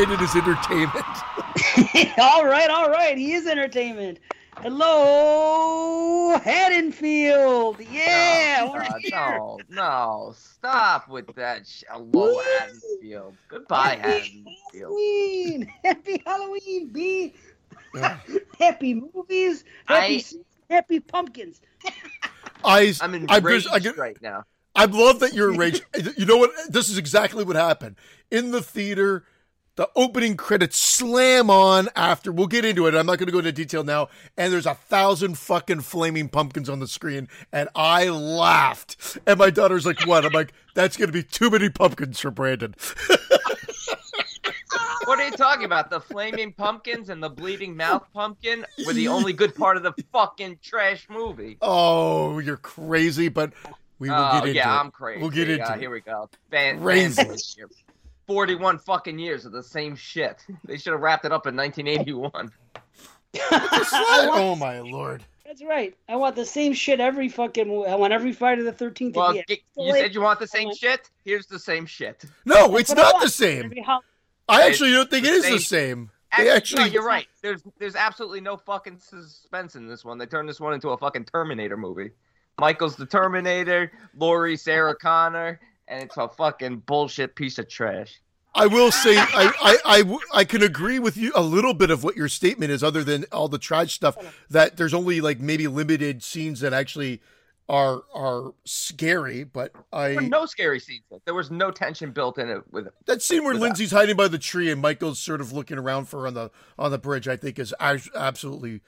rated as entertainment. All right. He is entertainment. Hello, Haddonfield. Yeah, no, stop with that. Hello, Haddonfield. Goodbye, Haddonfield. Halloween. Happy Halloween, B. Yeah. Happy movies. Happy pumpkins. I'm enraged right now. I love that you're enraged. You know what? This is exactly what happened in the theater. The opening credits slam on after. We'll get into it. I'm not going to go into detail now. And there's 1,000 fucking flaming pumpkins on the screen. And I laughed. And my daughter's like, what? I'm like, that's going to be too many pumpkins for Brandon. What are you talking about? The flaming pumpkins and the bleeding mouth pumpkin were the only good part of the fucking trash movie. Oh, you're crazy, but we will get into it. Yeah, I'm crazy. We'll get into it. Here we go. Crazy. 41 fucking years of the same shit. They should have wrapped it up in 1981. Oh my lord! That's right. I want the same shit every fucking. I want every Friday the 13th. Well, you said you want the same shit. Here's the same shit. No, it's not the same. I actually don't think it is the same. Actually, no, you're right. There's absolutely no fucking suspense in this one. They turned this one into a fucking Terminator movie. Michael's the Terminator. Laurie, Sarah Connor. And it's a fucking bullshit piece of trash. I will say, I can agree with you a little bit of what your statement is, other than all the trash stuff, that there's only like maybe limited scenes that actually are scary, but there were no scary scenes. There was no tension built in it with that scene where Lindsay's hiding by the tree and Michael's sort of looking around for her on the bridge, I think is absolutely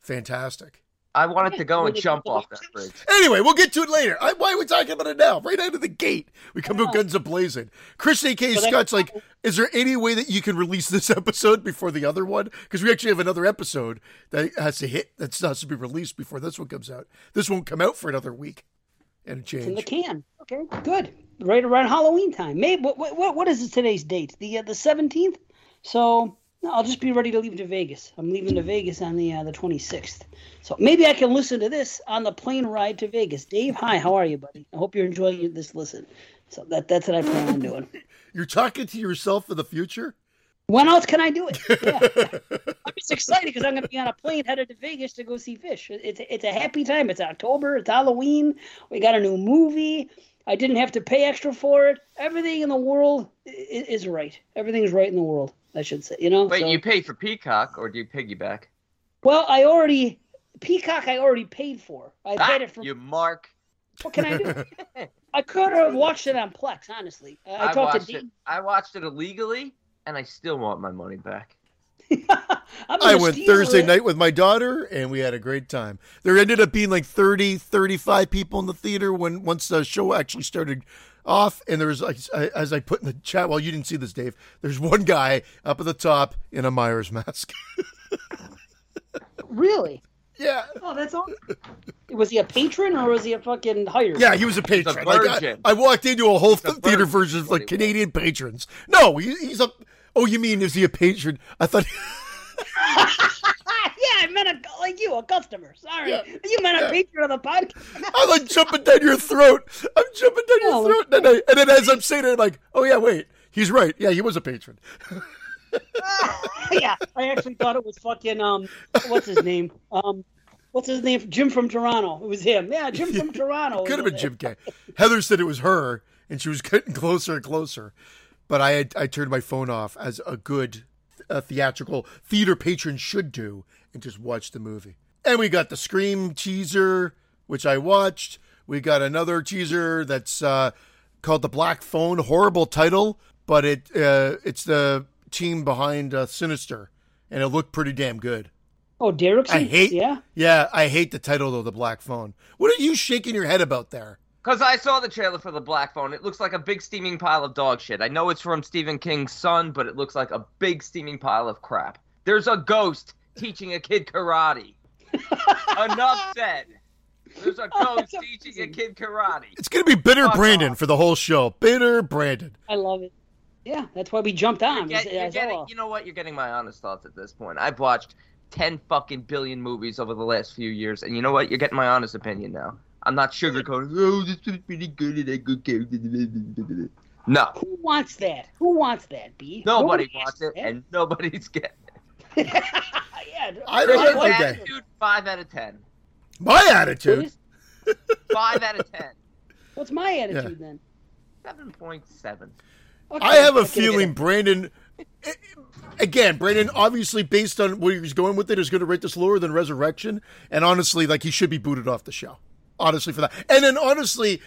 fantastic. I wanted to go and jump off that bridge. Anyway, we'll get to it later. Why are we talking about it now? Right out of the gate, we come to guns a-blazing. Chris A.K. Scott's like, is there any way that you can release this episode before the other one? Because we actually have another episode that has to be released before this one comes out. This won't come out for another week and a change. It's in the can. Okay, good. Right around Halloween time. Maybe, what is today's date? The 17th? So... No, I'll just be ready to leave to Vegas. I'm leaving to Vegas on the 26th. So maybe I can listen to this on the plane ride to Vegas. Dave, hi, how are you, buddy? I hope you're enjoying this listen. So that's what I plan on doing. You're talking to yourself for the future? When else can I do it? Yeah. I'm just excited because I'm going to be on a plane headed to Vegas to go see Fish. It's a happy time. It's October. It's Halloween. We got a new movie. I didn't have to pay extra for it. Everything in the world is right. Everything is right in the world. I should say, Wait, you paid for Peacock, or do you piggyback? Well, I already paid for. I paid it for you, Mark. What can I do? I could have watched it on Plex, honestly. I talked to Dean. I watched it illegally, and I still want my money back. I went Thursday night with my daughter, and we had a great time. There ended up being like 30, 35 people in the theater once the show actually started off, and there's, as I put in the chat, well, you didn't see this, Dave, there's one guy up at the top in a Myers mask. Really? Yeah. Oh, that's all. Was he a patron or was he a fucking hired? Yeah, he was a patron. He's a virgin. Like, I walked into a whole theater version of like Canadian patrons. No, he's a. Oh, you mean is he a patron? I thought. Yeah, I meant a customer. Sorry, yeah. You meant a patron of the podcast. I'm like jumping down your throat. And then as I'm saying it, I'm like, oh yeah, wait, he's right. Yeah, he was a patron. Yeah, I actually thought it was fucking what's his name? Jim from Toronto. It was him. Yeah, Jim from Toronto. Could have been Jim K. Heather said it was her, and she was getting closer and closer. But I turned my phone off, as a good theatrical theater patron should do, and just watch the movie. And we got the Scream teaser, which I watched. We got another teaser that's called The Black Phone. Horrible title, but it's the team behind Sinister, and it looked pretty damn good. Oh, Derrickson? I hate the title, though, The Black Phone. What are you shaking your head about there? Because I saw the trailer for The Black Phone. It looks like a big steaming pile of dog shit. I know it's from Stephen King's Son, but it looks like a big steaming pile of crap. There's a ghost teaching a kid karate. Enough said. There's a ghost teaching a kid karate. It's going to be bitter Brandon for the whole show. Bitter Brandon. I love it. Yeah, that's why we jumped on. You know what? You're getting my honest thoughts at this point. I've watched 10 fucking billion movies over the last few years, and you know what? You're getting my honest opinion now. I'm not sugarcoating. Oh, this was pretty good. No. Who wants that? Who wants that, B? Nobody wants it, and nobody's getting it. Yeah, I don't like that. Attitude, 5 out of 10. My attitude? 5 out of 10. What's my attitude then? 7.7. Okay, I have a feeling Brandon... Again, Brandon, obviously, based on where he's going with it, is going to rate this lower than Resurrection. And honestly, like, he should be booted off the show. Honestly, for that. And then, honestly...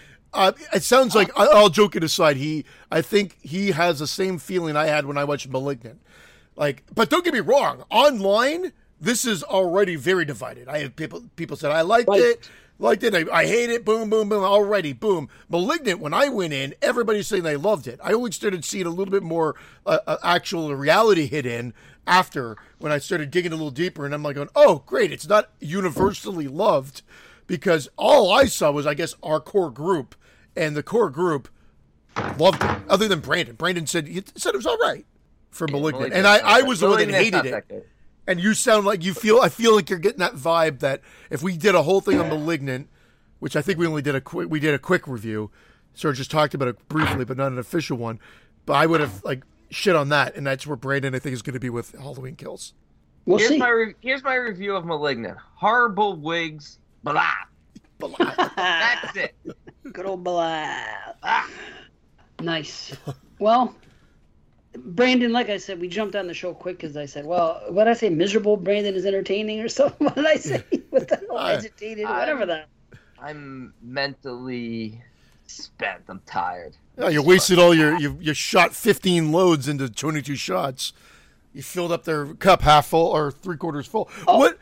it sounds like, all joking aside, I think he has the same feeling I had when I watched Malignant. Like, but don't get me wrong. Online, this is already very divided. I have people said, I liked it, I hate it, boom, boom, boom, already, boom. Malignant, when I went in, everybody's saying they loved it. I only started seeing a little bit more actual reality hit in after, when I started digging a little deeper, and I'm like, going, oh, great, it's not universally loved, because all I saw was, I guess, our core group. And the core group loved it, other than Brandon. Brandon said it was all right for Malignant. And I was the one that hated it. And you sound like I feel like you're getting that vibe that if we did a whole thing on Malignant, which I think we only did a quick review. Serge just talked about it briefly, but not an official one. But I would have shit on that. And that's where Brandon, I think, is going to be with Halloween Kills. We'll see. Here's my review of Malignant. Horrible wigs, blah. That's it. Good old blah. Ah. Nice. Well, Brandon, like I said, we jumped on the show quick because I said, well, what did I say? Miserable Brandon is entertaining or something? What did I say? What the hell? Agitated? Whatever that. I'm mentally spent. I'm tired. Oh, you wasted all your... You shot 15 loads into 22 shots. You filled up their cup half full or three-quarters full. Oh. What...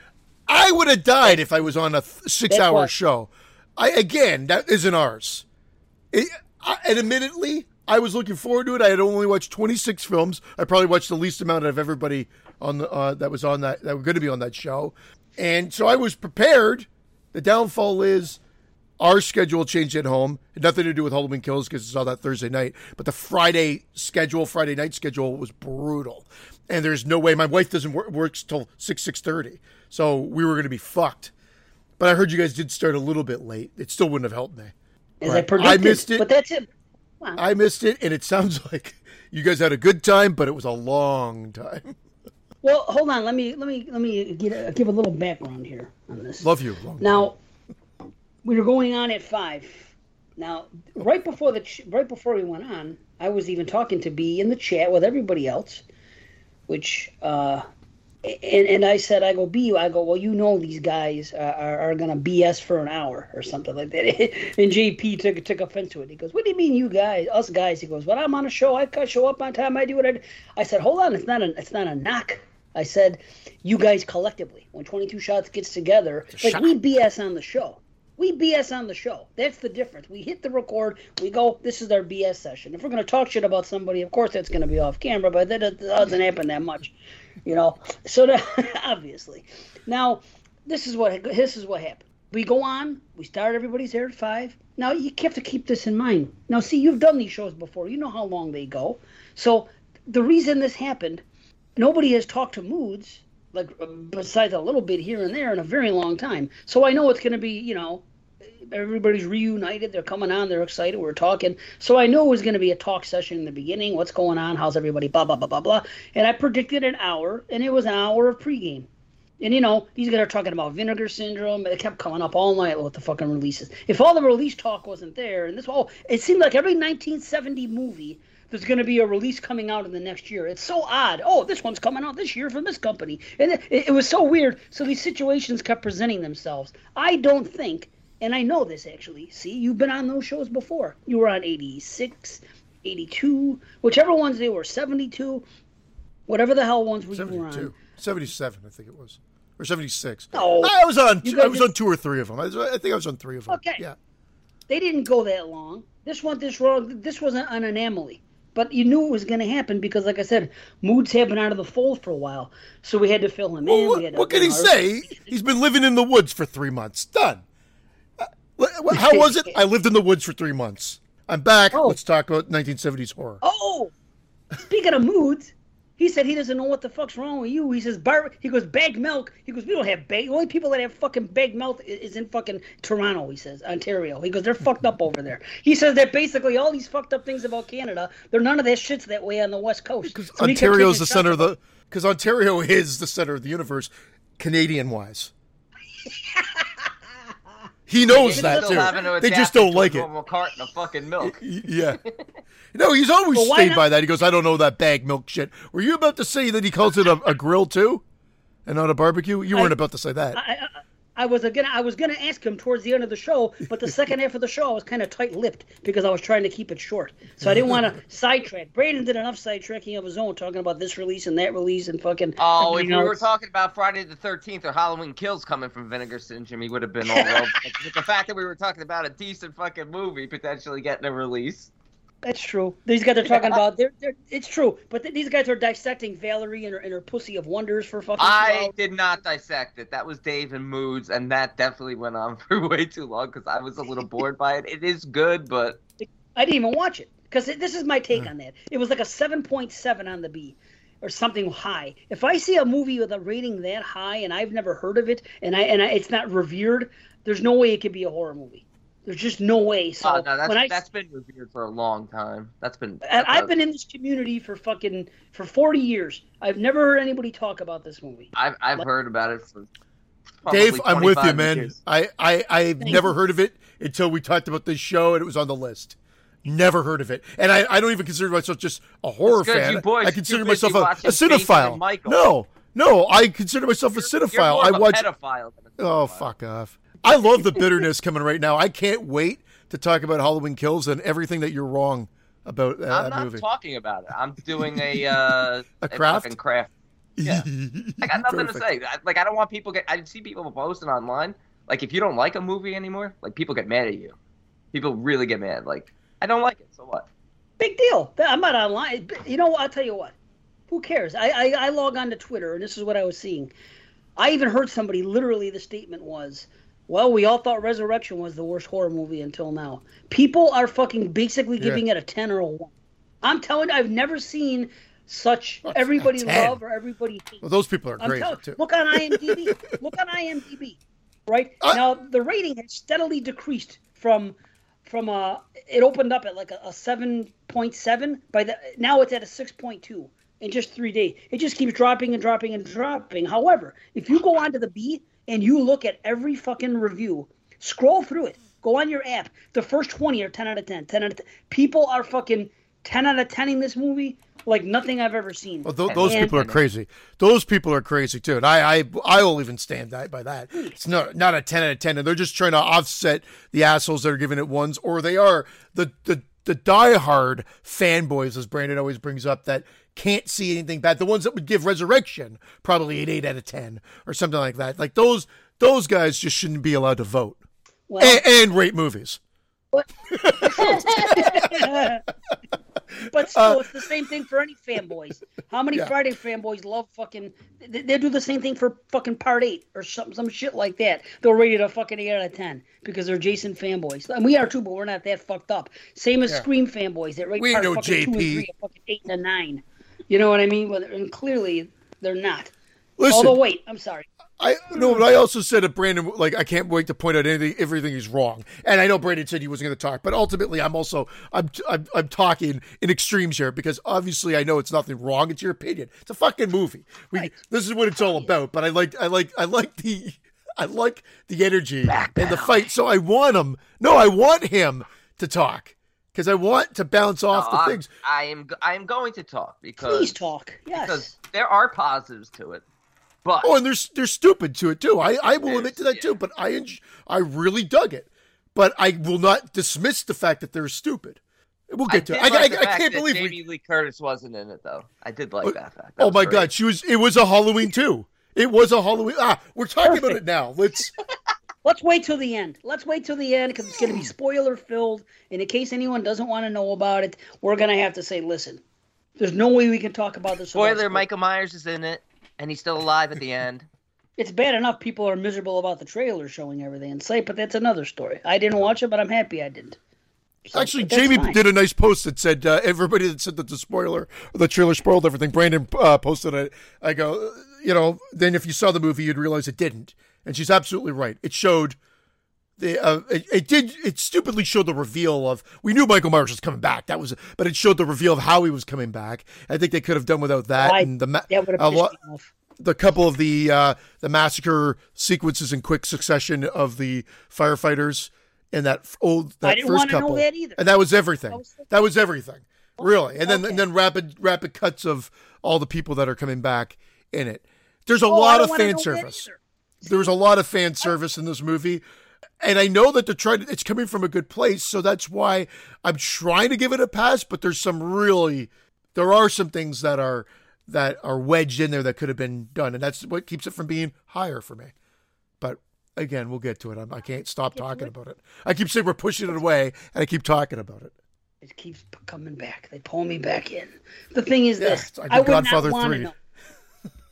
I would have died if I was on a 6-hour show. That isn't ours. And admittedly, I was looking forward to it. I had only watched 26 films. I probably watched the least amount of everybody on the that were going to be on that show. And so I was prepared. The downfall is our schedule changed at home. It had nothing to do with Halloween Kills because it's all that Thursday night. But the Friday night schedule was brutal. And there's no way. My wife doesn't work till 6:30. So we were going to be fucked. But I heard you guys did start a little bit late. It still wouldn't have helped me. I missed it. But that's it. Wow. I missed it, and it sounds like you guys had a good time, but it was a long time. Well, hold on. Let me give a little background here on this. Love you. Now, we were going on at 5. Now, right before we went on, I was even talking to B in the chat with everybody else, which... And I said, I go, well, you know these guys are going to BS for an hour or something like that. And JP took offense to it. He goes, what do you mean you guys, us guys? He goes, well, I'm on a show. I show up on time. I do what I do. I said, hold on. It's not a knock. I said, you guys collectively, when 22 Shots gets together, we BS on the show. We BS on the show. That's the difference. We hit the record. We go, this is our BS session. If we're going to talk shit about somebody, of course that's going to be off camera, but that doesn't happen that much. You know, so obviously. Now, this is what happened. We go on. We start. Everybody's there at 5. Now, you have to keep this in mind. Now, see, you've done these shows before. You know how long they go. So the reason this happened, nobody has talked to Moods, besides a little bit here and there in a very long time. So I know it's going to be, everybody's reunited. They're coming on. They're excited. We're talking. So I know it was going to be a talk session in the beginning. What's going on? How's everybody? Blah, blah, blah, blah, blah. And I predicted an hour, and it was an hour of pregame. And, these guys are talking about Vinegar Syndrome. It kept coming up all night with the fucking releases. If all the release talk wasn't there, and it seemed like every 1970 movie, there's going to be a release coming out in the next year. It's so odd. Oh, this one's coming out this year from this company. And it was so weird. So these situations kept presenting themselves. I don't think... And I know this, actually. See, you've been on those shows before. You were on 86, 82, whichever ones they were, 72, whatever the hell ones we were on. 77, I think it was. Or 76. No. I was on 2 or 3 of them. I think I was on 3 of them. Okay. Yeah. They didn't go that long. This was an anomaly. But you knew it was going to happen because, like I said, Moods had been out of the fold for a while. So we had to fill him in. What can he say? He's been living in the woods for 3 months. Done. How was it? I lived in the woods for 3 months. I'm back. Oh. Let's talk about 1970s horror. Oh, speaking of Moods, He said he doesn't know what the fuck's wrong with you. He says, he goes, bagged milk. He goes, we don't have bagged. The only people that have fucking bagged milk is in fucking Toronto, he says, Ontario. He goes, they're fucked up over there. He says that basically all these fucked up things about Canada, they're none of that shit's that way on the West Coast. Because so Ontario's the center of the, because Ontario is the center of the universe, Canadian-wise. He knows that, too. They just don't like it. A carton of fucking milk. Yeah. No, he's always stayed by that. He goes, I don't know that bag milk shit. Were you about to say that he calls it a grill, too? And not a barbecue? You weren't about to say that. I was gonna ask him towards the end of the show, but the second half of the show I was kind of tight-lipped because I was trying to keep it short. So I didn't want to sidetrack. Braden did enough sidetracking of his own, talking about this release and that release and fucking... Oh, if we were talking about Friday the 13th or Halloween Kills coming from Vinegar Syndrome, he would have been all well. But the fact that we were talking about a decent fucking movie potentially getting a release... That's true. These guys are talking about. They're it's true, but these guys are dissecting Valerie and her pussy of wonders for fucking. I did not dissect it. That was Dave and Moods, and that definitely went on for way too long because I was a little bored by it. It is good, but I didn't even watch it because this is my take on that. It was like a 7.7 on the B. Or something high. If I see a movie with a rating that high and I've never heard of it, and it's not revered, there's no way it could be a horror movie. There's just no way. So no, that's been revered for a long time. I've been in this community for 40 years. I've never heard anybody talk about this movie. I've heard about it for probably Dave, I'm with you, man. Years. I've never heard of it until we talked about this show and it was on the list. Never heard of it. And I don't even consider myself just a horror fan. I consider myself a cinephile. No, I consider myself a cinephile. I watch pedophile. Oh, fuck off. I love the bitterness coming right now. I can't wait to talk about Halloween Kills and everything that you're wrong about that movie. I'm not talking about it. I'm doing a fucking craft. Yeah. I got nothing to say. I don't want people I see people posting online. Like, if you don't like a movie anymore, like, people get mad at you. People really get mad. Like, I don't like it, so what? Big deal. I'm not online. You know what? I'll tell you what. Who cares? I log on to Twitter, and this is what I was seeing. I even heard somebody, literally the statement was... Well, we all thought Resurrection was the worst horror movie until now. People are fucking basically giving it a 10 or a 1. I'm telling you, I've never seen such everybody love or everybody hate. Well, those people are great, too. Look on IMDb. Right? Now, the rating has steadily decreased from it opened up at like a 7.7. Now it's at a 6.2 in just 3 days. It just keeps dropping and dropping and dropping. However, if you go on to the B... and you look at every fucking review, scroll through it, go on your app, the first 20 are 10 out of 10, 10 out of 10. People are fucking 10 out of 10ing this movie like nothing I've ever seen. Well, those people are crazy. Those people are crazy, too. And I will even stand by that. It's not a 10 out of 10, and they're just trying to offset the assholes that are giving it ones, or they are the diehard fanboys, as Brandon always brings up, that can't see anything bad. The ones that would give Resurrection probably an 8 out of 10 or something like that. Like those guys just shouldn't be allowed to vote and rate movies. But still, it's the same thing for any fanboys. How many Friday fanboys love fucking... They'll do the same thing for fucking Part 8 or some shit like that. They'll rate it a fucking 8 out of 10 because they're Jason fanboys. And we are too, but we're not that fucked up. Same as Scream fanboys that rate Part fucking JP. 2 and 3 a fucking 8 and a 9. You know what I mean? Well, and clearly, they're not. Listen, although, wait, I'm sorry. But I also said to Brandon, like, I can't wait to point out everything he's wrong. And I know Brandon said he wasn't going to talk, but ultimately, I'm talking in extremes here because obviously I know it's nothing wrong. It's your opinion. It's a fucking movie. This is what it's all about. But I like the energy and the fight. So I want him to talk. Because I want to bounce off the things. I am going to talk because please talk. Yes, because there are positives to it, but and they're stupid to it too. I will admit to that too. But I really dug it. But I will not dismiss the fact that they're stupid. We'll get to it. I can't believe Jamie Lee Curtis wasn't in it though. I did like that fact. That God, she was. It was a Halloween too. It was a Halloween. We're talking about it now. Let's. Let's wait till the end. Because it's going to be spoiler-filled. And in case anyone doesn't want to know about it, we're going to have to say, listen, there's no way we can talk about this. Spoiler, Michael Myers is in it, and he's still alive at the end. It's bad enough people are miserable about the trailer showing everything in sight, but that's another story. I didn't watch it, but I'm happy I didn't. Actually, Jamie did a nice post that said everybody that said that the trailer spoiled everything. Brandon posted it. I go, then if you saw the movie, you'd realize it didn't. And she's absolutely right. It showed it stupidly showed the reveal of, we knew Michael Myers was coming back. That was, but it showed the reveal of how he was coming back. I think they could have done without that. The couple of the massacre sequences in quick succession of the firefighters and that first couple. I didn't want to know that either. And that was everything. That was everything, really. And then rapid cuts of all the people that are coming back in it. There's a lot of fan service. There was a lot of fan service in this movie. And I know that it's coming from a good place, so that's why I'm trying to give it a pass. But there are some things that are wedged in there that could have been done, and that's what keeps it from being higher for me. But again, we'll get to it. I can't stop talking about it. I keep saying we're pushing it away, and I keep talking about it. It keeps coming back. They pull me back in. The thing is this: I would Godfather not want to know.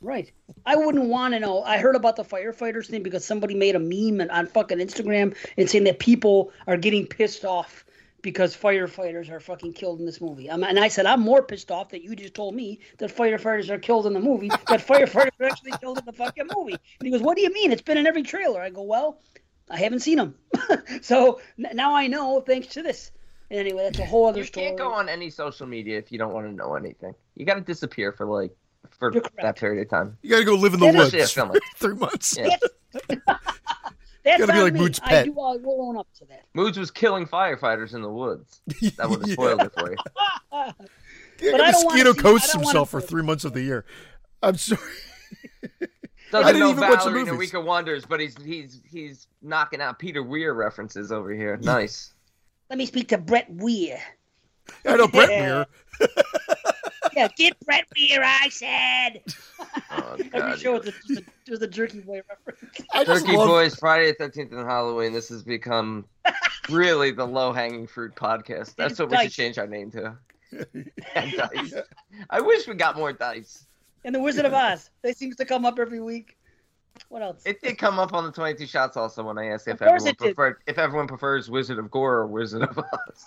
Right. I wouldn't want to know. I heard about the firefighters thing because somebody made a meme on fucking Instagram and saying that people are getting pissed off because firefighters are fucking killed in this movie. And I said, I'm more pissed off that you just told me that firefighters are killed in the movie, that firefighters are actually killed in the fucking movie. And he goes, what do you mean? It's been in every trailer. I go, well, I haven't seen them. So now I know thanks to this. And anyway, that's a whole other story. You can't go on any social media if you don't want to know anything. You got to disappear for that period of time. You got to go live in the woods for 3 months. Yeah. That's gotta be like Moods' pet. We'll own up to that. Moods was killing firefighters in the woods. That would have spoiled it for you. Mosquito coasts himself for 3 months of the year. I'm sorry. I didn't even watch the movies. Eureka Wonders, but he's knocking out Peter Weir references over here. Nice. Let me speak to Brett Weir. I know Brett Weir. Yeah, get Brett Weir, I said. Oh, God. Every show was a Jerky Boy reference. Jerky Boys, Friday the 13th and Halloween. This has become really the low-hanging fruit podcast. That's what we should change our name to. And dice. I wish we got more dice. And the Wizard of Oz. That seems to come up every week. What else? It did come up on the 22 Shots also when I asked if everyone prefers Wizard of Gore or Wizard of Oz.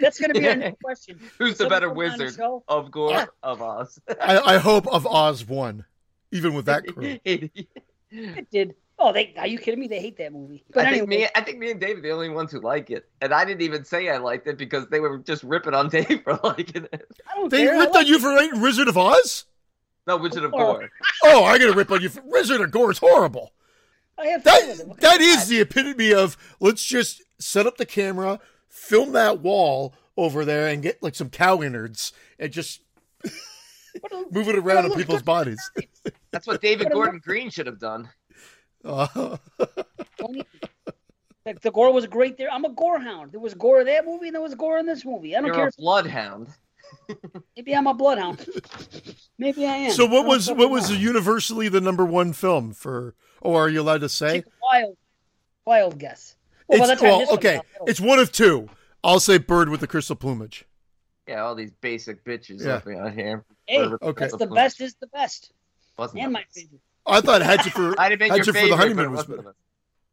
That's going to be our next question. Who's the better Wizard of Gore of Oz? I hope of Oz won, even with that crew. It did. Oh, are you kidding me? They hate that movie. But I think me and Dave are the only ones who like it. And I didn't even say I liked it because they were just ripping on Dave for liking it. They ripped on you for writing Wizard of Oz? No, Wizard of Gore. Oh, I gotta rip on you. Wizard of Gore is horrible. That is the epitome of let's just set up the camera, film that wall over there, and get like some cow innards and just move it around on people's bodies. That's what David Gordon Green should have done. The gore was great there. I'm a gore hound. There was gore in that movie, and there was gore in this movie. I don't care. You're a bloodhound. Maybe I'm a bloodhound. Maybe I am. So what was universally the number one film for? Or are you allowed to say? Wild guess. It's one of two. I'll say Bird with the Crystal Plumage. Yeah, all these basic bitches up out here. Hey, the best is the best. Wasn't and my favorite. I thought Hatchet for the Honeymoon was better.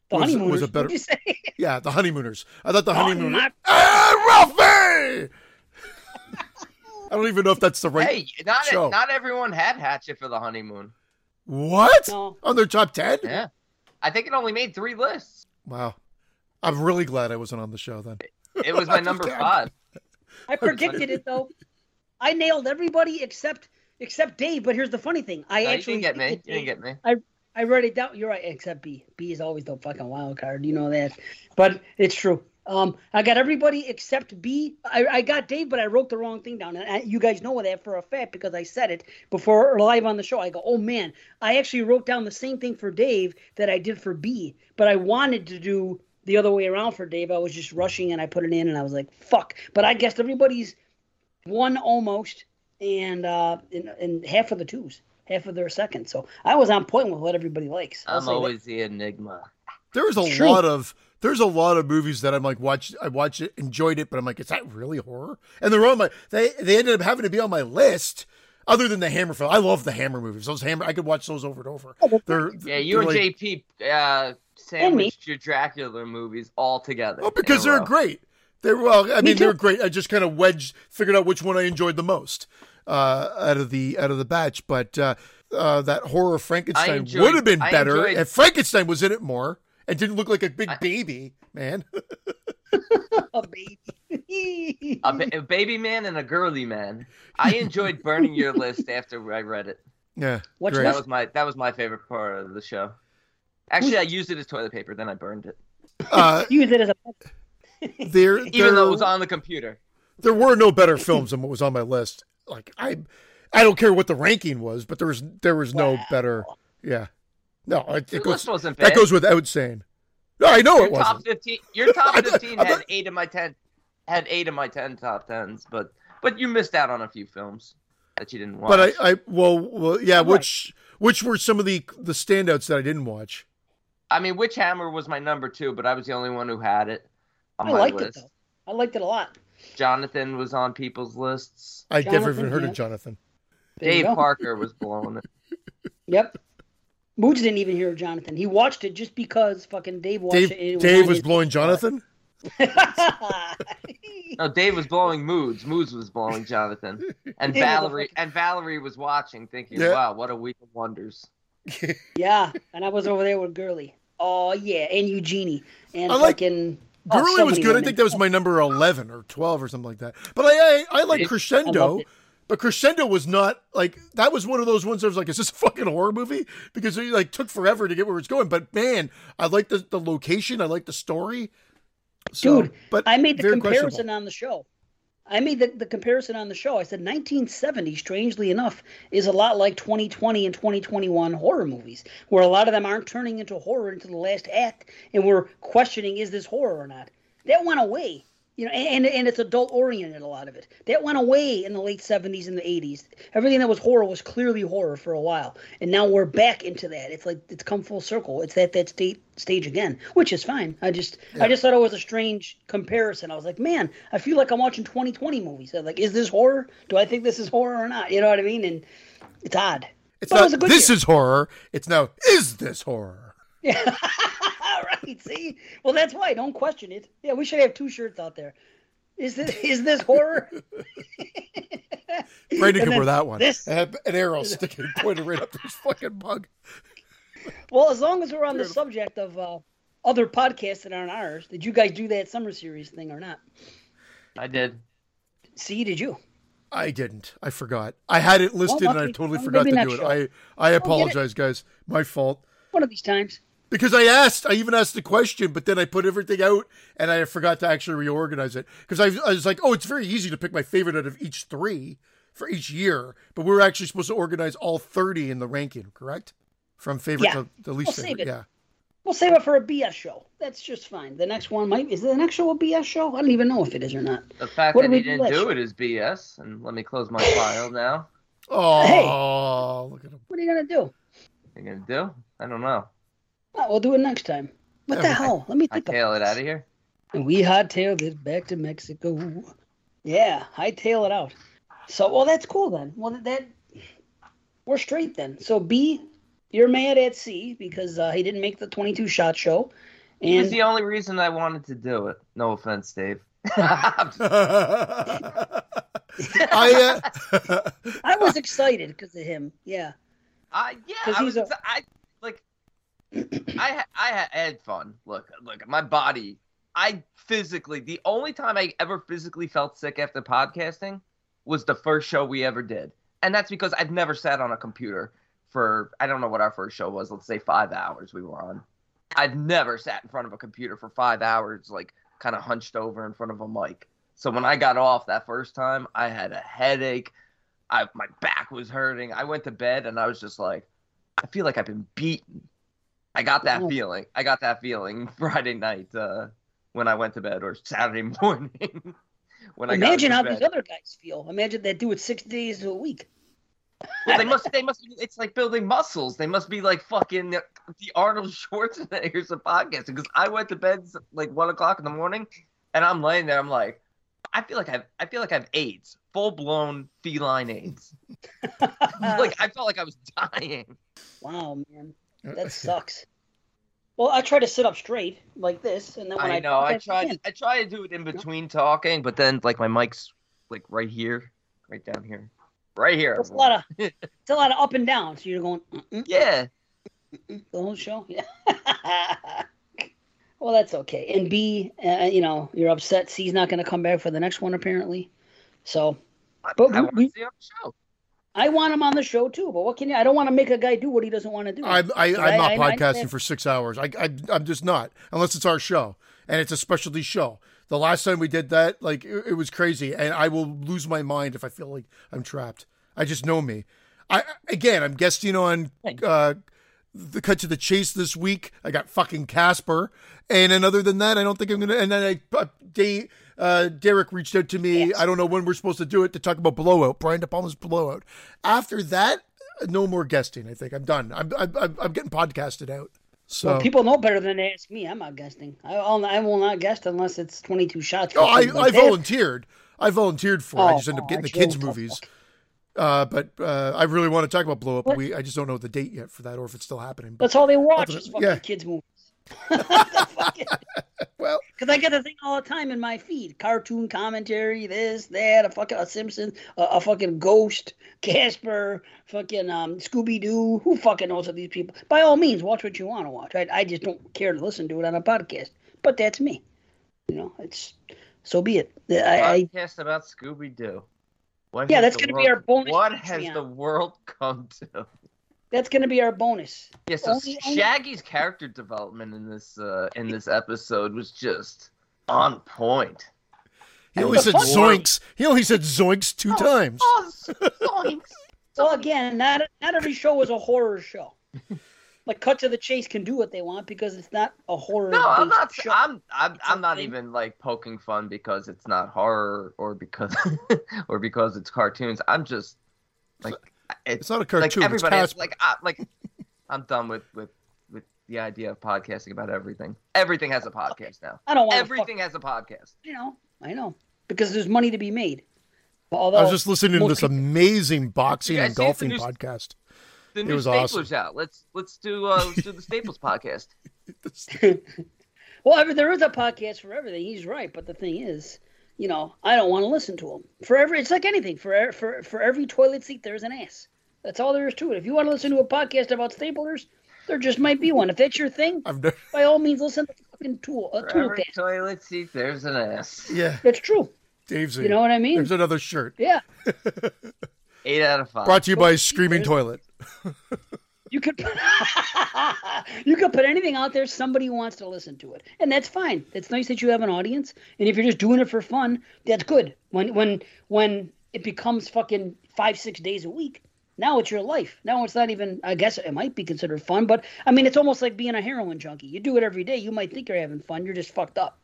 The Honeymooners was a better. You say? Yeah, the Honeymooners. I thought the Honeymooners. Ralphie! I don't even know if that's the right show. Not everyone had Hatchet for the Honeymoon. What? No. On their top 10? Yeah. I think it only made 3 lists. Wow. I'm really glad I wasn't on the show then. It was my number 5. I predicted it, though. I nailed everybody except Dave, but here's the funny thing. You didn't get me. I wrote it down. You're right, except B. B is always the fucking wild card. You know that. But it's true. I got everybody except B. I got Dave, but I wrote the wrong thing down. And you guys know that for a fact because I said it before live on the show. I go, oh, man, I actually wrote down the same thing for Dave that I did for B. But I wanted to do the other way around for Dave. I was just rushing, and I put it in, and I was like, fuck. But I guessed everybody's one almost and half of the twos, half of their second. So I was on point with what everybody likes. I'm always the enigma. There's a lot of movies that I'm like, I watched it, enjoyed it, but I'm like, is that really horror? And they're on my, they ended up having to be on my list other than the Hammer film. I love the Hammer movies. I could watch those over and over. You and like, JP sandwiched your Dracula movies all together. Oh, because they're great. They were great. I just kind of figured out which one I enjoyed the most out of the batch. But that horror Frankenstein would have been better if Frankenstein was in it more and didn't look like a big baby man. A baby. A baby man and a girly man. I enjoyed burning your list after I read it. Yeah. That was my favorite part of the show. Actually, I used it as toilet paper, then I burned it. You used it as a... Even though it was on the computer. There were no better films than what was on my list. Like, I don't care what the ranking was, but there was no better... Yeah. No, it goes, wasn't bad. That goes without saying. No, I know your it was top 15. Your top 15 had 8 of my 10. Had 8 of my 10 top tens, but you missed out on a few films that you didn't watch. But which were some of the standouts that I didn't watch? I mean, Witchhammer was my number 2, but I was the only one who had it on my list. I liked it though. I liked it a lot. Jonathan was on people's lists. I never even heard of Jonathan. Dave Parker was blowing it. Yep. Moods didn't even hear of Jonathan. He watched it just because fucking Dave watched it. And Dave was blowing Jonathan? No, Dave was blowing Moods. Moods was blowing Jonathan. And Valerie was watching, thinking, wow, what a week of wonders. Yeah, and I was over there with Gurley. Oh, yeah, and Eugenie. And fucking... Gurley was good. Women. I think that was my number 11 or 12 or something like that. But I like Crescendo. But Crescendo was not, like, that was one of those ones I was like, is this a fucking horror movie? Because it, like, took forever to get where it's going. But, man, I like the location. I like the story. So, dude, but I made the comparison on the show. I made the comparison on the show. I said 1970, strangely enough, is a lot like 2020 and 2021 horror movies, where a lot of them aren't turning into horror until the last act, and we're questioning, is this horror or not? That went away. You know, and it's adult-oriented, a lot of it. That went away in the late 70s and the 80s. Everything that was horror was clearly horror for a while. And now we're back into that. It's like it's come full circle. It's that stage again, which is fine. I just thought it was a strange comparison. I was like, man, I feel like I'm watching 2020 movies. I was like, is this horror? Do I think this is horror or not? You know what I mean? And it's odd. It's but not, it was a good this year. Is horror. It's now, is this horror? Yeah. Right, see? Well, that's why. Don't question it. Yeah, we should have 2 shirts out there. Is this horror? Brandon can wear that one. I have an arrow sticking pointed right up this fucking bug. Well, as long as we're on the subject of other podcasts that aren't ours, did you guys do that summer series thing or not? I did. See, did you? I didn't. I forgot. I had it listed and I totally forgot to do it. I apologize, guys. My fault. One of these times. Because I even asked the question, but then I put everything out and I forgot to actually reorganize it. Because I was like, oh, it's very easy to pick my favorite out of each 3 for each year. But we were actually supposed to organize all 30 in the ranking, correct? From favorite to the least favorite. Yeah. We'll save it for a BS show. That's just fine. The next one is the next show a BS show? I don't even know if it is or not. The fact that we didn't do it is BS. And let me close my file now. Oh, hey, look at him. What are you going to do? What are you going to do? I don't know. Oh, we'll do it next time. What the hell? Let me think about it. Hightail it out of here. We hightailed it back to Mexico. Yeah, hightail it out. So, well, that's cool then. Well, we're straight then. So, B, you're mad at C because he didn't make the 22-shot show. And it's the only reason I wanted to do it. No offense, Dave. I was excited because of him. Yeah. I had fun. Look, my body, the only time I ever physically felt sick after podcasting was the first show we ever did. And that's because I've never sat on a computer for, I don't know what our first show was, let's say 5 hours we were on. I've never sat in front of a computer for 5 hours, like kind of hunched over in front of a mic. So when I got off that first time, I had a headache. My back was hurting. I went to bed and I was just like, I feel like I've been beaten. I got that feeling Friday night when I went to bed, or Saturday morning when I got to bed. Imagine how these other guys feel. Imagine they do it 6 days a week. Well, they must. It's like building muscles. They must be like fucking the Arnold Schwarzeneggers of podcasting. Because I went to bed like 1:00 in the morning, and I'm laying there. I'm like, I feel like I have AIDS, full blown feline AIDS. Like I felt like I was dying. Wow, man. That sucks. Well, I try to sit up straight like this, and then when I try to do it in between talking, but then like my mic's like right here, right down here, right here. It's a lot of it's a lot of up and down. So you're going yeah, the whole show. Yeah. Well, that's okay. And B, you know, you're upset. C's not going to come back for the next one apparently. So, but I want to see him on the show. I want him on the show too, but what can you? I don't want to make a guy do what he doesn't want to do. I'm not podcasting for 6 hours. I'm just not, unless it's our show and it's a specialty show. The last time we did that, like it was crazy, and I will lose my mind if I feel like I'm trapped. I just know me. I'm guesting on the Cut to the Chase this week. I got fucking Casper, and other than that, I don't think I'm gonna. And then Derek reached out to me. Yes. I don't know when we're supposed to do it to talk about Blowout, Brian De Palma's Blowout. After that, no more guesting. I think I'm done. I'm getting podcasted out. So well, people know better than they ask me. I'm not guesting. I will not guest unless it's 22 shots. Oh, I volunteered for. I just end up getting the kids' movies. But I really want to talk about Blowout. But I just don't know the date yet for that, or if it's still happening. But that's all they watch is fucking kids' movies. Well, because I get the thing all the time in my feed: cartoon commentary, this, that, a Simpsons, a fucking Ghost, Casper, fucking Scooby Doo. Who fucking knows of these people? By all means, watch what you want to watch. I just don't care to listen to it on a podcast. But that's me. You know, it's so be it. Podcast about Scooby Doo. Yeah, that's going to be our bonus. What has the world come to? That's going to be our bonus. Yeah, so Shaggy's character development in this episode was just on point. He only said zoinks. He only said zoinks two times. Oh, zoinks. So again, not every show is a horror show. Like Cut to the Chase can do what they want because it's not a horror. No, I'm not. Show. I'm not even like poking fun because it's not horror or because or because it's cartoons. I'm just like. It's not a cartoon. Like everybody, it's I'm done with the idea of podcasting about everything. Everything has a podcast now. I don't want everything has a podcast. You know, I know because there's money to be made. Although, I was just listening to this amazing boxing and golfing podcast. The new Staples awesome. Out. Let's do the Staples podcast. Well, I mean, there is a podcast for everything. He's right, but the thing is. You know, I don't want to listen to them. It's like anything. For every toilet seat, there's an ass. That's all there is to it. If you want to listen to a podcast about staplers, there just might be one. If that's your thing, by all means, listen to the fucking tool. Every toilet seat, there's an ass. Yeah, that's true. Dave's you know what I mean? There's another shirt. Yeah. 8 out of 5. Brought to you by Screaming Toilet. You could put anything out there. Somebody wants to listen to it, and that's fine. It's nice that you have an audience, and if you're just doing it for fun, that's good. When it becomes fucking 5-6 days a week, now it's your life. Now it's not even. I guess it might be considered fun, but I mean, it's almost like being a heroin junkie. You do it every day. You might think you're having fun. You're just fucked up.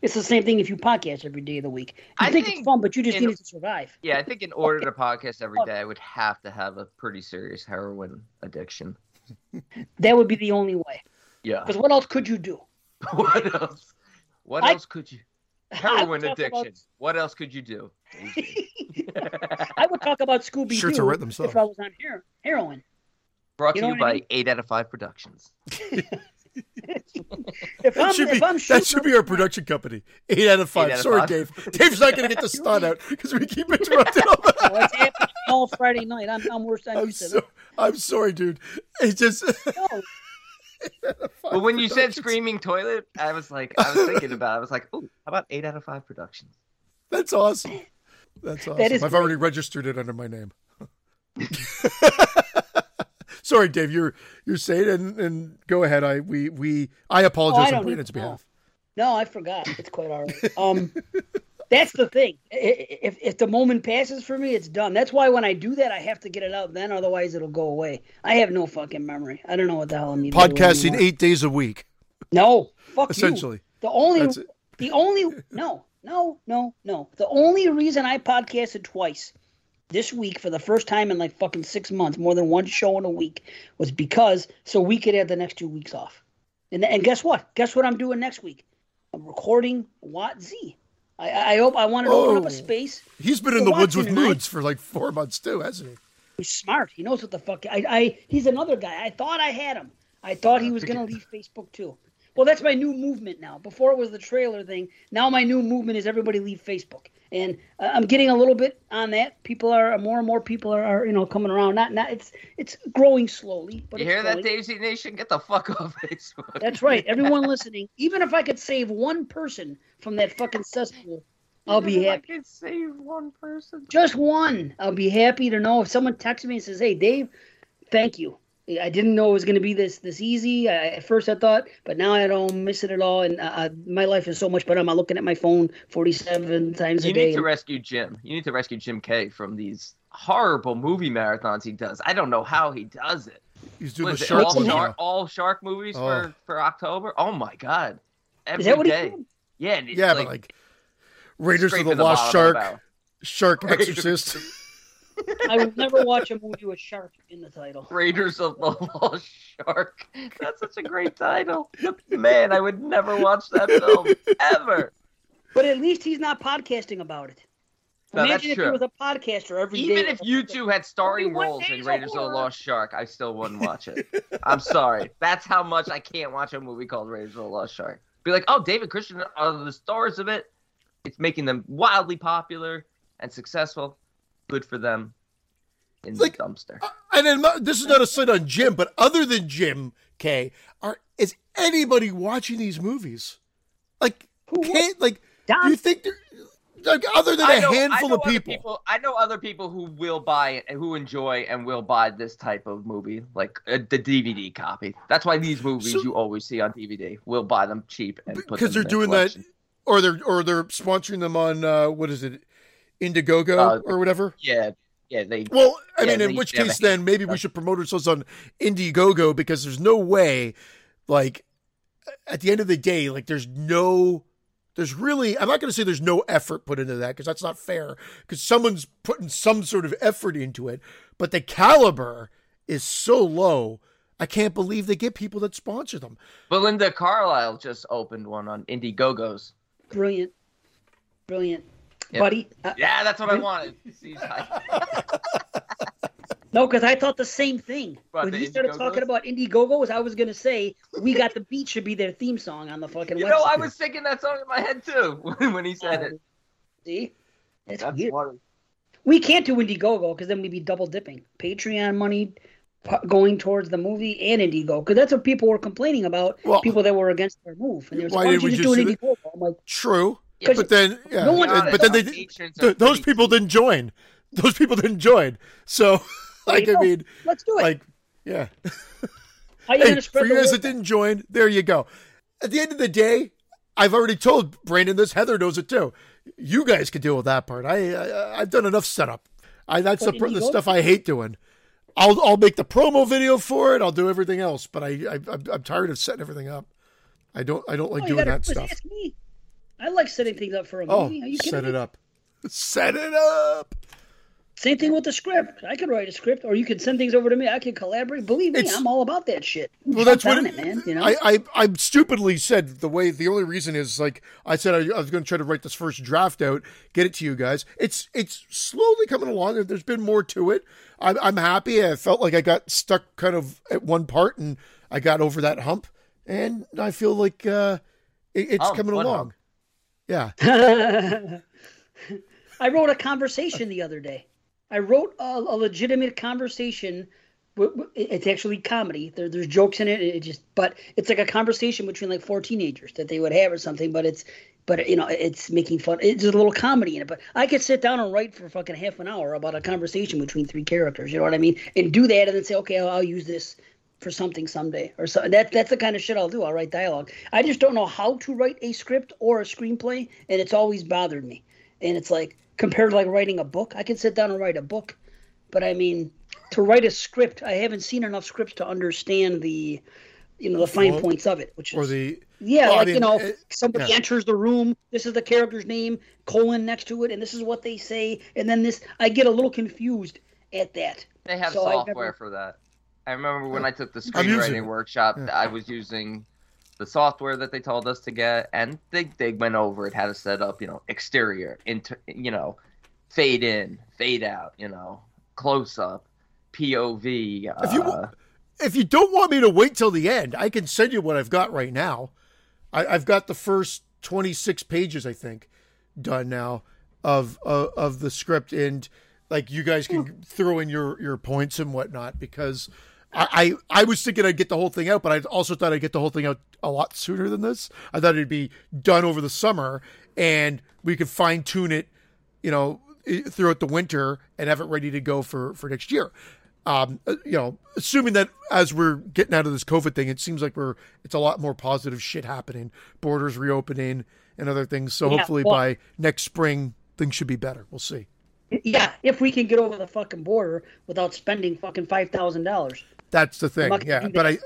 It's the same thing if you podcast every day of the week. I think it's fun, but you just need it to survive. Yeah, I think in order to podcast every day, I would have to have a pretty serious heroin addiction. That would be the only way. Yeah. Because what else could you do? What else? What else could you? Heroin addiction. What else could you do? I would talk about Scooby-Doo if I was on heroin. Brought to you by 8 out of 5 Productions. That should be our production company. 8 out of 5. Sorry, Dave. Dave's not going to get the stunt out because we keep interrupting all that. It's happening all Friday night. I'm worse than you said. I'm sorry, dude. It's just... No. But when you said Screaming Toilet, I was thinking about it. I was like, oh, how about 8 out of 5 Productions? That's awesome. That's awesome. I've already registered it under my name. Sorry, Dave, you're saying and go ahead. I apologize on Brandon's behalf. No, I forgot. It's quite all right. That's the thing. If the moment passes for me, it's done. That's why when I do that, I have to get it out then, otherwise it'll go away. I have no fucking memory. I don't know what the hell I'm even podcasting doing 8 days a week. No, fuck essentially. You. Essentially. No. The only reason I podcasted twice this week for the first time in like fucking 6 months, more than one show in a week, was because so we could have the next 2 weeks off. And guess what? Guess what I'm doing next week? I'm recording Watt Z. I hope I want to open up a space. He's been in the woods with Moods for like 4 months too, hasn't he? He's smart. He knows what the fuck. He's another guy. I thought I had him. I thought he was going to leave Facebook too. Well, that's my new movement now. Before it was the trailer thing. Now my new movement is everybody leave Facebook. And I'm getting a little bit on that. People are more and more people are coming around. Not it's growing slowly. But you hear that, Daisy Nation? Get the fuck off Facebook. That's right. Everyone listening. Even if I could save one person from that fucking cesspool, I'll be happy. I could save one person. Just one. I'll be happy to know if someone texts me and says, "Hey, Dave, thank you. I didn't know it was going to be this easy. At first I thought, but now I don't miss it at all. And my life is so much better. I'm not looking at my phone 47 times a day. You need to rescue Jim. You need to rescue Jim Kay from these horrible movie marathons he does. I don't know how he does it. He's doing all shark movies for October. Oh, my God. Every day. He yeah. And yeah, like, but like Raiders of the Lost Shark, Shark Exorcist. I would never watch a movie with shark in the title. Raiders of the Lost Shark. That's such a great title. Man, I would never watch that film, ever. But at least he's not podcasting about it. No, imagine if he was a podcaster every day. Even if you two had starring roles in Raiders of the Lost Shark, I still wouldn't watch it. I'm sorry. That's how much I can't watch a movie called Raiders of the Lost Shark. Be like, oh, David Christian are the stars of it. It's making them wildly popular and successful. Good for them in the dumpster. And this is not a slight on Jim, but other than Jim Kay, is anybody watching these movies? Like, you think other than a handful of people? I know other people who will buy it and who enjoy and will buy this type of movie, like the DVD copy. That's why these movies you always see on DVD will buy them cheap and put them in because they're doing that, or they're sponsoring them on what is it? Indiegogo or whatever. Yeah. In which case, then maybe we should promote ourselves on Indiegogo because there's no way, at the end of the day, I'm not going to say there's no effort put into that because that's not fair because someone's putting some sort of effort into it, but the caliber is so low. I can't believe they get people that sponsor them. Belinda Carlisle just opened one on Indiegogo's. Brilliant. Yep. Buddy. That's what I wanted. No, because I thought the same thing. But when he started talking about Indiegogo, I was going to say, We Got the Beat should be their theme song on the fucking website. I was thinking that song in my head, too, when he said it. See? That's weird. Water. We can't do Indiegogo, because then we'd be double dipping. Patreon money going towards the movie and Indiegogo, because that's what people were complaining about, people that were against their move. And they were like, why didn't we just do an Indiegogo? I'm like, true. Yeah, those people didn't join. Those people didn't join. So, let's do it. How you gonna spread for you guys that didn't join, there you go. At the end of the day, I've already told Brandon this. Heather knows it too. You guys can deal with that part. I've done enough setup. That's the stuff I hate doing. I'll make the promo video for it. I'll do everything else, but I'm tired of setting everything up. I don't like doing that stuff. Ask me. I like setting things up for a movie. Are you kidding me? Set it up. Same thing with the script. I could write a script, or you could send things over to me. I could collaborate. Believe me, I'm all about that shit. Well, that's what it, man. I stupidly said the only reason is I said I was going to try to write this first draft out, get it to you guys. It's slowly coming along. There's been more to it. I'm happy. I felt like I got stuck kind of at one part, and I got over that hump, and I feel like it's coming along. Hump. Yeah. I wrote a conversation the other day. I wrote a legitimate conversation. It's actually comedy. There's jokes in it. But it's like a conversation between four teenagers that they would have or something. But it's making fun. It's a little comedy in it. But I could sit down and write for fucking half an hour about a conversation between three characters. You know what I mean? And do that, and then say, okay, I'll use this for something someday or so. That's the kind of shit I'll do. I'll write dialogue. I just don't know how to write a script or a screenplay, and it's always bothered me. And it's compared to writing a book, I can sit down and write a book, but to write a script, I haven't seen enough scripts to understand the the fine points of it, which is somebody enters the room, this is the character's name, colon next to it, and this is what they say, and then this. I get a little confused at that. They have software for that. I remember when I took the screenwriting workshop, I was using the software that they told us to get, and they went over it, how to set up, exterior, fade in, fade out, close up, POV. If you If you don't want me to wait till the end, I can send you what I've got right now. I've got the first 26 pages, I think, done now of the script, and like you guys can throw in your points and whatnot, because I was thinking I'd get the whole thing out, but I also thought I'd get the whole thing out a lot sooner than this. I thought it'd be done over the summer and we could fine tune it, you know, throughout the winter and have it ready to go for next year. You know, assuming that as we're getting out of this COVID thing, it seems like it's a lot more positive shit happening, borders reopening and other things. So hopefully by next spring, things should be better. We'll see. Yeah. If we can get over the fucking border without spending fucking $5,000. That's the thing. Yeah. But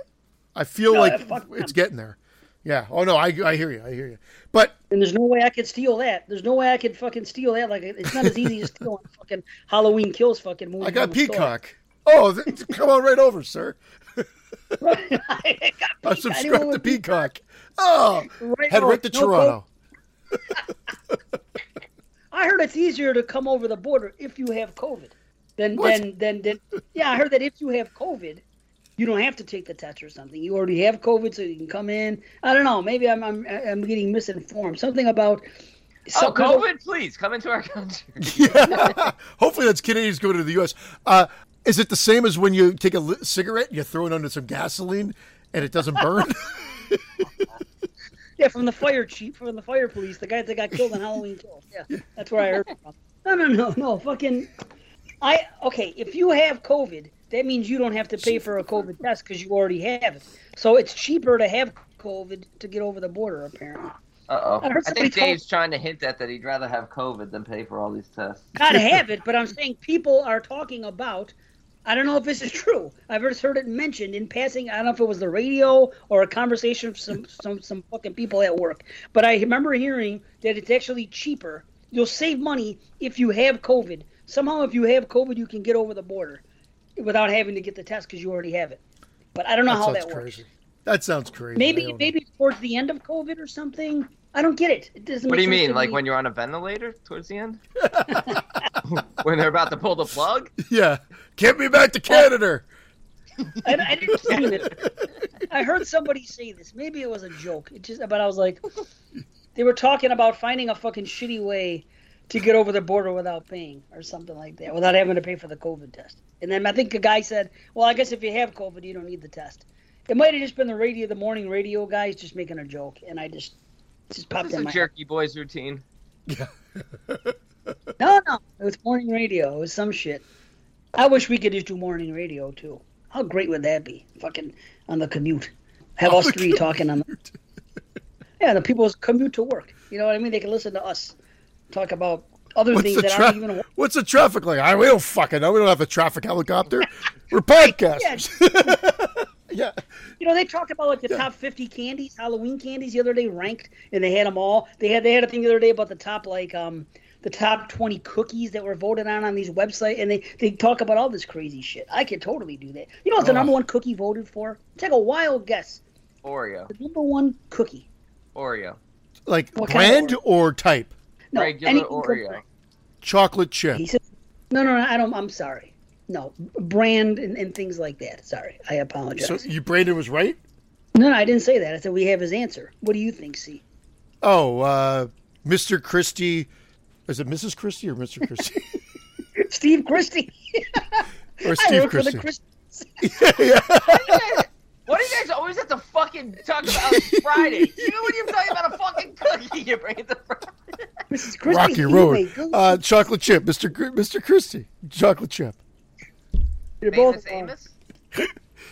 I feel like it's getting there. Yeah. Oh no, I hear you. I hear you. But and there's no way I could steal that. There's no way I could fucking steal that. Like it's not as easy as stealing fucking Halloween Kills fucking movie. I got Peacock. Store. Oh, come on right over, sir. I subscribe to Peacock. Oh, right head right to Toronto. I heard it's easier to come over the border if you have COVID. I heard that if you have COVID, you don't have to take the test or something. You already have COVID, so you can come in. I don't know. Maybe I'm getting misinformed. Something about. So COVID, please come into our country. Yeah. Hopefully, that's Canadians going to the U.S. Is it the same as when you take a cigarette and you throw it under some gasoline and it doesn't burn? Yeah, from the fire chief, from the fire police, the guy that got killed on Halloween Kills. Yeah, that's where I heard it from. No, fucking. If you have COVID, that means you don't have to pay for a COVID test because you already have it. So it's cheaper to have COVID to get over the border, apparently. Uh-oh. I think Dave's trying to hint that he'd rather have COVID than pay for all these tests. Not have it, but I'm saying people are talking about. I don't know if this is true. I've heard it mentioned in passing. I don't know if it was the radio or a conversation with some fucking people at work. But I remember hearing that it's actually cheaper. You'll save money if you have COVID. Somehow if you have COVID, you can get over the border without having to get the test because you already have it. But I don't know how that works. That sounds crazy. Maybe towards the end of COVID or something. I don't get it. It doesn't. What do you mean? Like when you're on a ventilator towards the end? When they're about to pull the plug? Yeah. Get me back to Canada. I didn't see it. I heard somebody say this. Maybe it was a joke. But I was like, they were talking about finding a fucking shitty way to get over the border without paying or something like that, without having to pay for the COVID test. And then I think a guy said, well, I guess if you have COVID, you don't need the test. It might have just been the morning radio guys just making a joke. And I just... This is a Jerky Boys routine. Yeah. No. It was morning radio. It was some shit. I wish we could just do morning radio, too. How great would that be? Fucking on the commute. Have us three talking on the... Yeah, the people's commute to work. You know what I mean? They can listen to us talk about other things that aren't even... What's the traffic like? We don't fucking know. We don't have a traffic helicopter. We're podcasters. Yeah. Yeah, you know they talked about like the top 50 candies, Halloween candies the other day ranked, and they had them all. They had a thing the other day about the top the top 20 cookies that were voted on these websites, and they talk about all this crazy shit. I could totally do that. You know what's the number one cookie voted for? Take a wild guess. Oreo. The number one cookie. Oreo. Like what brand kind of Oreo? Or type? No, regular Oreo. Chocolate chip. He said, no, I don't. I'm sorry. No, brand and things like that. Sorry, I apologize. So Brandon was right? No, I didn't say that. I said we have his answer. What do you think, C? Oh, Mr. Christie. Is it Mrs. Christie or Mr. Christie? Steve Christie. Or Steve Christie. Yeah. What are you guys always have to fucking talk about on Friday? You know when you're talking about a fucking cookie, you bring it to Friday. Mrs. Christie. Rocky Road. Chocolate chip. Mr. Christie. Chocolate chip. You're both Amos?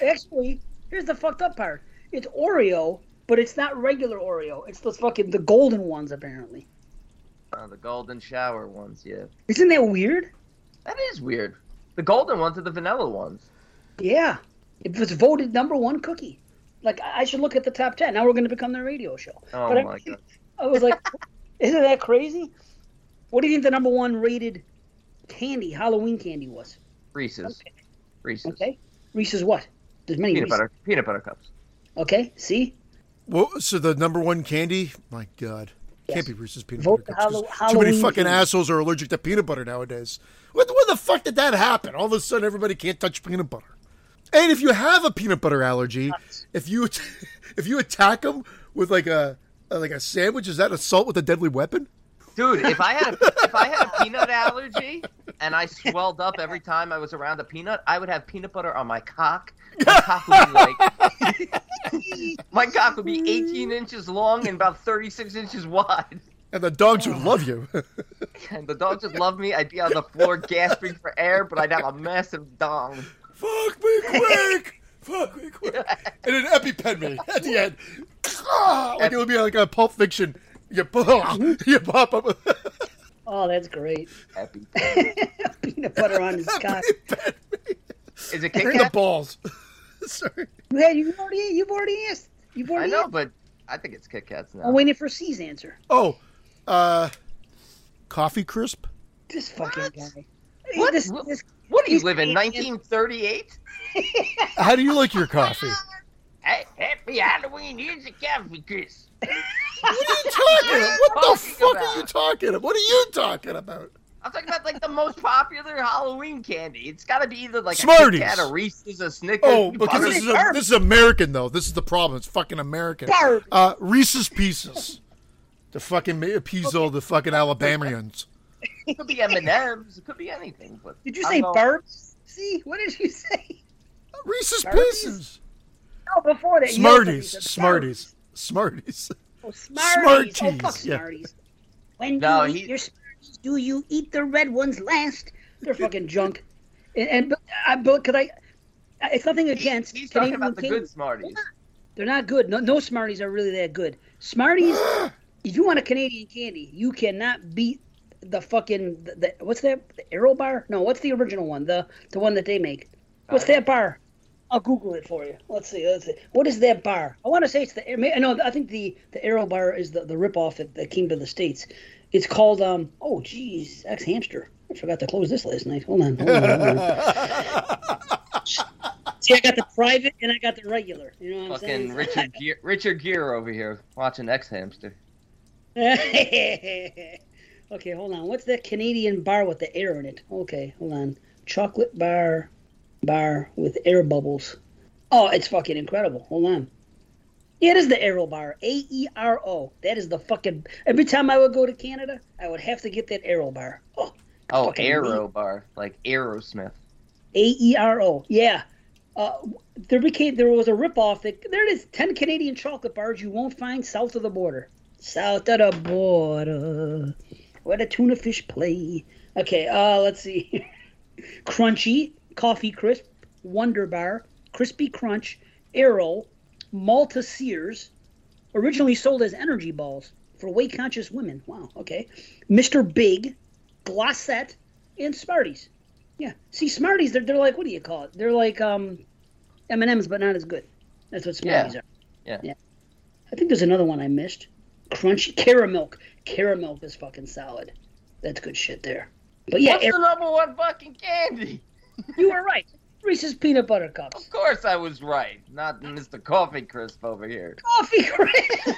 Actually, here's the fucked up part. It's Oreo, but it's not regular Oreo. It's the golden ones, apparently. The golden shower ones, yeah. Isn't that weird? That is weird. The golden ones are the vanilla ones. Yeah. It was voted number one cookie. Like, I should look at the top 10. Now we're going to become the radio show. Oh, but my God. I was like, isn't that crazy? What do you think the number one rated candy, Halloween candy was? Reese's. Okay. Reese's. Okay. Reese's what? There's many Reese's. Peanut butter cups. Okay. See? Well, so the number one candy? My God. Yes. Can't be Reese's peanut butter cups. Too many fucking assholes are allergic to peanut butter nowadays. When the fuck did that happen? All of a sudden, everybody can't touch peanut butter. And if you have a peanut butter allergy, if you attack them with like a sandwich, is that assault with a deadly weapon? Dude, if I had a peanut allergy and I swelled up every time I was around a peanut, I would have peanut butter on my cock. My cock would be my cock would be 18 inches long and about 36 inches wide. And the dogs would love you. And the dogs would love me. I'd be on the floor gasping for air, but I'd have a massive dong. Fuck me quick! Fuck me quick! And an EpiPen me at the end. Like it would be like a Pulp Fiction. You pop up. Oh, that's great. EpiPen. Peanut butter on his cock. Is it Kit Kat? The balls. Sorry. Yeah, you've already asked. I know, but I think it's Kit Kats now. I'm waiting for C's answer. Oh, Coffee Crisp? This fucking guy. What? What do you live in, 1938? How do you like your coffee? Happy Halloween, here's a Coffee Crisp. What are you talking about? What the fuck are you talking about? What are you talking about? I'm talking about, like, the most popular Halloween candy. It's got to be either, like, Smarties. A Kit Kat, a Reese's, a Snickers. Oh, because this is American, though. This is the problem. It's fucking American. Reese's Pieces. To fucking appease all the fucking Alabamians. It could be M&Ms. It could be anything. But did you say Burbs? See, what did you say? Reese's Pieces. No, before that. Smarties. Oh, Smarties. Oh, fuck Smarties. Yeah. When you eat your Smarties, do you eat the red ones last? They're fucking junk. It's nothing against. He's talking about the good Smarties. They're not good. No Smarties are really that good. Smarties. If you want a Canadian candy, you cannot beat the fucking what's that? The Aero Bar? No, what's the original one? The one that they make. What's that bar? I'll Google it for you. Let's see. What is that bar? I want to say it's I think the Aero Bar is the ripoff that came to the States. It's called Ex Hamster. I forgot to close this last night. Hold on. See, I got the private and I got the regular. You know what I'm saying? Richard Gere over here watching Ex Hamster. Okay, hold on. What's that Canadian bar with the air in it? Okay, hold on. Chocolate bar with air bubbles. Oh, it's fucking incredible. Hold on. Yeah, it is the Aero Bar. A-E-R-O. That is the fucking... Every time I would go to Canada, I would have to get that Aero Bar. Oh Aero meat. Bar. Like Aerosmith. A-E-R-O. Yeah. There was a ripoff. There it is. 10 Canadian chocolate bars you won't find south of the border. South of the border. Where the tuna fish play. Okay, let's see. Crunchy, Coffee Crisp, Wonder Bar, Crispy Crunch, Aero, Malta Sears. Originally sold as energy balls for weight-conscious women. Wow, okay. Mr. Big, Glossette, and Smarties. Yeah, see, Smarties, they're like, what do you call it? They're like M&Ms, but not as good. That's what Smarties are. Yeah. I think there's another one I missed. Crunchy Caramilk. Caramilk is fucking solid. That's good shit there. But yeah, what's the number one fucking candy? You were right. Reese's Peanut Butter Cups. Of course I was right. Not Mr. Coffee Crisp over here. Coffee Crisp.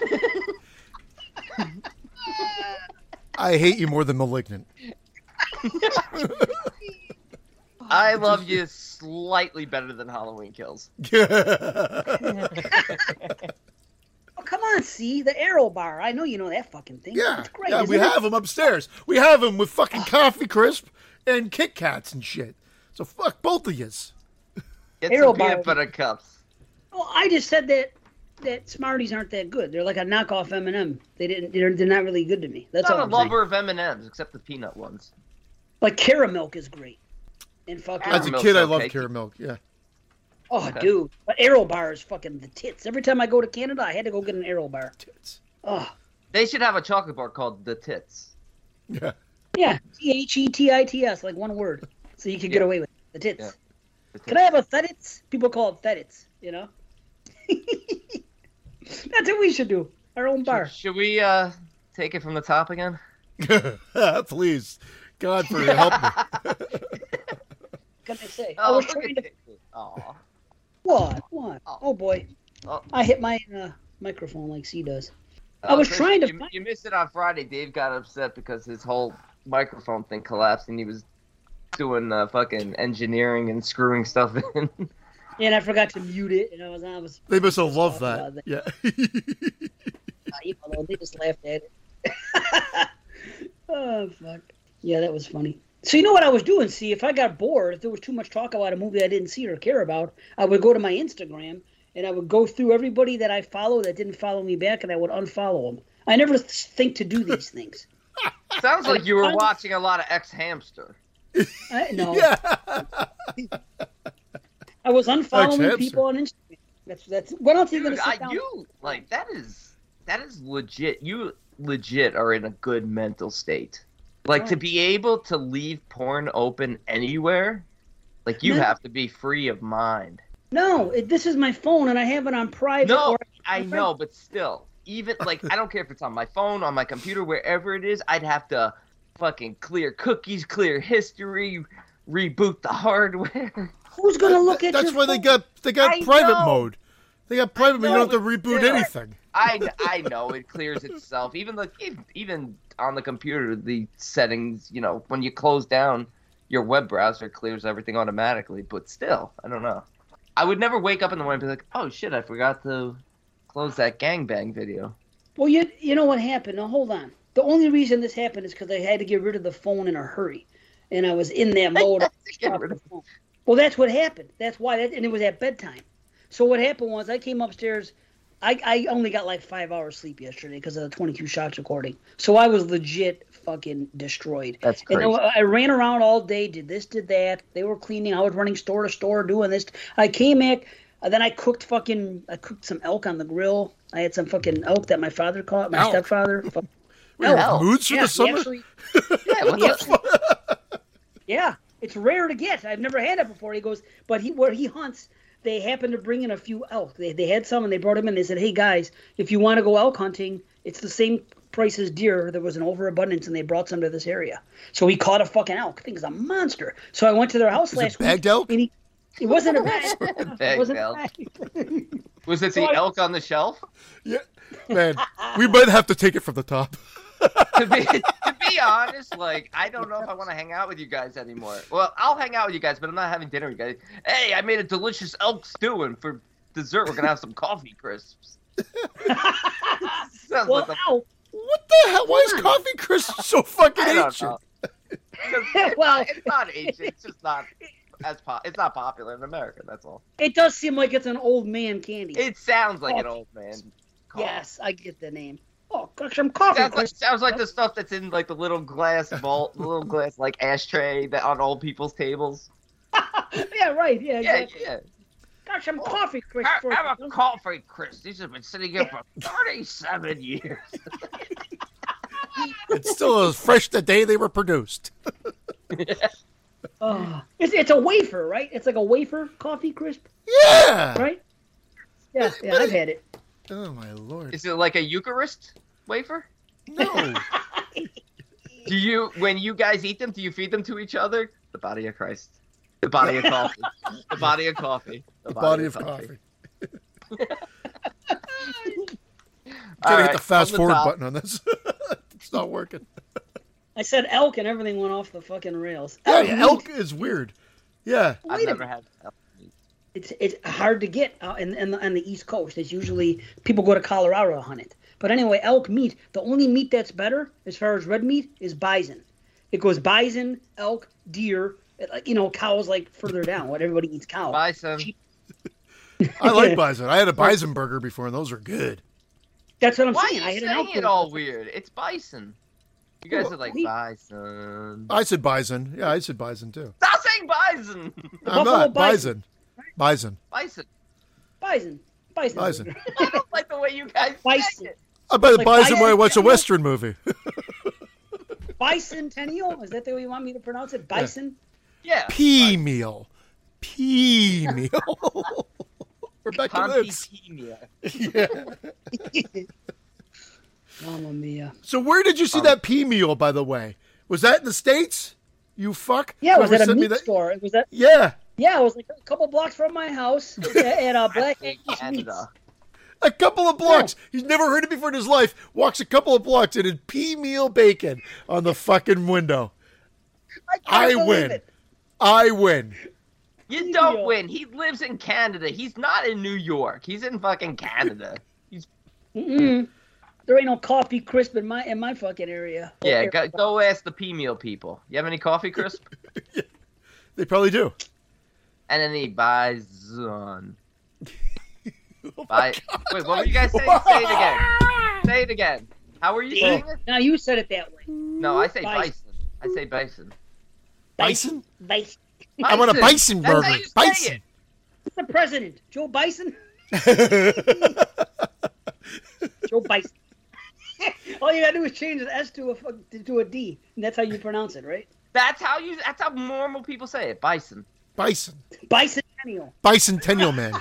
I hate you more than Malignant. I love you slightly better than Halloween Kills. Oh, come on, see? The Aero Bar. I know you know that fucking thing. Yeah, it's great, we have them upstairs. We have them with fucking Coffee Crisp and Kit Kats and shit. So fuck both of yous. Get Aero some peanut butter cups. Oh, I just said that Smarties aren't that good. They're like a knockoff M&M. They're not really good to me. That's all I'm saying. I'm not a lover of M&Ms, except the peanut ones. But Caramilk is great. And fucking as a kid, I loved Caramilk, yeah. Oh, okay. Dude. But Aero Bar is fucking the tits. Every time I go to Canada, I had to go get an Aero Bar. Tits. Oh. They should have a chocolate bar called the Tits. Yeah. Yeah. T-H-E-T-I-T-S, like one word. So you can get away with it. The Tits. Yeah. The tits. Can I have a Fetits? People call it Fetits, you know? That's what we should do. Our own bar. Should we take it from the top again? Please. God, for help me. What can I say? Oh, I was trying to... Aw. What? Oh, boy. Oh. I hit my microphone like C does. I was trying to... You missed it on Friday. Dave got upset because his whole microphone thing collapsed and he was doing fucking engineering and screwing stuff in. And I forgot to mute it. And I was they must have loved that. Yeah. You know, they just laughed at it. Oh, fuck. Yeah, that was funny. So you know what I was doing? See, if I got bored, if there was too much talk about a movie I didn't see or care about, I would go to my Instagram and I would go through everybody that I follow that didn't follow me back, and I would unfollow them. I never think to do these things. Sounds like you were watching a lot of X Hamster. No. Yeah. I was unfollowing people on Instagram. That's what else are you going to sit down? You like that is legit. You legit are in a good mental state. Like, to be able to leave porn open anywhere, like, you have to be free of mind. No, this is my phone, and I have it on private. No, I know, but still. Even, like, I don't care if it's on my phone, on my computer, wherever it is, I'd have to fucking clear cookies, clear history, reboot the hardware. Who's going to look at your phone? That's why they got private mode. They got private mode. You don't have to reboot anything. I know. It clears itself. Even on the computer, the settings, you know, when you close down your web browser, clears everything automatically. But still, I don't know. I would never wake up in the morning and be like, oh, shit, I forgot to close that gangbang video. Well, you know what happened? Now, hold on. The only reason this happened is because I had to get rid of the phone in a hurry. And I was in that mode. Well, that's what happened. That's why. And it was at bedtime. So what happened was I came upstairs. I only got like 5 hours sleep yesterday because of the 22 shots recording. So I was legit fucking destroyed. That's crazy. And I ran around all day, did this, did that. They were cleaning. I was running store to store doing this. I came back. Then I cooked some elk on the grill. I had some fucking elk that my father caught, my stepfather. Moods for the summer? Actually, yeah, it's rare to get. I've never had it before. He goes, but where he hunts, they happened to bring in a few elk. They had some, and they brought them in. They said, hey, guys, if you want to go elk hunting, it's the same price as deer. There was an overabundance, and they brought some to this area. So he caught a fucking elk. I think it's a monster. So I went to their house last week. Bagged elk? It wasn't a bag. It wasn't elk. Was it the elk on the shelf? Yeah. Man, we might have to take it from the top. To be honest, like, I don't know if I want to hang out with you guys anymore. Well, I'll hang out with you guys, but I'm not having dinner with you guys. Hey, I made a delicious elk stew, and for dessert, we're going to have some coffee crisps. What the hell? Why is coffee crisps so fucking ancient? It's not ancient. It's just not it's not popular in America, that's all. It does seem like it's an old man candy. It sounds like an old man. Yes, I get the name. Oh, some coffee. Sounds like the stuff that's in like the little glass bowl, little glass like ashtray that on old people's tables. Yeah, right. Yeah, exactly. Yeah. Got some coffee, Chris. Have a coffee, Chris. These have been sitting here for 37 years. It's still as fresh the day they were produced. Yeah. It's a wafer, right? It's like a wafer coffee crisp. Yeah. Right. Yeah. I've had it. Oh, my Lord. Is it like a Eucharist wafer? No. When you guys eat them, do you feed them to each other? The body of Christ. The body of coffee. The body of coffee. The body of coffee. I'm going to hit the fast forward button on this. It's not working. I said elk and everything went off the fucking rails. Elk is weird. Yeah. I've never had elk. It's hard to get on the East Coast. It's usually people go to Colorado to hunt it. But anyway, elk meat, the only meat that's better as far as red meat is bison. It goes bison, elk, deer, you know, cows like further down. What everybody eats cow. Bison. I like bison. I had a bison burger before, and those are good. That's what I'm saying. Why are you saying it all weird? It's bison. You guys are like bison. I said bison. Yeah, I said bison too. Stop saying bison. I'm not bison. Bison. I don't like the way you guys say it. I bet the bison when I watch a Western movie. Bicentennial? Is that the way you want me to pronounce it? Bison? Yeah. P-meal. Rebecca lives. Yeah. Mamma mia. So where did you see that P-meal, by the way? Was that in the States? You fuck? Yeah, it was at a meat store. It was at... Yeah. Yeah, it was like a couple blocks from my house at Black Angus Meats. A couple of blocks. Oh. He's never heard it before in his life. Walks a couple of blocks and had pea meal bacon on the fucking window. I win. You don't win. He lives in Canada. He's not in New York. He's in fucking Canada. He's... Mm-mm. There ain't no coffee crisp in my fucking area. Yeah, go ask the P-Meal people. You have any coffee crisp? Yeah, they probably do. And then he buys on. Oh wait, what were you guys saying? Say it again. Say it again. How were you saying it? No, you said it that way. No, I say bison. I say bison. Bison? Bison. I want a bison burger. That's how you say bison. It. It's the president, Joe Bison. Joe Bison. All you gotta do is change the S to a D, and that's how you pronounce it, right? That's how normal people say it. Bison. Bison. Bicentennial. Bicentennial man.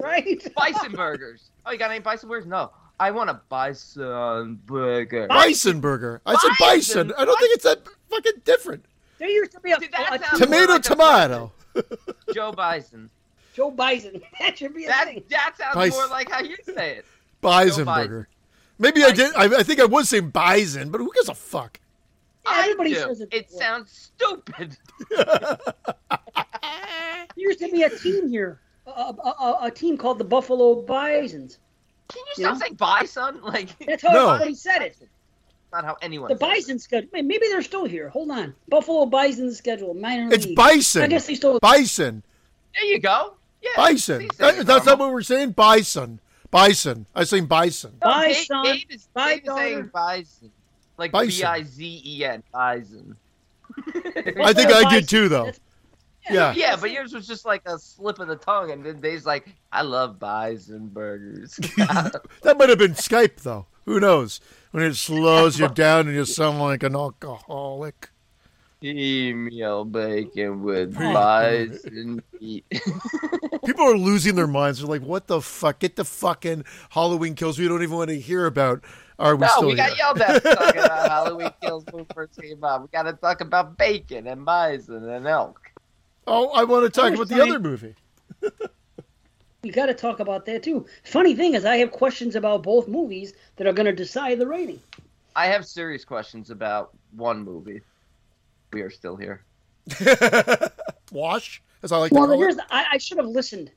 Right. Bison burgers. Oh, you got any bison burgers? No. I want a bison burger. Bison burger. I said bison. I don't think it's that fucking different. There used to be a tomato, like tomato. Joe Bison. Joe Bison. That should be a thing. That sounds more like how you say it. Bison burger. Maybe bison. I think I would say bison, but who gives a fuck? Yeah, everybody says it. It sounds stupid. There used to be a team here, a team called the Buffalo Bisons. Can you stop saying bison? Like that's how everybody said it. Not how anyone. The Bison schedule. Maybe they're still here. Hold on. Buffalo Bison schedule. Minor league. Bison. I guess they still bison. There you go. Yeah. Bison. That's not what we're saying. Bison. Bison. I saying bison. Bison. Dave is saying bison. Like B-I-Z-E-N. Bison. I think I did too, though. Yeah, but yours was just like a slip of the tongue, and then Dave's like, I love bison burgers. That might have been Skype, though. Who knows? When it slows you down and you sound like an alcoholic. Email bacon with bison meat. People are losing their minds. They're like, what the fuck? Get the fucking Halloween Kills we don't even want to hear about. Are we still here? No, we got yelled at talking about Halloween Kills when we first came out. We got to talk about bacon and bison and elk. Oh, I want to talk about the other movie. You got to talk about that, too. Funny thing is, I have questions about both movies that are going to decide the rating. I have serious questions about one movie. We Are Still Here. Wash, as I like to call it. I should have listened.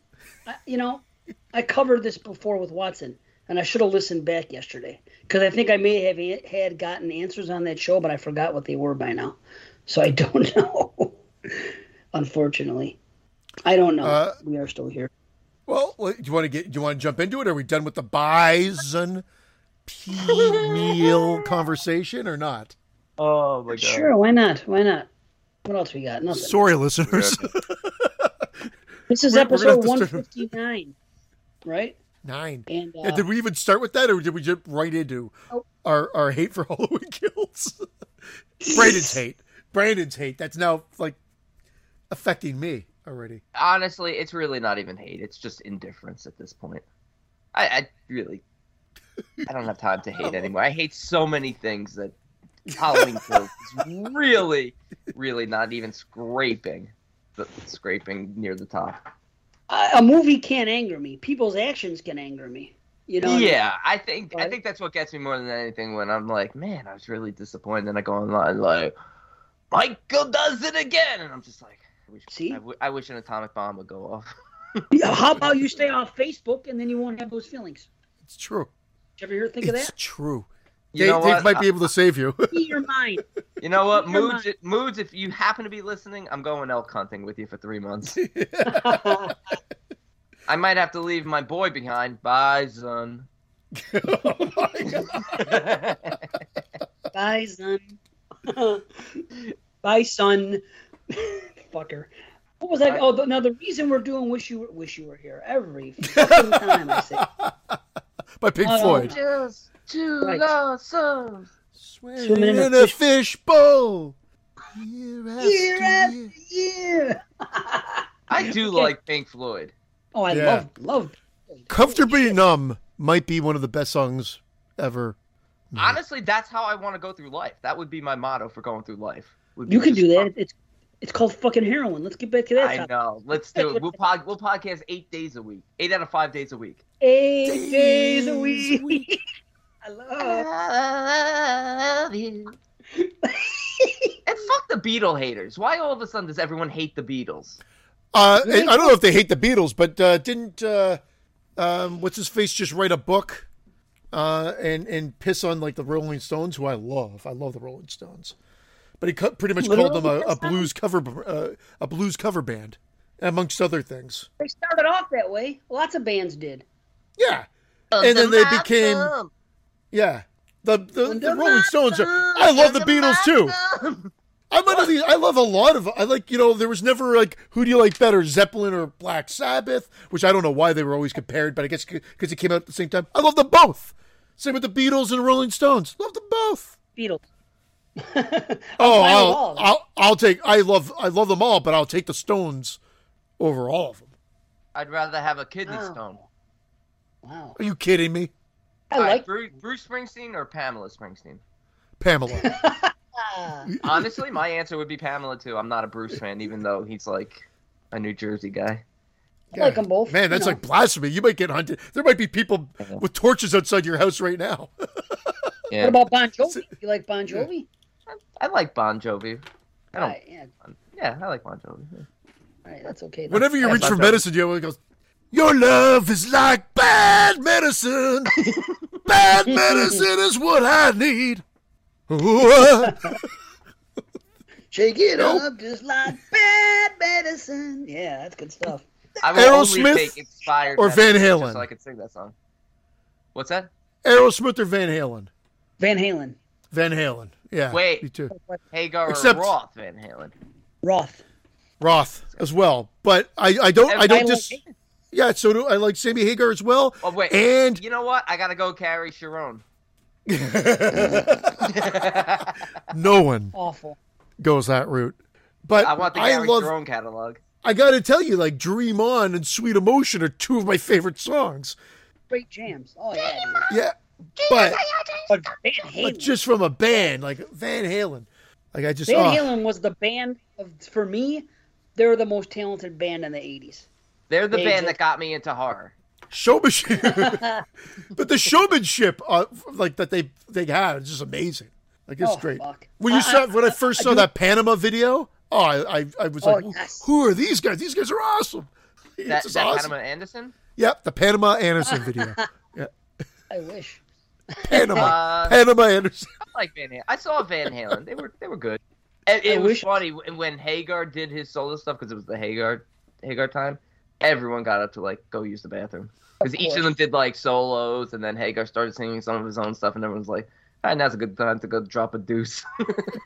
I covered this before with Watson, and I should have listened back yesterday. Because I think I may have had gotten answers on that show, but I forgot what they were by now. So I don't know. Unfortunately, I don't know. We Are Still Here. Well, do you want to get? Do you want to jump into it? Are we done with the bison P-Meal conversation or not? Oh my god! Sure, why not? Why not? What else we got? Nothing. Sorry, listeners. This is episode 159, right? 9. And did we even start with that, or did we jump right into our hate for Halloween Kills? Brandon's hate. Brandon's hate. That's now like. Affecting me already. Honestly, it's really not even hate. It's just indifference at this point. I don't have time to hate anymore. I hate so many things that Halloween Kills is really, really not even scraping near the top. A movie can't anger me. People's actions can anger me. You know? Yeah, I think that's what gets me more than anything when I'm like, man, I was really disappointed. And I go online like, Michael does it again, and I'm just like. I wish an atomic bomb would go off. How about you stay off Facebook and then you won't have those feelings? It's true. Did you ever think of that? It's true. Dave might be able to save you. Be your mind. You know what? Moods, if you happen to be listening, I'm going elk hunting with you for 3 months. I might have to leave my boy behind. Bye, son. Oh, my God. Bye, son. Bye, son. Fucker. What was that? Oh, now the reason we're doing Wish You Were Here every fucking time I say by Pink Floyd. Just two lost souls swimming in a fish bowl. Year after year. I do like Pink Floyd. Oh, I love Pink Floyd. Comfortably Numb might be one of the best songs ever made. Honestly, that's how I want to go through life. That would be my motto for going through life. You can do that. It's called fucking heroin. Let's get back to that. I know. Let's do it. We'll podcast 8 days a week. 8 out of 5 days a week. 8 days a week. I love you. And fuck the Beatle haters. Why all of a sudden does everyone hate the Beatles? I don't know if they hate the Beatles, but didn't what's his face just write a book and piss on like the Rolling Stones, who I love. I love the Rolling Stones, but he pretty much called them a blues cover band, amongst other things. They started off that way. Lots of bands did. Yeah, and then they became yeah. The Rolling Stones are. I love the Beatles too. I'm one of these. I love a lot of. I like, you know, there was never like, who do you like better, Zeppelin or Black Sabbath? Which I don't know why they were always compared, but I guess because it came out at the same time. I love them both. Same with the Beatles and the Rolling Stones. Love them both. Beatles. I love them all, but I'll take the Stones over all of them. I'd rather have a kidney stone. Wow. Are you kidding me? I like Bruce Springsteen or Pamela Springsteen. Pamela. Honestly, my answer would be Pamela too. I'm not a Bruce fan, even though he's like a New Jersey guy. I like them both. Man, that's like blasphemy. You might get hunted. There might be people with torches outside your house right now. Yeah. What about Bon Jovi? You like Bon Jovi? Yeah. I like Bon Jovi. I don't. I like Bon Jovi. Yeah. All right, that's okay. Whenever you reach for medicine, you always goes, your love is like bad medicine. Bad medicine is what I need. Shake it up just like bad medicine. Yeah, that's good stuff. I would Aerosmith take inspired or Van Halen, so I could sing that song. What's that? Aerosmith or Van Halen? Van Halen. Van Halen. Yeah. Wait. Me too. Hagar or Roth? Van Halen. Roth as well, but I don't. Yeah, so do I like Sammy Hagar as well. Oh, wait. And you know what? I got to go carry Sharon. No one goes that route. But I want the Carrie Sharon catalog. I got to tell you, like Dream On and Sweet Emotion are two of my favorite songs. Great jams. Oh, yeah. Yeah. But just from a band, like Van Halen. Van Halen was the band, for me, they were the most talented band in the 80s. They're the band that got me into horror. Showmanship. But the showmanship like that they had is just amazing. Like, it's great. Fuck. When I first saw that Panama video, I was like, who are these guys? These guys are awesome. That awesome. Panama Anderson? Yep, the Panama Anderson video. Yeah. I wish. Panama Anderson. I like Van Halen. I saw Van Halen. They were good. It was funny when Hagar did his solo stuff, because it was the Hagar time. Everyone got up to like go use the bathroom, because each of them did like solos, and then Hagar started singing some of his own stuff, and everyone's like, "All right, now's a good time to go drop a deuce."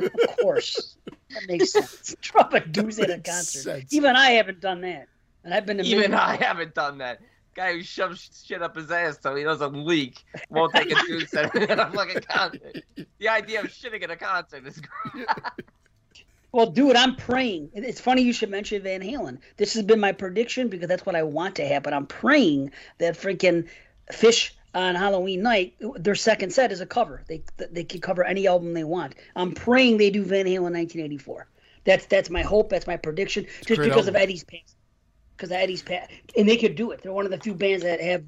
Of course, that makes sense. Drop a deuce at a concert. Sense. Even I haven't done that, and I've been to I haven't done that. Guy who shoves shit up his ass so he doesn't leak won't take a deuce at a fucking concert. The idea of shitting at a concert is great. Well, dude, I'm praying. It's funny you should mention Van Halen. This has been my prediction, because that's what I want to happen. I'm praying that freaking Fish on Halloween night, their second set is a cover. They can cover any album they want. I'm praying they do Van Halen 1984. That's my hope. That's my prediction. Just because of Eddie's past. Because of Eddie's past. And they could do it. They're one of the few bands that have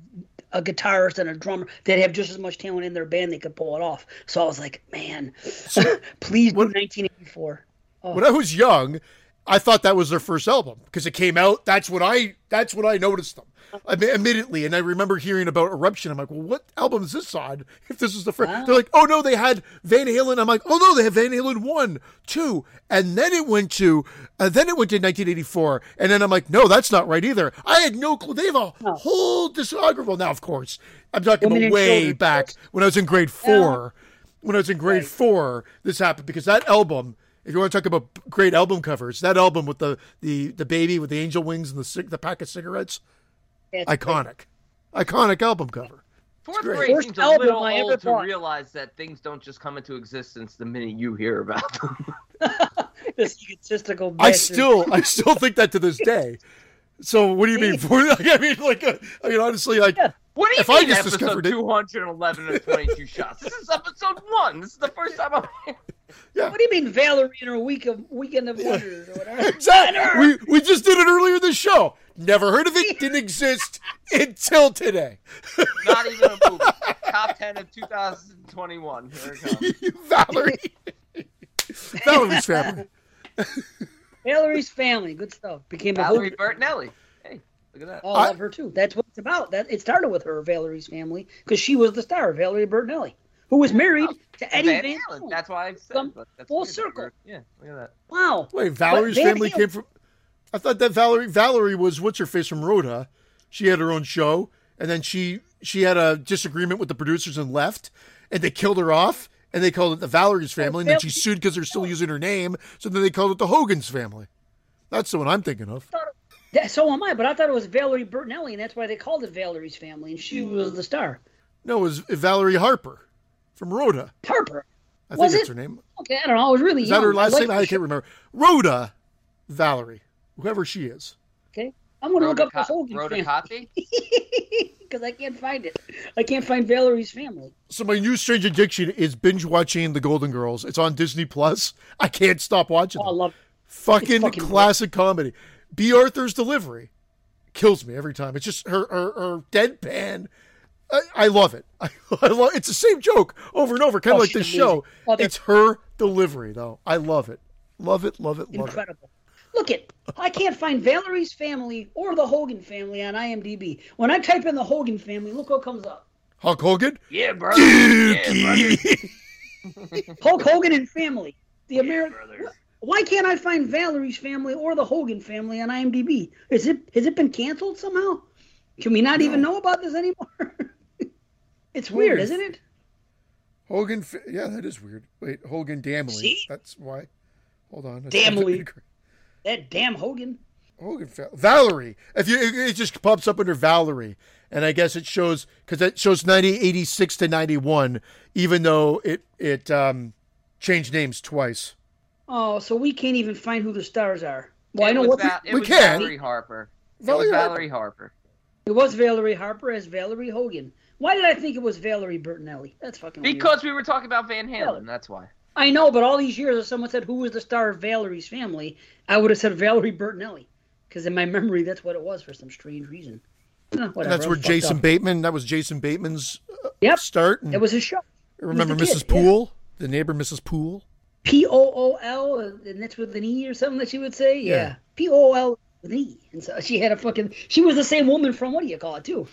a guitarist and a drummer that have just as much talent in their band. They could pull it off. So I was like, man, please do 1984. Oh. When I was young, I thought that was their first album, because it came out. That's when I noticed them, admittedly. And I remember hearing about Eruption. I'm like, well, what album is this on? If this is the first, They're like, oh no, they had Van Halen. I'm like, oh no, they have Van Halen 1, 2, and then it went to 1984. And then I'm like, no, that's not right either. I had no clue. They have a whole discography now. Of course, I'm talking about way back when I was in grade four. When I was in grade four, this happened, because that album. If you want to talk about great album covers, that album with the baby with the angel wings and the pack of cigarettes, iconic album cover. Fourth grade seems a little old to realize that things don't just come into existence the minute you hear about them. This egotistical. I still think that to this day. So what do you mean? Honestly, like. Yeah. What do you mean I just episode 211 of 22 Shots? This is episode 1. This is the first time I'm here. Yeah. What do you mean Valerie in her Weekend of Wonders or whatever? Exactly. We just did it earlier in the show. Never heard of it. Didn't exist until today. Not even a movie. Top 10 of 2021. Here it comes. Valerie's family. Valerie's Family. Good stuff. Became Valerie Bertinelli. Hey, look at that. I love her too. That's what it's about. That it started with her, Valerie's Family, because she was the star, Valerie Bertinelli, who was married to Eddie Van Halen. That's why I said that's full circle. Yeah, look at that. Wow. Wait, Valerie's Family came from. I thought that Valerie was what's her face from Rhoda. She had her own show, and then she had a disagreement with the producers and left, and they killed her off. And they called it the Valerie's Family, and then she sued because they're still using her name. So then they called it the Hogan's Family. That's the one I'm thinking of. So am I, but I thought it was Valerie Bertinelli, and that's why they called it Valerie's Family, and she was the star. No, it was Valerie Harper from Rhoda. Harper? I think that's her name. Okay, I don't know. It was really young. Is that her last name? I can't remember. Rhoda Valerie, whoever she is. Okay. I'm going to look up the Hogan Rhoda Family. Because I can't find it. I can't find Valerie's Family. So my new strange addiction is binge watching The Golden Girls. It's on Disney Plus. I can't stop watching. Oh, I love it. Fucking classic comedy. B. Arthur's delivery kills me every time. It's just her deadpan. I love it. I love. It's the same joke over and over, kind of like this show. It's her delivery though. I love it. Love it. Love it. Love Incredible. It. Look it, I can't find Valerie's Family or the Hogan Family on IMDb. When I type in the Hogan Family, look what comes up. Hulk Hogan? Yeah, brother. Yeah, brother. Hulk Hogan and Family. The American. Why can't I find Valerie's Family or the Hogan Family on IMDb? Has it been canceled somehow? Can we not even know about this anymore? It's weird, isn't it? Hogan, yeah, that is weird. Wait, Hogan Damley. See? That's why. Hold on. Damley. That damn Hogan, Valerie. If you, it just pops up under Valerie, and I guess it shows because it shows 1986 to 91, even though it changed names twice. Oh, so we can't even find who the stars are. Well, I know what we can. Valerie Harper. Valerie Harper. It was Valerie Harper as Valerie Hogan. Why did I think it was Valerie Bertinelli? That's fucking weird. Because we were talking about Van Halen. Valerie. That's why. I know, but all these years, if someone said, who was the star of Valerie's Family, I would have said Valerie Bertinelli. Because in my memory, that's what it was for some strange reason. And that's where Jason Bateman, that was Jason Bateman's start. It was his show. I remember Mrs. Poole, the neighbor Mrs. Poole. P-O-O-L, and that's with an E or something that she would say? Yeah. P-O-O-L with an E. And so she had she was the same woman from, what do you call it, too?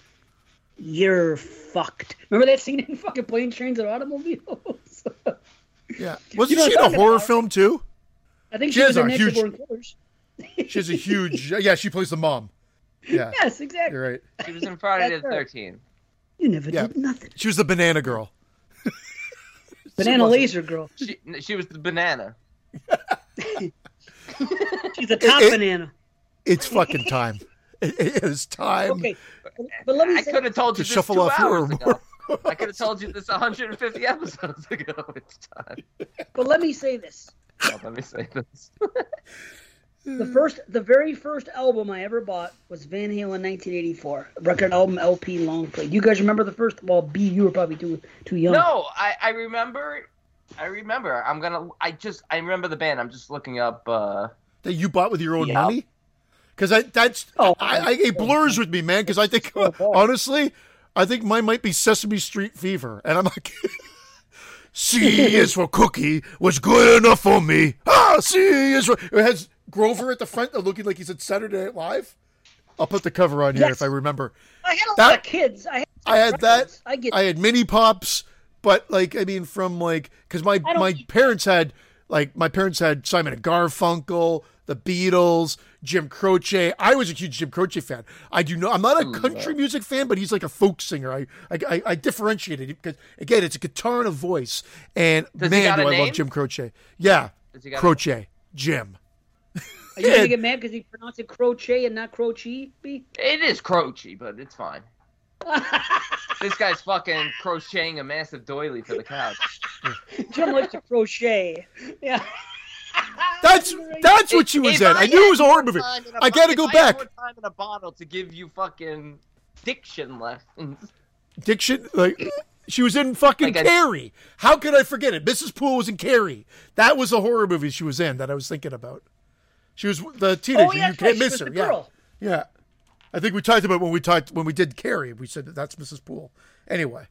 You're fucked. Remember that scene in fucking Planes, Trains, and Automobiles? Yeah, wasn't she in a horror film too? I think she was in Natural Born Killers. She's a huge. Yeah, she plays the mom. Yeah. Yes, exactly. You're right. She was in Friday the 13th. You never did nothing. She was the banana girl. Banana laser girl. She was the banana. She's a top banana. It's fucking time. It is time. Okay, but let me. I could have told you to shuffle off 2 hours ago. I could have told you this 150 episodes ago. It's time. But let me say this. The very first album I ever bought was Van Halen 1984 record album LP long play. Do you guys remember the first? Well, B, you were probably too young. No, I remember. I remember the band. I'm just looking up. That you bought with your own money? Because it blurs with me, man. Because I think honestly. I think mine might be Sesame Street Fever. And I'm like, C is for cookie was good enough for me. Ah, C is for... It has Grover at the front looking like he's at Saturday Night Live. I'll put the cover on here if I remember. I had a lot of kids. I had that. I had mini pops. But like, I mean, from like... Because my parents had Simon and Garfunkel, the Beatles, Jim Croce. I was a huge Jim Croce fan. I'm not a country music fan, but he's like a folk singer. I differentiated it because again, it's a guitar and a voice. And I love Jim Croce. Yeah, Croce, Jim. Are you gonna get mad because he pronounced it Croce and not Croce? It is Croce, but it's fine. This guy's fucking crocheting a massive doily for the couch. Jim likes to crochet. Yeah. That's what she was at. I knew it was a horror movie. I gotta go back. I had more time in a bottle to give you fucking diction lessons. Diction? Like, she was in fucking Carrie. How could I forget it? Mrs. Poole was in Carrie. That was a horror movie she was in that I was thinking about. She was the teenager. You can't miss her. Yeah. I think we talked about when we did Carrie. We said that's Mrs. Poole. Anyway,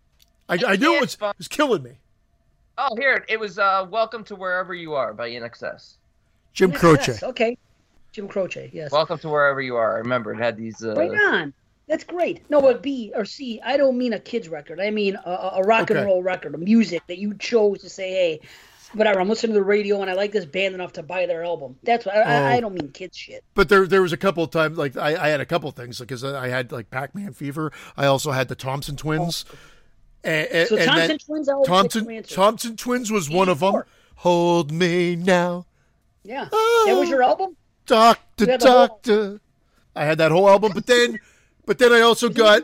I knew it was killing me. Oh, here it was. Welcome to Wherever You Are by INXS. Jim Croce. Okay, Jim Croce, yes. Welcome to Wherever You Are. I remember it had these... Right on. That's great. No, but B or C, I don't mean a kid's record. I mean a rock and roll record, a music that you chose to say, hey, whatever, I'm listening to the radio and I like this band enough to buy their album. That's what I don't mean kids shit. But there was a couple of times, like I had a couple of things because I had like Pac-Man Fever. I also had the Thompson Twins. Oh. And, so Thompson Twins was one of them. Hold Me Now. Yeah. Oh, that was your album? Doctor. I had that whole album, but then I also got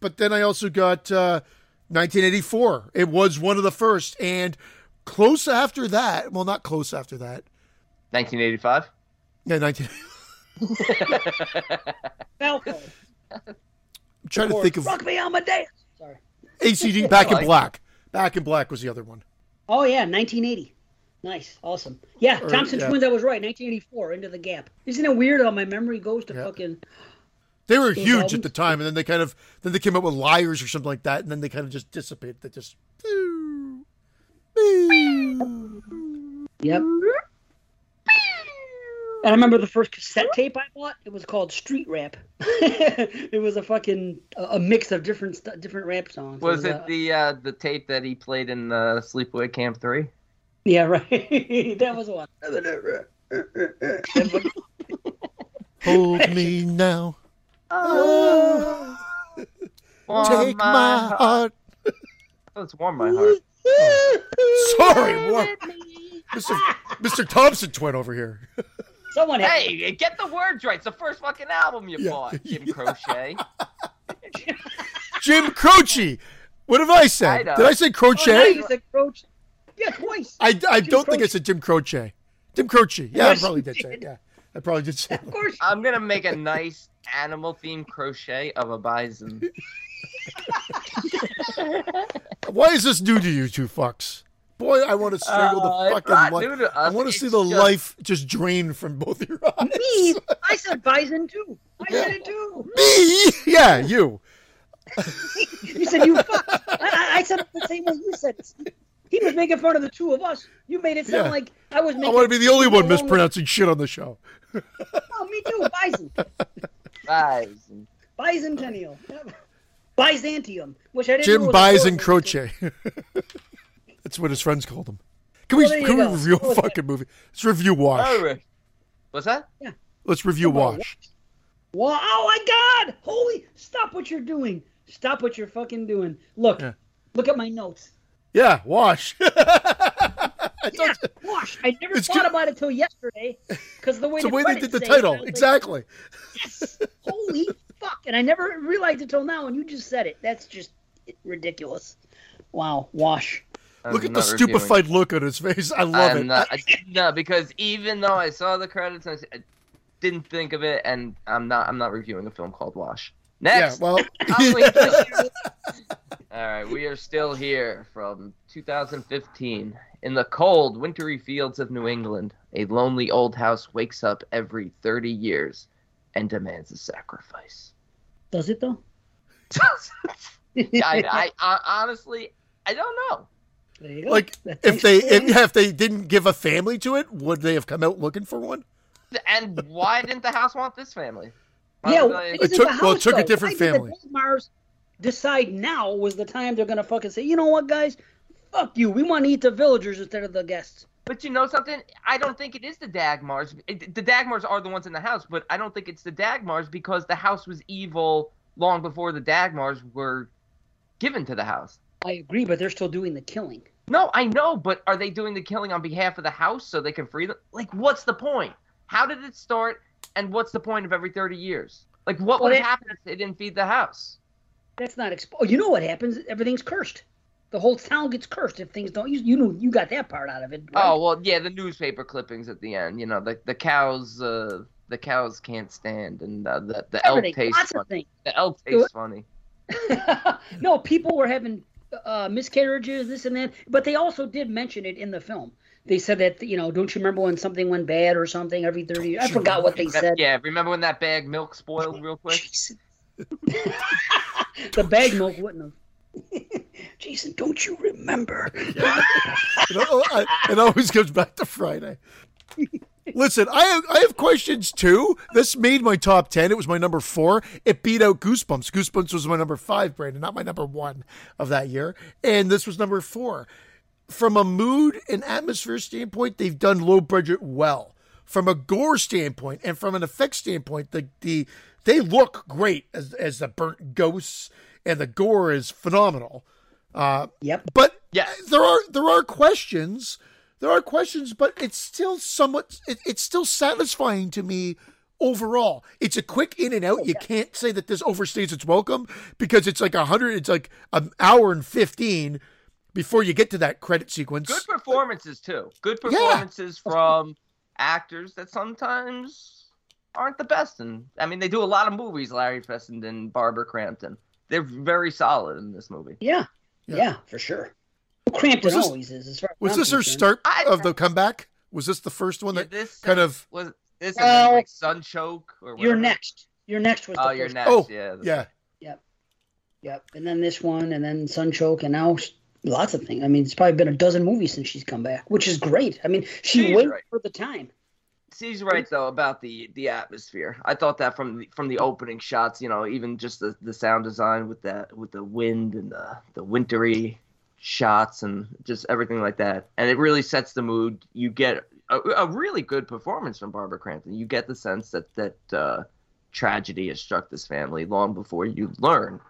1984. It was one of the first, and close after that. Well, not close after that. 1985. Yeah, 19. Falco. I'm trying to think of. Rock Me Amadeus. Sorry. ACD Back in Black. Back in Black was the other one. Oh yeah, 1980. Nice, awesome. Yeah, Thompson Twins. I was right. 1984. Into the Gap. Isn't it weird how my memory goes to fucking? They were huge albums at the time, and then they kind of came up with Liars or something like that, and then they kind of just dissipated. They just yep. And I remember the first cassette tape I bought. It was called Street Rap. It was a fucking a mix of different rap songs. Was it the tape that he played in Sleepaway Camp 3? Yeah, right. That was one. Hold me now. Oh. Take my heart. Oh, it's Warm My Heart. Oh. Sorry, Warm. Mr. Thompson Twin over here. Someone get the words right. It's the first fucking album you bought, Jim Croce. Jim Croce. What have I said? Did I say Croce? Oh, no, you said Croce. Yeah, twice. I don't think I said Jim Croce. Jim Croce. Yeah, yes, I probably did say it. Yeah, I probably did say it. Of course. I'm going to make a nice animal-themed crochet of a bison. Why is this new to you two fucks? Boy, I want to strangle the fucking life. I want to see the life just drained from both your eyes. Me? I said bison too. I said it too. Me? Yeah, you. You said you fucks. I said it the same way you said it. He was making fun of the two of us. You made it sound like I was making... I want to be the only one mispronouncing shit on the show. Oh, me too. Bison. Bicentennial. Byzantium. Which I didn't Jim Bison Croce. That's what his friends called him. Can we review a fucking movie? Let's review Wash. What's that? Yeah. Let's review Wash. Wow. Oh, my God. Holy... Stop what you're doing. Stop what you're fucking doing. Look. Yeah. Look at my notes. Yeah, Wash. Wash. I never thought about it till yesterday because the way they did the title. Exactly. Like, yes. Holy fuck! And I never realized it till now, and you just said it. That's just ridiculous. Wow, Wash. Look at the stupefied look on his face. I love it. Because even though I saw the credits, I didn't think of it, and I'm not reviewing a film called Wash. Next. Yeah, well. All right, we are still here from 2015. In the cold, wintry fields of New England, a lonely old house wakes up every 30 years and demands a sacrifice. Does it, though? I honestly, I don't know. There you go. Like, if they didn't give a family to it, would they have come out looking for one? And why didn't the house want this family? It took a different family. Decide now was the time they're going to fucking say, you know what, guys? Fuck you. We want to eat the villagers instead of the guests. But you know something? I don't think it is the Dagmars. The Dagmars are the ones in the house, but I don't think it's the Dagmars because the house was evil long before the Dagmars were given to the house. I agree, but they're still doing the killing. No, I know, but are they doing the killing on behalf of the house so they can free them? Like, what's the point? How did it start, and what's the point of every 30 years? Like, what would happen if they didn't feed the house? That's not exposed. You know what happens? Everything's cursed. The whole town gets cursed if things don't. You got that part out of it. Right? Oh well, yeah. The newspaper clippings at the end. You know, the cows can't stand, and the elk tastes funny. The elk tastes funny. No, people were having miscarriages, this and that, but they also did mention it in the film. They said that, you know, don't you remember when something went bad or something every 30 years? I forgot what they said. Yeah, remember when that bag milk spoiled real quick? Jesus. The bag milk wouldn't have. Jason, don't you remember? It always comes back to Friday. Listen, I have questions too. This made my top 10. It was my number 4. It beat out Goosebumps. Goosebumps was my number 5, Brandon, not my number 1 of that year. And this was number 4. From a mood and atmosphere standpoint, they've done low budget well. From a gore standpoint and from an effects standpoint, they look great as the burnt ghosts, and the gore is phenomenal. Yep. But yeah, there are questions. There are questions, but it's still somewhat. It's still satisfying to me overall. It's a quick in and out. You can't say that this overstays its welcome, because it's like 100. It's like an hour and 15 before you get to that credit sequence. Good performances too. Good performances from actors that sometimes aren't the best. And I mean, they do a lot of movies. Larry Fessenden and Barbara Crampton. They're very solid in this movie. Yeah, for sure. Crampton always is. As far as was this her start of the comeback? Was this the first one like Sunchoke or whatever? Your next was the first. Yep. And then this one, and then Sunchoke, and now lots of things. I mean, it's probably been a dozen movies since she's come back, which is great. I mean, she's waited for the time. She's right though about the atmosphere. I thought that from the opening shots, you know, even just the sound design with the wind and the wintry shots and just everything like that, and it really sets the mood. You get a really good performance from Barbara Crampton. You get the sense that tragedy has struck this family long before you learn.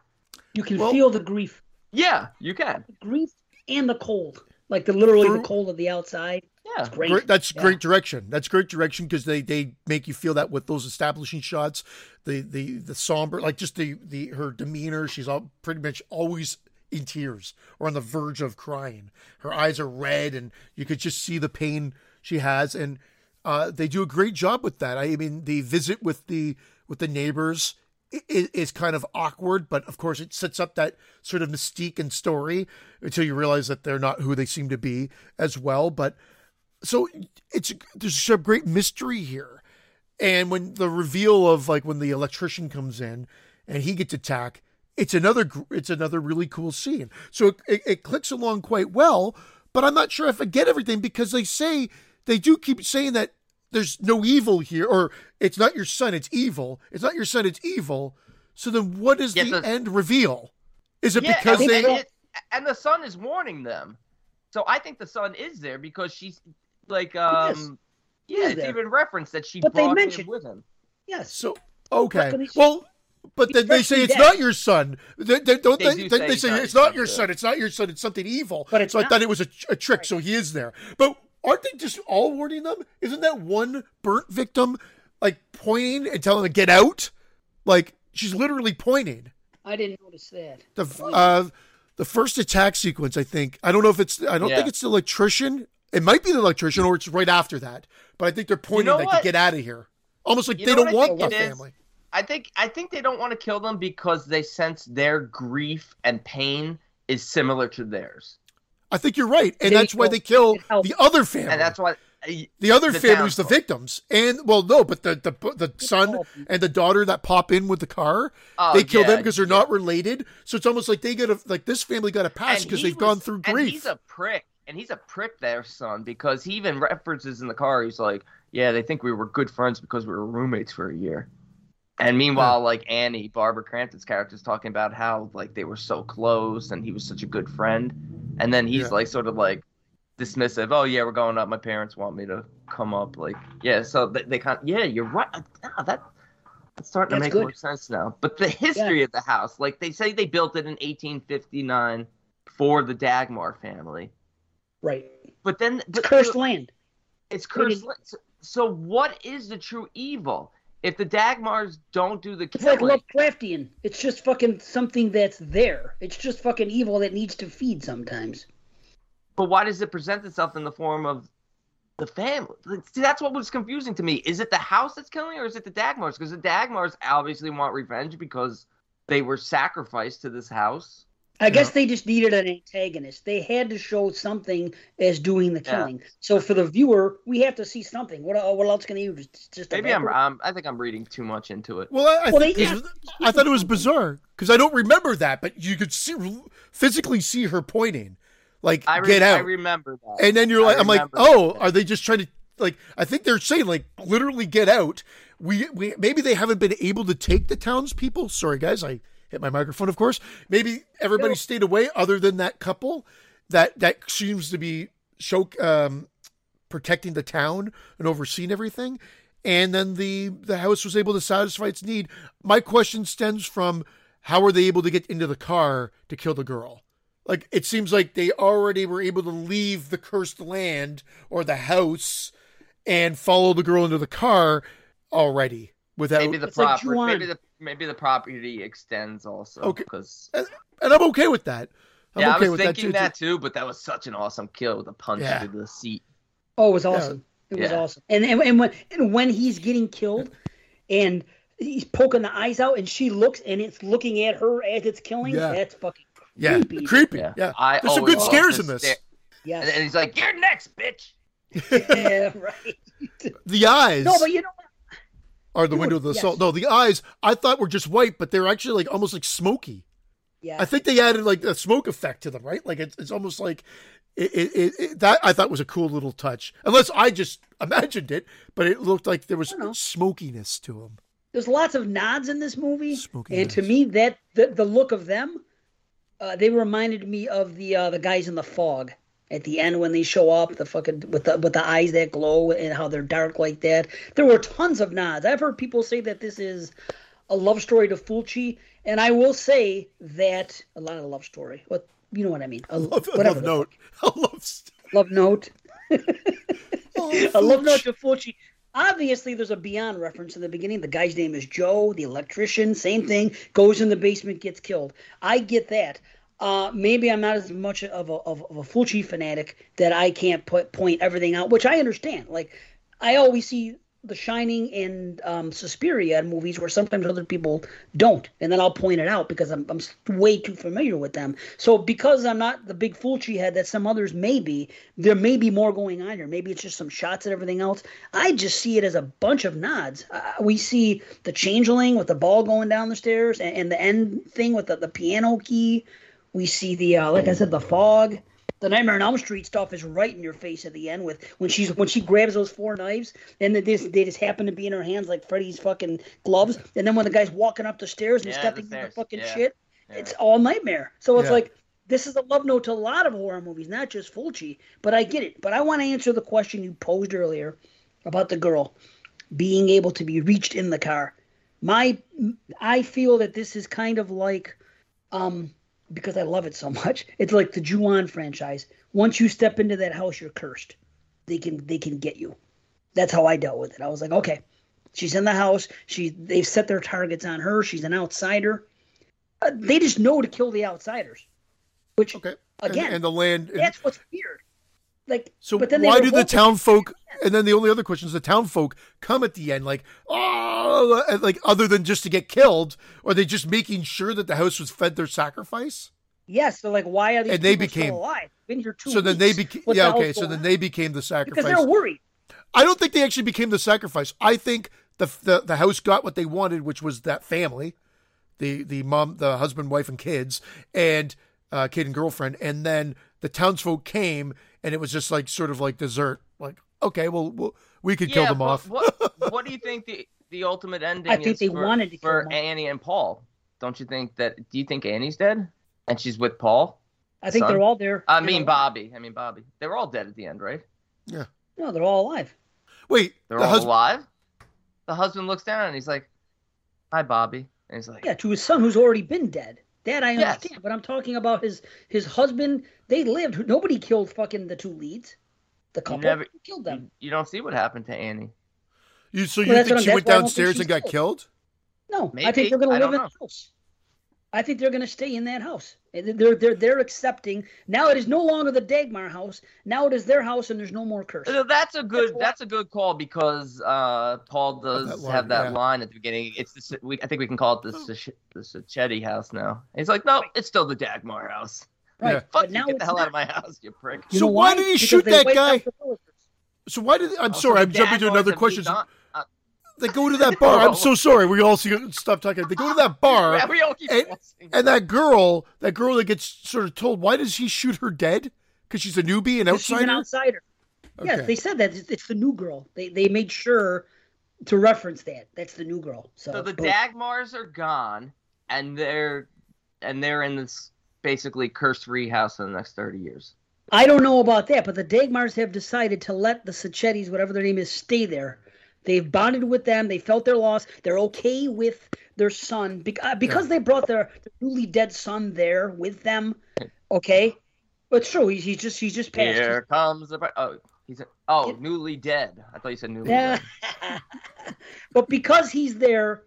You can feel the grief. Yeah, you can. The grief and the cold, like the cold of the outside. Yeah, it's great. Great direction. That's great direction, because they make you feel that with those establishing shots, the somber, like just the her demeanor. She's all pretty much always in tears or on the verge of crying. Her eyes are red and you could just see the pain she has. And they do a great job with that. I mean, the visit with the neighbors is kind of awkward, but of course it sets up that sort of mystique and story until you realize that they're not who they seem to be as well. But so there's a great mystery here. And when the reveal of like when the electrician comes in and he gets attacked, it's another really cool scene. So it clicks along quite well, but I'm not sure I forget everything, because they do keep saying that there's no evil here, or it's not your son, it's evil. It's not your son, it's evil. So then what is the end reveal? Is it because and the son is warning them. So I think the son is there because she's like, it's even referenced that brought him with him. Yes. So, okay. Well, but then they say it's not your son. They say it's not your son. It's not your son. It's something evil. But so I thought it was a trick. Right. So he is there. But aren't they just all warning them? Isn't that one burnt victim like pointing and telling them to get out? Like she's literally pointing. I didn't notice that. The first attack sequence, I think. I don't know if it's. I don't think it's the electrician. It might be the electrician, or it's right after that. But I think they're pointing to get out of here, almost like they don't want the family. I think they don't want to kill them because they sense their grief and pain is similar to theirs. I think you're right, and that's why they kill the other family. And that's why the other family is the victims. And well, no, but the son and the daughter that pop in with the car, they kill them because they're not related. So it's almost like they get this family got a pass because they've gone through grief. And he's a prick. And he's a prick, their son, because he even references in the car. He's like, "Yeah, they think we were good friends because we were roommates for a year." And meanwhile, like Annie, Barbara Crampton's character, is talking about how like they were so close and he was such a good friend. And then he's like sort of like dismissive. Oh yeah, we're going up. My parents want me to come up. Like so they can't. Yeah, you're right. Oh, that's starting to make more sense now. But the history of the house, like they say, they built it in 1859 for the Dagmar family. Right. But then it's cursed land. It's cursed land. So what is the true evil? If the Dagmars don't do the killing... It's like Lovecraftian. It's just fucking something that's there. It's just fucking evil that needs to feed sometimes. But why does it present itself in the form of the family? See, that's what was confusing to me. Is it the house that's killing, or is it the Dagmars? Because the Dagmars obviously want revenge because they were sacrificed to this house. I guess they just needed an antagonist. They had to show something as doing the killing. Yeah. So for the viewer, we have to see something. What else can you just? Maybe I think I'm reading too much into it. Well, I thought it was bizarre because I don't remember that, but you could physically see her pointing, like get out. I remember that. And then I'm like, oh, are they just trying to like, I think they're saying, like, literally get out. We maybe they haven't been able to take the townspeople. Sorry, guys, I hit my microphone, of course. Maybe everybody stayed away other than that couple that seems to be protecting the town and overseeing everything. And then the house was able to satisfy its need. My question stems from, how are they able to get into the car to kill the girl? Like, it seems like they already were able to leave the cursed land or the house and follow the girl into the car already. Without maybe the property extends also. Okay, and I'm okay with that. I was thinking that too, but that was such an awesome kill with a punch into the seat. Oh, it was awesome. It was awesome. And when he's getting killed, and he's poking the eyes out, and she looks, and it's looking at her as it's killing. Yeah. That's fucking creepy. Yeah, creepy. Yeah. There's some good scares in this. Yeah, and he's like, "You're next, bitch." Yeah, right. The eyes. No, but you know what? Are the window of the assault? No, the eyes. I thought were just white, but they're actually like almost like smoky. Yeah. I think they added like a smoke effect to them, right? Like it's almost like. That I thought was a cool little touch, unless I just imagined it, but it looked like there was smokiness to him. There's lots of nods in this movie, to me, that the look of them, they reminded me of the guys in the fog at the end when they show up, the fucking with the eyes that glow and how they're dark like that. There were tons of nods. I've heard people say that this is a love story to Fulci, and I will say that a lot of love story. What? You know what I mean. A love note. A love note to Fulci. Obviously, there's a Beyond reference in the beginning. The guy's name is Joe, the electrician. Same thing. Goes in the basement, gets killed. I get that. Maybe I'm not as much of a Fulci fanatic that I can't point everything out, which I understand. Like, I always see The Shining and Suspiria movies where sometimes other people don't, and then I'll point it out because I'm way too familiar with them. So because I'm not the big Fulci head that some others may be, there may be more going on here. Maybe it's just some shots at everything else. I just see it as a bunch of nods. We see the changeling with the ball going down the stairs, and the end thing with the piano key. We see the like I said, the fog. The Nightmare on Elm Street stuff is right in your face at the end with when she grabs those four knives, and they just happen to be in her hands like Freddy's fucking gloves. And then when the guy's walking up the stairs and stepping into the fucking shit, it's all nightmare. So it's like, this is a love note to a lot of horror movies, not just Fulci. But I get it. But I want to answer the question you posed earlier about the girl being able to be reached in the car. I feel that this is kind of like because I love it so much. It's like the Ju-on franchise. Once you step into that house, you're cursed. They can get you. That's how I dealt with it. I was like, okay, she's in the house. They've set their targets on her. She's an outsider. They just know to kill the outsiders. Which again, and the land. That's what's weird. Like, so but then why do the town folk? And then the only other question is the town folk come at the end, like, other than just to get killed, or are they just making sure that the house was fed their sacrifice? Yes. So like, why are these people still alive? Been here 2 weeks. So then they became, they became the sacrifice. Because they're worried. I don't think they actually became the sacrifice. I think the house got what they wanted, which was that family, the mom, the husband, wife, and kids, and kid and girlfriend. And then the townsfolk came, and it was just like, sort of like dessert, like, okay, well, we could kill them off. What do you think the ultimate ending is? I think they wanted to kill for Annie and Paul. Don't you think that? Do you think Annie's dead and she's with Paul? I think they're all there. I mean Bobby. They were all dead at the end, right? Yeah. No, they're all alive. Wait, they're all alive? The husband looks down and he's like, "Hi, Bobby," and he's like, "Yeah," to his son who's already been dead. That I understand, but I'm talking about his husband. They lived. Nobody killed fucking the two leads. The couple killed them. You don't see what happened to Annie. You think she went downstairs and got killed? No, maybe. I think they're going to live in the house. I think they're going to stay in that house. They're accepting. Now it is no longer the Dagmar house. Now it is their house, and there's no more curse. That's a good call because Paul does have that line at the beginning. I think we can call it the Sacchetti house now. And he's like, no, it's still the Dagmar house. Right. Yeah. Fuck, now get the hell out of my house, you prick. So why did he shoot that guy? I'm jumping to another question. They go to that bar. I'm so sorry. We all stop talking. They go to that bar, and that girl that gets sort of told, why does he shoot her dead? Because she's a newbie and outsider. She's an outsider. Okay. Yes, they said that it's the new girl. They made sure to reference that. That's the new girl. So the Dagmars are gone, and they're in this basically cursed rehouse in the next 30 years. I don't know about that, but the Dagmars have decided to let the Sachettis, whatever their name is, stay there. They've bonded with them. They felt their loss. They're okay with their son because they brought their newly dead son there with them. Okay, it's true. He's just passed. Here comes the newly dead. I thought you said newly dead. But because he's there,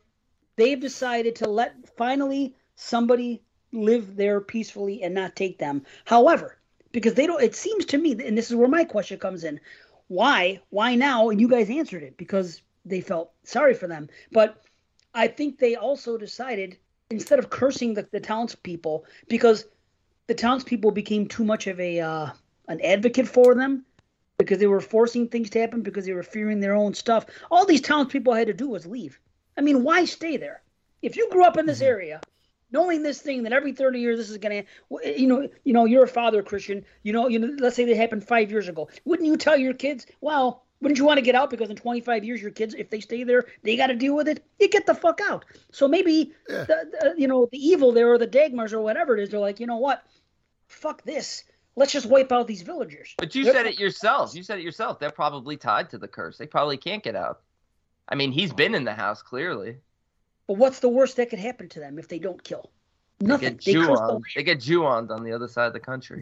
they've decided to let finally somebody live there peacefully and not take them. However, because they don't, it seems to me, and this is where my question comes in. Why now? And you guys answered it, because they felt sorry for them. But I think they also decided, instead of cursing the townspeople, because the townspeople became too much of an advocate for them, because they were forcing things to happen, because they were fearing their own stuff. All these townspeople had to do was leave. I mean, why stay there? If you grew up in this area, knowing this thing that every 30 years this is going to, you're a father, Christian. Let's say that happened 5 years ago. Wouldn't you tell your kids, well, wouldn't you want to get out? Because in 25 years, your kids, if they stay there, they got to deal with it. You get the fuck out. So maybe, the evil there, or the Dagmars, or whatever it is, they're like, you know what? Fuck this. Let's just wipe out these villagers. But you said it yourselves. You said it yourself. They're probably tied to the curse. They probably can't get out. I mean, he's been in the house, clearly. But what's the worst that could happen to them if they don't kill? Nothing. They get Jew-oned on the other side of the country.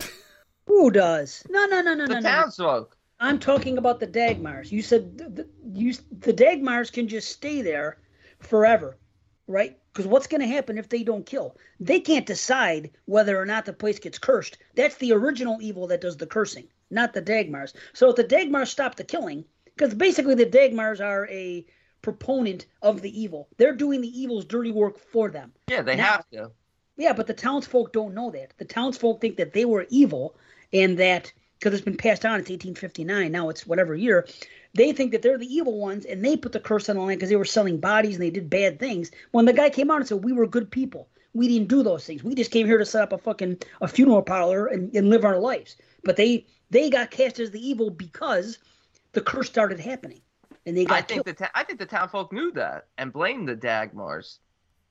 Who does? No. The townsfolk. I'm talking about the Dagmars. You said the Dagmars can just stay there forever, right? Because what's going to happen if they don't kill? They can't decide whether or not the place gets cursed. That's the original evil that does the cursing, not the Dagmars. So if the Dagmars stop the killing, because basically the Dagmars are a proponent of the evil. They're doing the evil's dirty work for them. Yeah, they have to. Yeah, but the townsfolk don't know that. The townsfolk think that they were evil, and that, because it's been passed on, it's 1859, now it's whatever year, they think that they're the evil ones, and they put the curse on the land because they were selling bodies and they did bad things. When the guy came out and said, we were good people. We didn't do those things. We just came here to set up a funeral parlor and live our lives. But they got cast as the evil because the curse started happening. And they got I think the townsfolk knew that and blamed the Dagmars.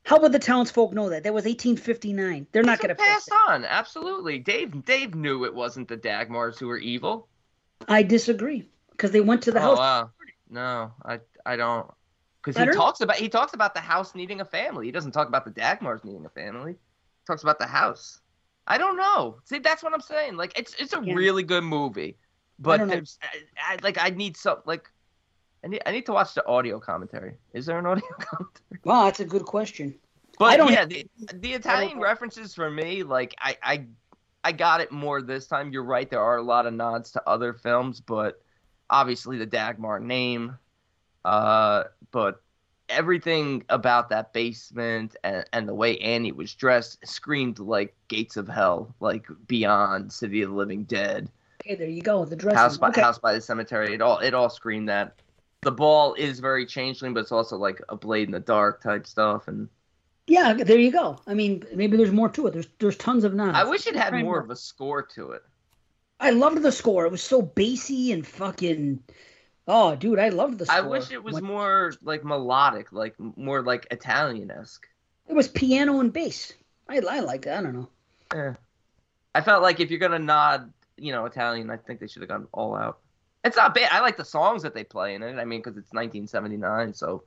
How would the townsfolk know that? That was 1859. They're not going to pass on. Absolutely, Dave knew it wasn't the Dagmars who were evil. I disagree, because they went to the house. Wow. No, I don't, because he talks about the house needing a family. He doesn't talk about the Dagmars needing a family. He talks about the house. I don't know. See, that's what I'm saying. Like it's a really good movie, but I need to watch the audio commentary. Is there an audio commentary? Wow, that's a good question. But the Italian references for me, like I got it more this time. You're right, there are a lot of nods to other films, but obviously the Dagmar name. But everything about that basement and the way Annie was dressed screamed like Gates of Hell, like Beyond, City of the Living Dead. Okay, there you go. The dress House by the Cemetery. It all screamed that. The ball is very Changeling, but it's also like a Blade in the Dark type stuff. And yeah, there you go. I mean, maybe there's more to it. There's tons of nods. I wish it had more of a score to it. I loved the score. It was so bassy and fucking... Oh, dude, I loved the score. I wish it was more like melodic, like more like Italian-esque. It was piano and bass. I liked it. I don't know. Yeah. I felt like if you're going to nod, Italian, I think they should have gone all out. It's not bad. I like the songs that they play in it. I mean, because it's 1979, so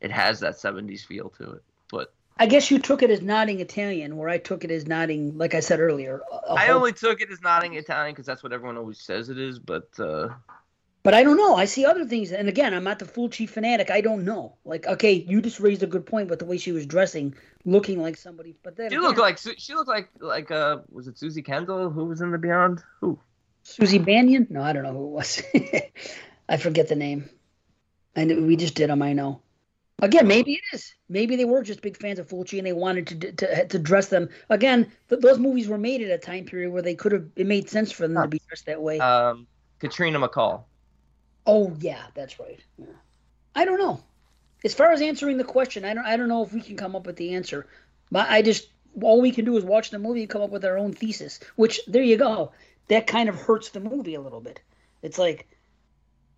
it has that 70s feel to it. But I guess you took it as nodding Italian, where I took it as nodding, like I said earlier. I only took it as nodding Italian because that's what everyone always says it is. But I don't know. I see other things. And again, I'm not the Fulci fanatic. I don't know. Like, okay, you just raised a good point with the way she was dressing, looking like somebody. But then she looked like was it Susie Kendall who was in the Beyond? Who? Susie Banyan? No, I don't know who it was. I forget the name. And we just did them, I know. Again, maybe it is. Maybe they were just big fans of Fulci and they wanted to dress them. Again, those movies were made at a time period where they could have. It made sense for them to be dressed that way. Katrina McCall. Oh yeah, that's right. Yeah. I don't know. As far as answering the question, I don't know if we can come up with the answer. But all we can do is watch the movie and come up with our own thesis. Which there you go. That kind of hurts the movie a little bit. It's like,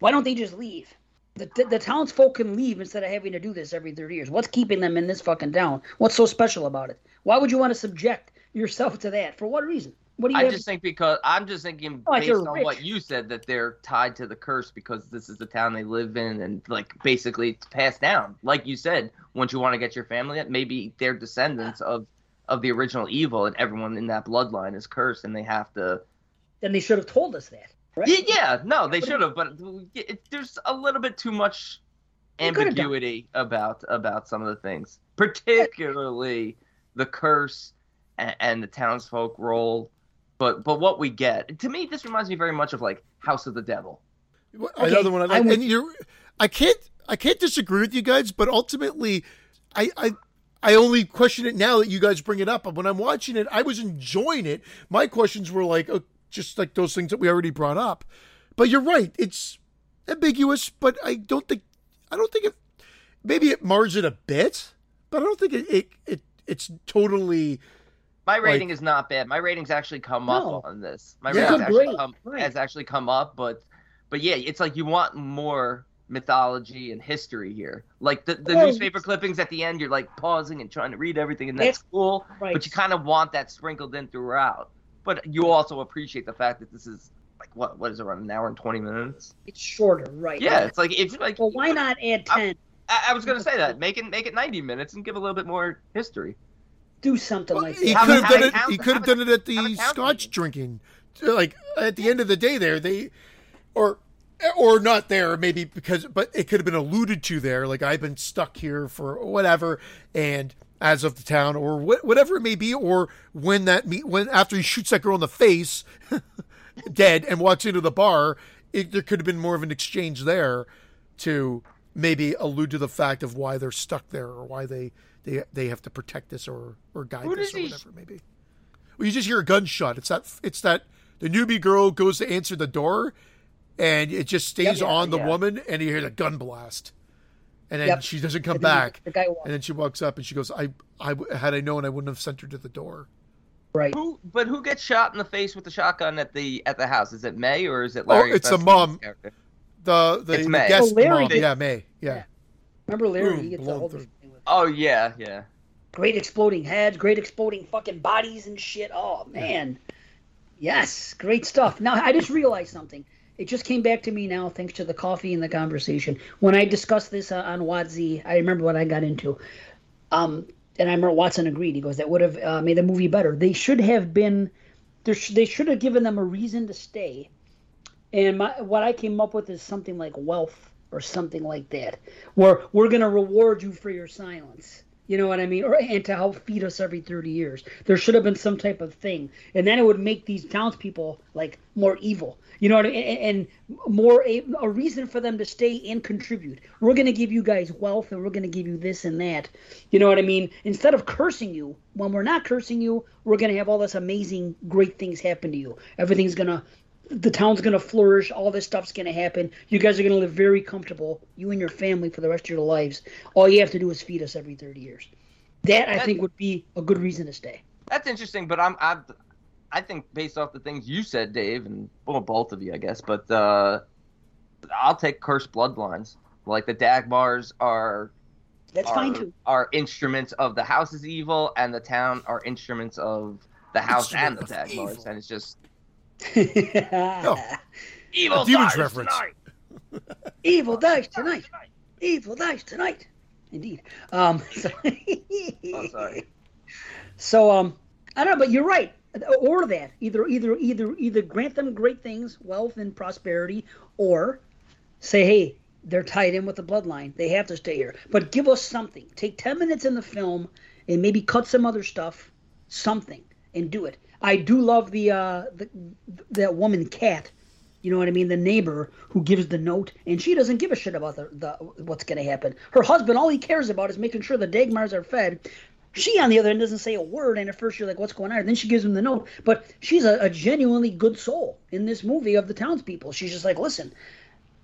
why don't they just leave? The townsfolk can leave instead of having to do this every 30 years. What's keeping them in this fucking town? What's so special about it? Why would you want to subject yourself to that? For what reason? What do you I'm just thinking based on what you said, that they're tied to the curse because this is the town they live in, and like basically it's passed down. Like you said, once you want to get your family up, maybe they're descendants of the original evil, and everyone in that bloodline is cursed, and they have to. Then they should have told us that. Right? Yeah, no, they should have, but there's a little bit too much ambiguity about some of the things, particularly the curse and the townsfolk role. But what we get, to me, this reminds me very much of like House of the Devil. Okay, another one I like. I can't disagree with you guys, but ultimately, I only question it now that you guys bring it up. But when I'm watching it, I was enjoying it. My questions were like, okay, just like those things that we already brought up. But you're right, it's ambiguous, but I don't think it, maybe it mars it a bit, but I don't think it's totally. My rating is not bad. My rating's actually come up on this. My rating's actually come up, but yeah, it's like you want more mythology and history here. Like the newspaper clippings at the end, you're like pausing and trying to read everything, and that's cool, right. But you kind of want that sprinkled in throughout. But you also appreciate the fact that this is like what is it, around an hour and 20 minutes? It's shorter, right? Yeah, it's like. Well, why not add 10? I was gonna say that make it 90 minutes and give a little bit more history. Do something like that. He could have done it at the Scotch drinking, like at the end of the day. There they, or not there maybe because, but it could have been alluded to there. Like I've been stuck here for whatever and. As of the town, or whatever it may be, or when after he shoots that girl in the face, dead, and walks into the bar, there could have been more of an exchange there, to maybe allude to the fact of why they're stuck there, or why they have to protect this or guide this or whatever it may be. Well, you just hear a gunshot. It's that the newbie girl goes to answer the door, and it just stays on the woman, and you hear the gun blast. And then she doesn't come back. And then she walks up and she goes, I had I known, I wouldn't have sent her to the door. Right. But who gets shot in the face with the shotgun at the house? Is it May or is it Larry? Oh, it's a mom. It's May. Larry. Yeah, May. Yeah. Remember Larry? He gets the whole thing with. Oh, yeah, yeah. Great exploding heads, great exploding fucking bodies and shit. Oh, man. Yeah. Yes, great stuff. Now, I just realized something. It just came back to me now, thanks to the coffee and the conversation. When I discussed this on WotZ, I remember what I got into. And I remember Watson agreed. He goes, that would have made the movie better. They should have been – they should have given them a reason to stay. And what I came up with is something like wealth or something like that, where we're going to reward you for your silence. You know what I mean? And to help feed us every 30 years. There should have been some type of thing. And then it would make these townspeople, like, more evil. You know what I mean? And more a reason for them to stay and contribute. We're going to give you guys wealth, and we're going to give you this and that. You know what I mean? Instead of cursing you, when we're not cursing you, we're going to have all this amazing, great things happen to you. Everything's going to... The town's going to flourish. All this stuff's going to happen. You guys are going to live very comfortable, you and your family, for the rest of your lives. All you have to do is feed us every 30 years. That, I think, would be a good reason to stay. That's interesting, but I think based off the things you said, Dave, and well, both of you, I guess, but I'll take cursed bloodlines. Like the Dagmars are... That's fine, too. ...are instruments of the house is evil, and the town are instruments of the house and the Dagmars. Evil. And it's just... Evil dies reference. Tonight. Evil dies tonight. Evil dies tonight. Indeed. Sorry. So I don't know, but you're right. Or that either grant them great things, wealth and prosperity, or say, hey, they're tied in with the bloodline. They have to stay here. But give us something. Take 10 minutes in the film and maybe cut some other stuff. Something. And do it. I do love that woman Cat, you know what I mean, the neighbor who gives the note, and she doesn't give a shit about the what's going to happen. Her husband, all he cares about is making sure the Dagmars are fed. She, on the other hand, doesn't say a word, and at first you're like, what's going on? And then she gives him the note, but she's a genuinely good soul in this movie of the townspeople. She's just like, listen,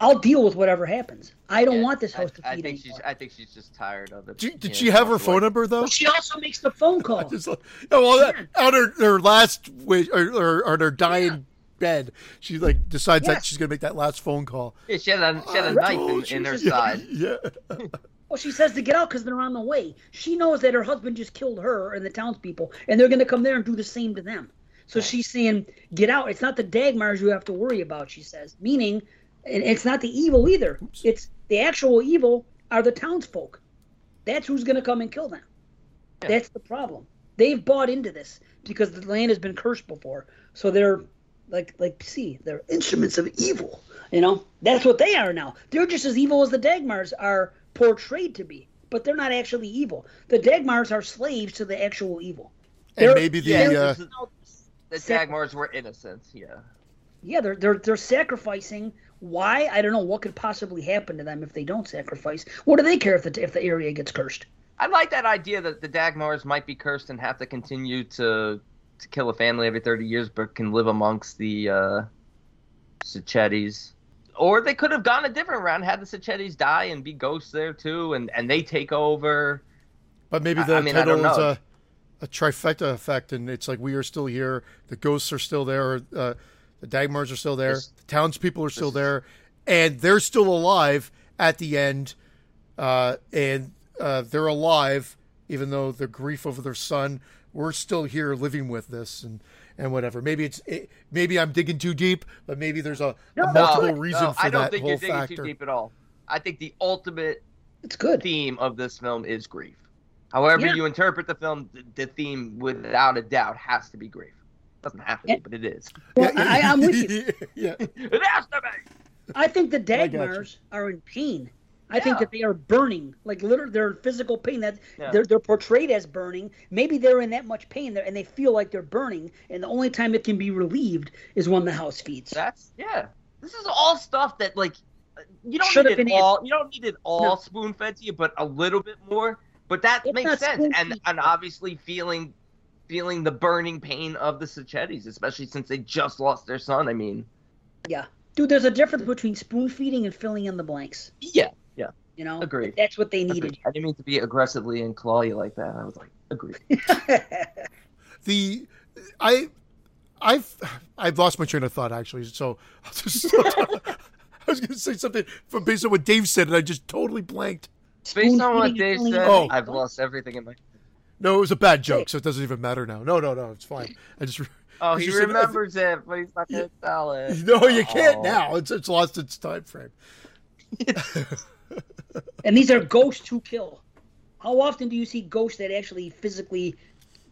I'll deal with whatever happens. I don't want this house to feed anymore. I think she's just tired of it. Did she have her phone number though? But she also makes the phone call. On her last wish, or on her dying bed. She like decides that she's going to make that last phone call. Yeah, she had a knife in her side. Yeah. Well, she says to get out because they're on the way. She knows that her husband just killed her and the townspeople, and they're going to come there and do the same to them. So she's saying, get out. It's not the Dagmars you have to worry about, she says. Meaning, and it's not the evil either. Oops. It's the actual evil are the townsfolk. That's who's going to come and kill them. Yeah. That's the problem. They've bought into this because the land has been cursed before. So they're they're instruments of evil. You know, that's what they are now. They're just as evil as the Dagmars are portrayed to be, but they're not actually evil. The Dagmars are slaves to the actual evil. They're, and maybe the Dagmars were innocent. Yeah. Yeah, they're sacrificing. Why? I don't know. What could possibly happen to them if they don't sacrifice? What do they care if the area gets cursed? I like that idea that the Dagmars might be cursed and have to continue to kill a family every 30 years, but can live amongst the Sachettis. Or they could have gone a different route, had the Sachettis die and be ghosts there too, and they take over. But maybe the title is a trifecta effect, and it's like we are still here, the ghosts are still there, the Dagmars are still there, the townspeople are still there, and they're still alive at the end, and they're alive even though the grief over their son, we're still here living with this and whatever. Maybe maybe I'm digging too deep, but maybe there's a multiple reason for that whole factor. I don't think you're digging too deep at all. I think the ultimate theme of this film is grief. However you interpret the film, the theme without a doubt has to be grief. It doesn't have to be, but it is. Well, I'm with you. Yeah. It has to be. I think the Dagmars are in pain. I think that they are burning, like literally they're in physical pain. That they're portrayed as burning. Maybe they're in that much pain and they feel like they're burning. And the only time it can be relieved is when the house feeds. This is all stuff that like you don't need it all spoon fed to you, but a little bit more. But that makes sense. And obviously feeling the burning pain of the Sachettis, especially since they just lost their son. I mean, dude, there's a difference between spoon feeding and filling in the blanks. Yeah. Yeah. You know? Agreed. That's what they needed. Agreed. I didn't mean to be aggressively and claw you like that. I was like, agreed. I've lost my train of thought actually, so I'll just I was gonna say something based on what Dave said and I just totally blanked. Based on what Dave said, I've lost everything in my No, it was a bad joke, so it doesn't even matter now. No, it's fine. I just he remembers it, but he's not gonna tell it. No, you can't now. It's lost its time frame. And these are ghosts who kill. How often do you see ghosts that actually physically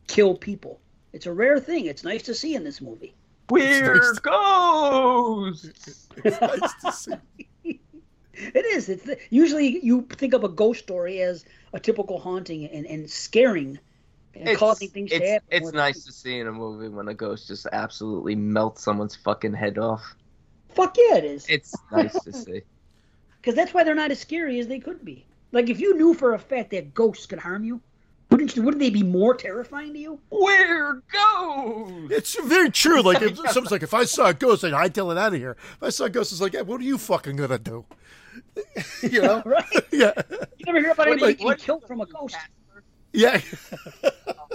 kill people? It's a rare thing. It's nice to see in this movie. We're ghosts. It's nice to see. It is. It's usually you think of a ghost story as a typical haunting and scaring and causing things to happen. It's nice to see in a movie when a ghost just absolutely melts someone's fucking head off. Fuck yeah, it is. It's nice to see. Because that's why they're not as scary as they could be. Like, if you knew for a fact that ghosts could harm you, wouldn't they be more terrifying to you? We're ghosts! It's very true. Like, someone's like, if I saw a ghost, I'd hightail it out of here. If I saw a ghost, it's like, hey, what are you fucking going to do? You know? Right? Yeah. You never hear about anybody getting killed from a ghost. Casper? Yeah.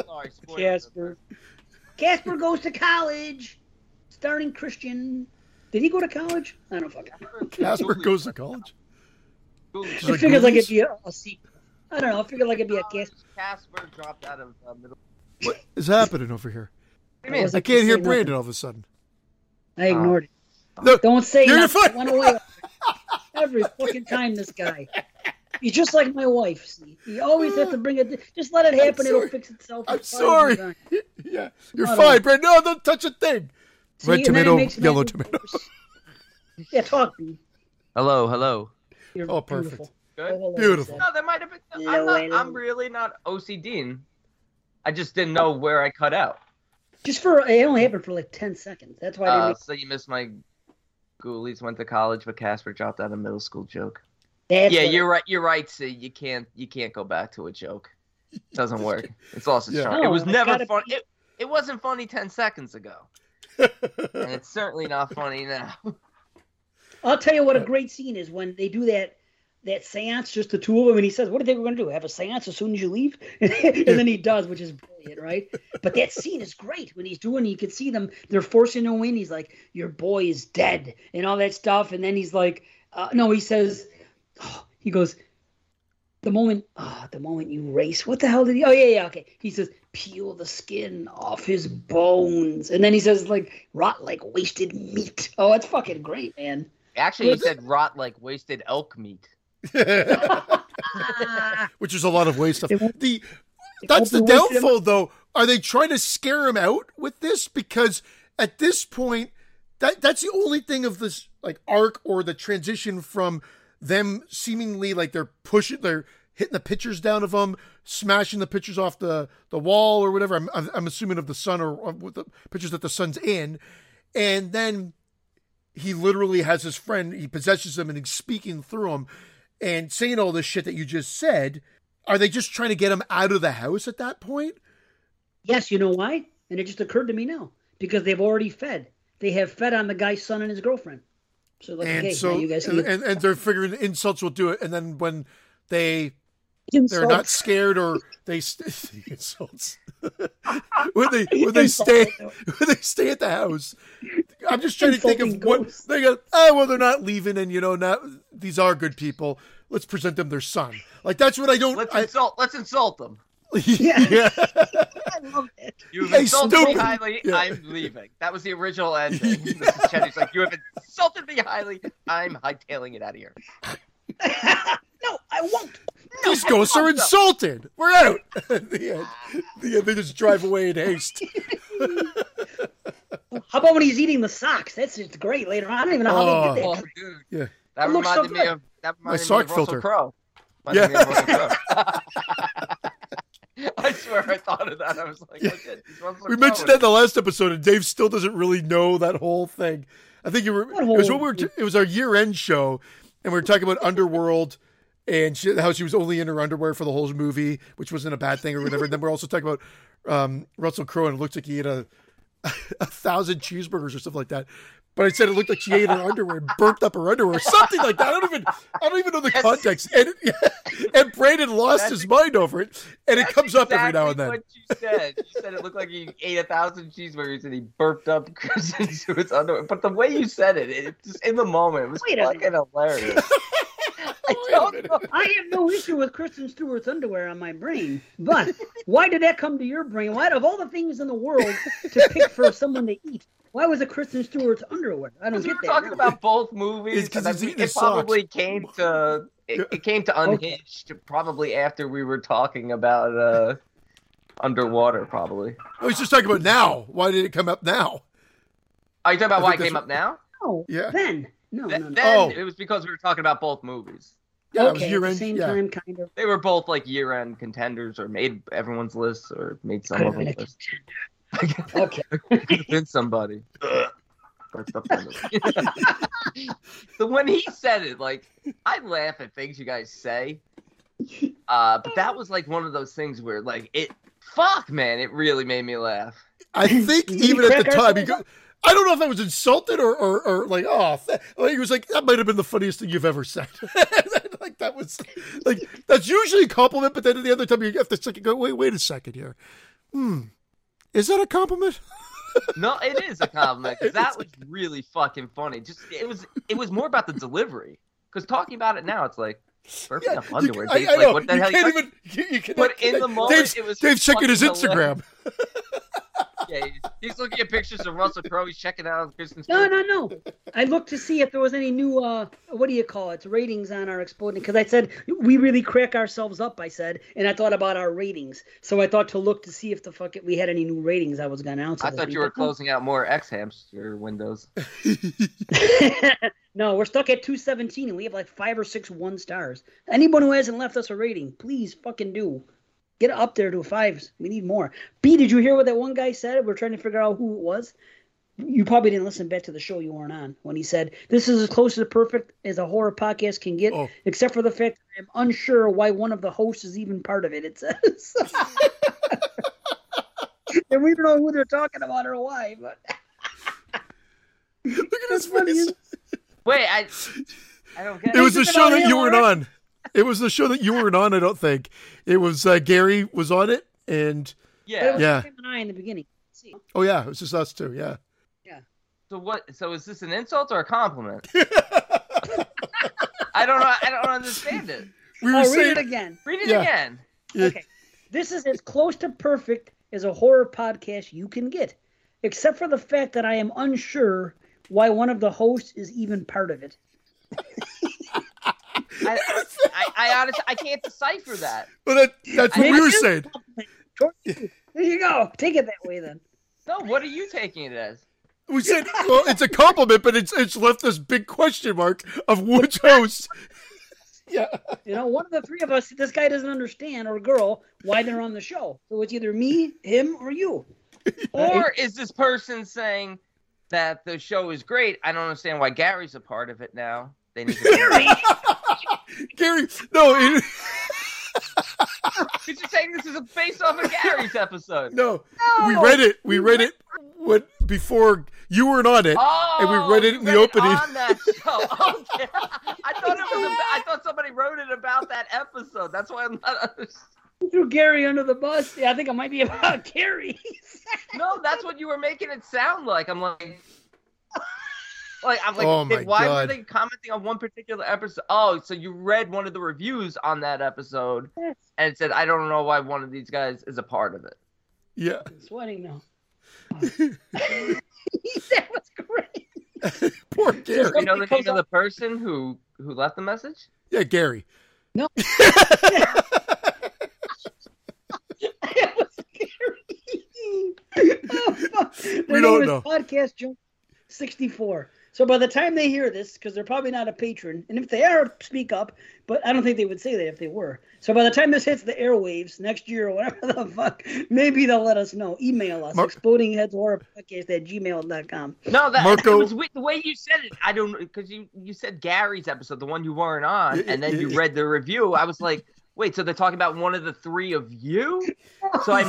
Sorry, Casper. Casper goes to college, starting Christian... Did he go to college? I don't fucking know. Casper goes to college? I figured like it'd be a sequel. I don't know. I figured like it'd be a Casper. Casper dropped out of middle. What is happening over here? I can't hear Brandon all of a sudden. I ignored it. No, don't say nothing. Went away. Every fucking time this guy. He's just like my wife. See? You always have to bring it. Just let it happen. It'll fix itself. I'm sorry. Yeah, you're fine, Brandon. No, don't touch a thing. Red tomato, yellow tomato. Yeah, talk to me. Hello. You're perfect. Good? Beautiful. No, there might have been... I'm really not OCDing. I just didn't know where I cut out. It only happened for like 10 seconds. That's why I didn't... So you missed my Ghoulies went to college, but Casper dropped out of middle school joke. That's right. You're right, see. You can't go back to a joke. It doesn't work. It's lost its charm. No, it was never fun. It wasn't funny 10 seconds ago. And it's certainly not funny now. I'll tell you what a great scene is when they do that that seance, just the two of them, and he says, what do they were going to do, have a seance as soon as you leave? And then he does, which is brilliant, right? But that scene is great when he's doing, you can see them, they're forcing him in, he's like, your boy is dead, and all that stuff, and then he's like, no, he says, oh, he goes, the moment you race, what the hell did he, okay, he says, peel the skin off his bones, and then he says, like, rot like wasted meat. Oh, it's fucking great, man. Actually, he said rot like wasted elk meat. Which is a lot of waste stuff. That's the downfall, though. Are they trying to scare him out with this? Because at this point, that's the only thing of this like arc or the transition from them seemingly like they're hitting the pictures down of them, smashing the pictures off the wall or whatever. I'm assuming of the sun or the pictures that the sun's in, and then. He literally has his friend, he possesses him and he's speaking through him and saying all this shit that you just said. Are they just trying to get him out of the house at that point? Yes, you know why? And it just occurred to me now. Because they've already fed. They have fed on the guy's son and his girlfriend. So, like, okay, so, you guys and they're figuring insults will do it. And then when they're not scared or they insults. when they stay at the house, I'm just trying to think of what they go. Oh well, they're not leaving, and not these are good people. Let's present them their son. Like that's what I don't. Let's insult them. Yeah. I love it. You have insulted me highly. Yeah. I'm leaving. That was the original ending. Yeah. Mrs. Chetty's like, you have insulted me highly. I'm hightailing it out of here. No, I won't. No, these ghosts are insulted. We're out. They just drive away in haste. How about when he's eating the socks? It's great later on. I don't even know how they did that. Oh, dude. Yeah. That reminded me of my sock filter. Crow. I swear I thought of that. I was like, we mentioned that in the last episode, and Dave still doesn't really know that whole thing. I think it was our year-end show, and we were talking about Underworld. And how she was only in her underwear for the whole movie, which wasn't a bad thing or whatever. And then we're also talking about Russell Crowe, and it looks like he ate a 1,000 cheeseburgers or something like that. But I said it looked like she ate her underwear and burped up her underwear, something like that. I don't even know the context. And Brandon lost his mind over it, and it comes up every now and then. That's exactly what you said. You said it looked like he ate 1,000 cheeseburgers and he burped up Chris into his underwear. But the way you said it just in the moment, it was fucking hilarious. I have no issue with Kristen Stewart's underwear on my brain, but why did that come to your brain? Why, of all the things in the world to pick for someone to eat, why was it Kristen Stewart's underwear? I don't get that. We're talking about both movies, because it probably came to Unhinged probably after we were talking about Underwater, probably. I was just talking about now. Why did it come up now? Are you talking about why it came up now? No, yeah. Then. No. It was because we were talking about both movies. Yeah, okay, it was year-end, time, kind of. They were both like year-end contenders, or made everyone's lists, or made some of them lists. Okay, convince somebody. So when he said it, like I laugh at things you guys say, but that was like one of those things where, like, it really made me laugh. I think even at the time I don't know if I was insulted or like, he was like, that might have been the funniest thing you've ever said. Like that was like, that's usually a compliment, but then the other time you have to go, wait a second here. Is that a compliment? No, it is a compliment. That was really fucking funny. Just it was more about the delivery. Because talking about it now, it's like, yeah, underwear. I know. What the hell? But in the moment, it was. Dave's checking his Instagram. Yeah, he's looking at pictures of Russell Crowe. He's checking out Kristen Stewart. No. I looked to see if there was any new, ratings on our Exploding. Because I said, we really crack ourselves up, I said. And I thought about our ratings. So I thought to look to see if we had any new ratings I was going to announce. I thought you were closing out more X-Hamster windows. No, we're stuck at 217 and we have like 5 or 6 1-stars. Anyone who hasn't left us a rating, please fucking do. Get up there to 5s. We need more. B, did you hear what that one guy said? We're trying to figure out who it was. You probably didn't listen back to the show you weren't on when he said, this is as close to perfect as a horror podcast can get, except for the fact that I'm unsure why one of the hosts is even part of it, it says. And we don't know who they're talking about or why, but... Look at his face. Wait, I don't get it. It was a show that you weren't on. It was the show that you weren't on, I don't think. It was Gary was on it, and yeah, him and I in the beginning. See. Oh yeah, it was just us two. Yeah. Yeah. So what? So is this an insult or a compliment? I don't know. I don't understand it. We were saying, read it again. Read it again. Yeah. Okay. This is as close to perfect as a horror podcast you can get, except for the fact that I am unsure why one of the hosts is even part of it. I honestly, I can't decipher that. Well, that's what we were saying. There you go. Take it that way, then. No, what are you taking it as? We said, well, it's a compliment, but it's left this big question mark of which host. Yeah. You know, one of the three of us, this guy doesn't understand, or girl, why they're on the show. So it's either me, him, or you. Or is this person saying that the show is great? I don't understand why Gary's a part of it now. They need to Gary, no. You're saying this is based off of Gary's episode. No. We read it before you weren't on it, and we read it in the opening. On that show. Okay. I thought somebody wrote it about that episode. That's why I'm not understanding. You threw Gary under the bus. Yeah, I think it might be about Gary. No, that's what you were making it sound like. I'm like. Why were they commenting on one particular episode? Oh, so you read one of the reviews on that episode and it said, I don't know why one of these guys is a part of it. Yeah. I'm sweating now. That was great. Poor Gary. You know the name of the person who left the message? Yeah, Gary. No. That was Gary. We don't know. Podcast Junk 64. So by the time they hear this, because they're probably not a patron, and if they are, speak up, but I don't think they would say that if they were. So by the time this hits the airwaves next year or whatever the fuck, maybe they'll let us know. Email us, explodingheadshorrorpodcast@gmail.com. No, that was the way you said it. I don't, because you said Gary's episode, the one you weren't on, and then you read the review. I was like, wait, so they're talking about one of the three of you? So I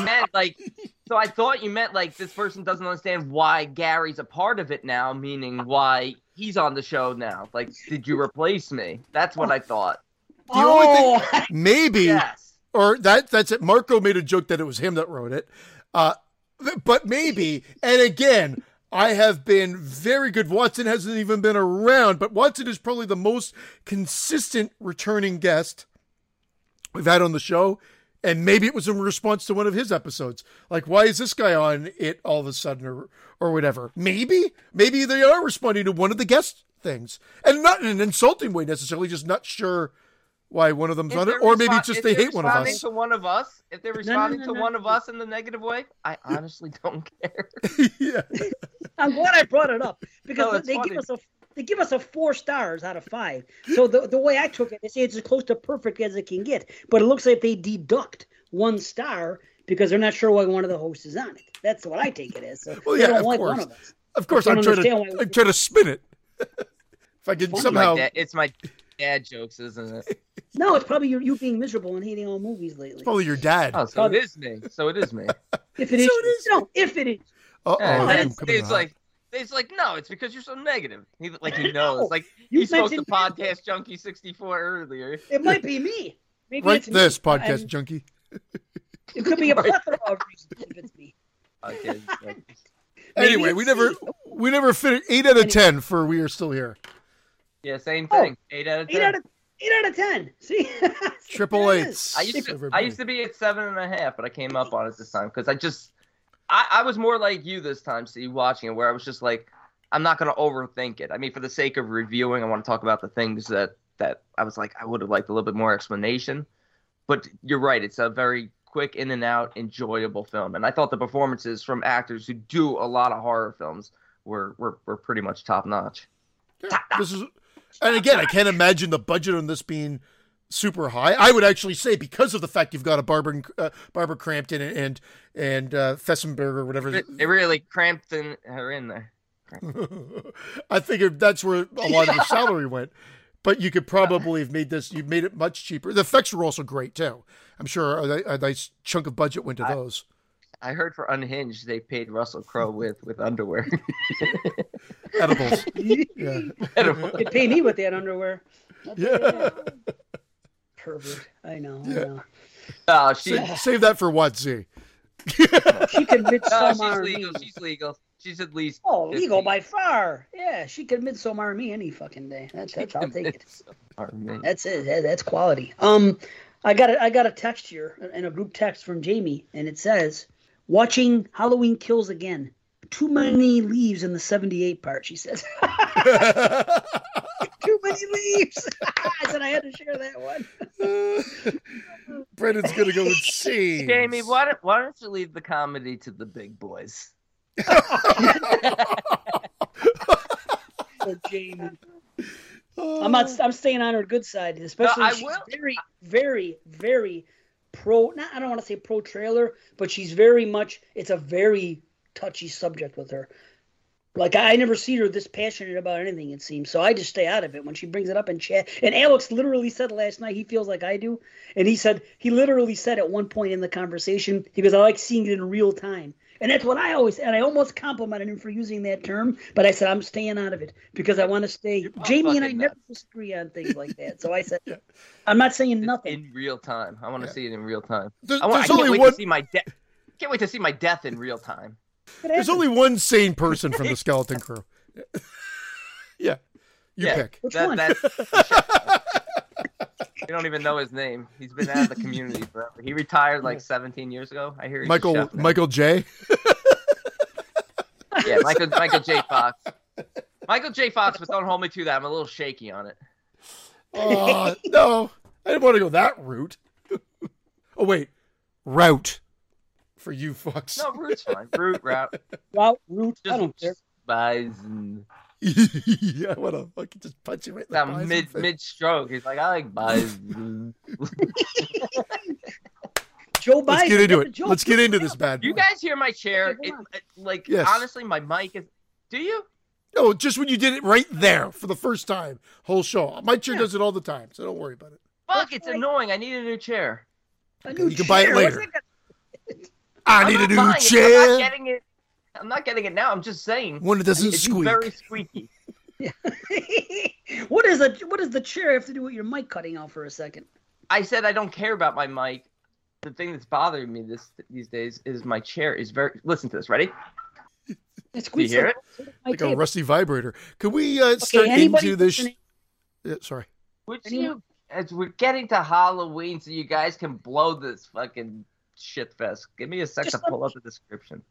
thought you meant like this person doesn't understand why Gary's a part of it now, meaning why he's on the show now. Like, did you replace me? That's what I thought. The only thing, maybe, yes. Or that's it. Marco made a joke that it was him that wrote it. But maybe, and again, I have been very good. Watson hasn't even been around, but Watson is probably the most consistent returning guest we've had on the show, and maybe it was in response to one of his episodes. Like, why is this guy on it all of a sudden, or whatever? Maybe they are responding to one of the guest things, and not in an insulting way necessarily. Just not sure why one of them's on it, or maybe it's just they hate one of us. Responding to one of us, if they're responding to one of us in the negative way, I honestly don't care. Yeah, I'm glad I brought it up because they funny. They give us a 4 stars out of 5. So the way I took it, they say it's as close to perfect as it can get. But it looks like they deduct 1 star because they're not sure why one of the hosts is on it. That's what I take it as. So one of us. Of course, I'm trying to spin it. If I could somehow. It's my dad jokes, isn't it? No, it's probably you being miserable and hating all movies lately. It's probably your dad. Oh, so it is me. If it is. It's like, no, it's because you're so negative. He knows. No, like, he spoke to Podcast Junkie 64 earlier. It might be me. Maybe it's this, me. Podcast Junkie. It could be a plethora of reasons if it's me. Okay. Anyway, we never finished. 8 out of 10 for We Are Still Here. Yeah, same thing. 8 out of 10. 8 out of 10. See? Triple eights. I used to be at 7.5, but I came up on it this time because I was more like you this time, see, watching it, where I was just like, I'm not going to overthink it. I mean, for the sake of reviewing, I want to talk about the things that I was like, I would have liked a little bit more explanation. But you're right. It's a very quick, in and out, enjoyable film. And I thought the performances from actors who do a lot of horror films were pretty much top notch. Yeah, and again, I can't imagine the budget on this being super high. I would actually say because of the fact you've got a Barbara Crampton and Fessenberg or whatever. They really cramped her in there. I figured that's where a lot of the salary went. But you could probably have made this. You made it much cheaper. The effects were also great too. I'm sure a nice chunk of budget went to those. I heard for Unhinged they paid Russell Crowe with underwear. Edibles. Yeah. Edibles. They pay me with that underwear. That's pervert. I know. Yeah. I know. Oh, save that for what, Z? She commits Midsommar. She's legal. She's legal. She's at least legal by far. Yeah, she could Midsommar me any fucking day. That's I'll take it. That's it. That's quality. I got a text here and a group text from Jamie, and it says, "Watching Halloween Kills again. Too many leaves in the 78 part." She says, "Too many leaves." I said I had to share that one. Brendan's gonna go insane. Jamie, why don't you leave the comedy to the big boys? So Jamie. I'm staying on her good side, especially she's very, very, very pro. I don't want to say pro trailer, but she's very much. It's a very touchy subject with her. Like I never see her this passionate about anything. It seems so. I just stay out of it when she brings it up in chat. And Alex literally said last night he feels like I do, and he literally said at one point in the conversation he goes, "I like seeing it in real time." And that's what I always, and I almost complimented him for using that term, but I said, I'm staying out of it because I want to stay. Jamie and I never disagree on things like that. So I said, I'm not saying nothing. In real time. I want to see it in real time. I can't wait to see my death in real time. There's only one sane person from the Skeleton Crew. Yeah. You pick. Which one? You don't even know his name. He's been out of the community forever. He retired like 17 years ago. I hear he's Michael J. Yeah, Michael J. Fox. Michael J. Fox, but don't hold me to that. I'm a little shaky on it. No, I didn't want to go that route. Oh wait, route for you fucks. No, route's fine. Route. I don't care. Bison. Yeah, I want to fucking just punch him right in the mid-stroke. He's like, I like Bison. Joe Biden. Let's get into it. Let's get into this bad boy. You guys hear my chair? Honestly, my mic is... Do you? No, just when you did it right there for the first time, whole show. My chair does it all the time, so don't worry about it. Fuck, it's annoying. I need a new chair. You can buy it later. I need a new chair. I'm not getting it. I'm not getting it now. I'm just saying. When it doesn't squeak. It's very squeaky. What does the chair have to do with your mic cutting out for a second? I said I don't care about my mic. The thing that's bothering me these days is my chair is very... Listen to this. Ready? It squeaks. You hear it? Like a rusty vibrator. Could we start into this? Sorry. As we're getting to Halloween, so you guys can blow this fucking shit fest. Give me a sec to pull up the description.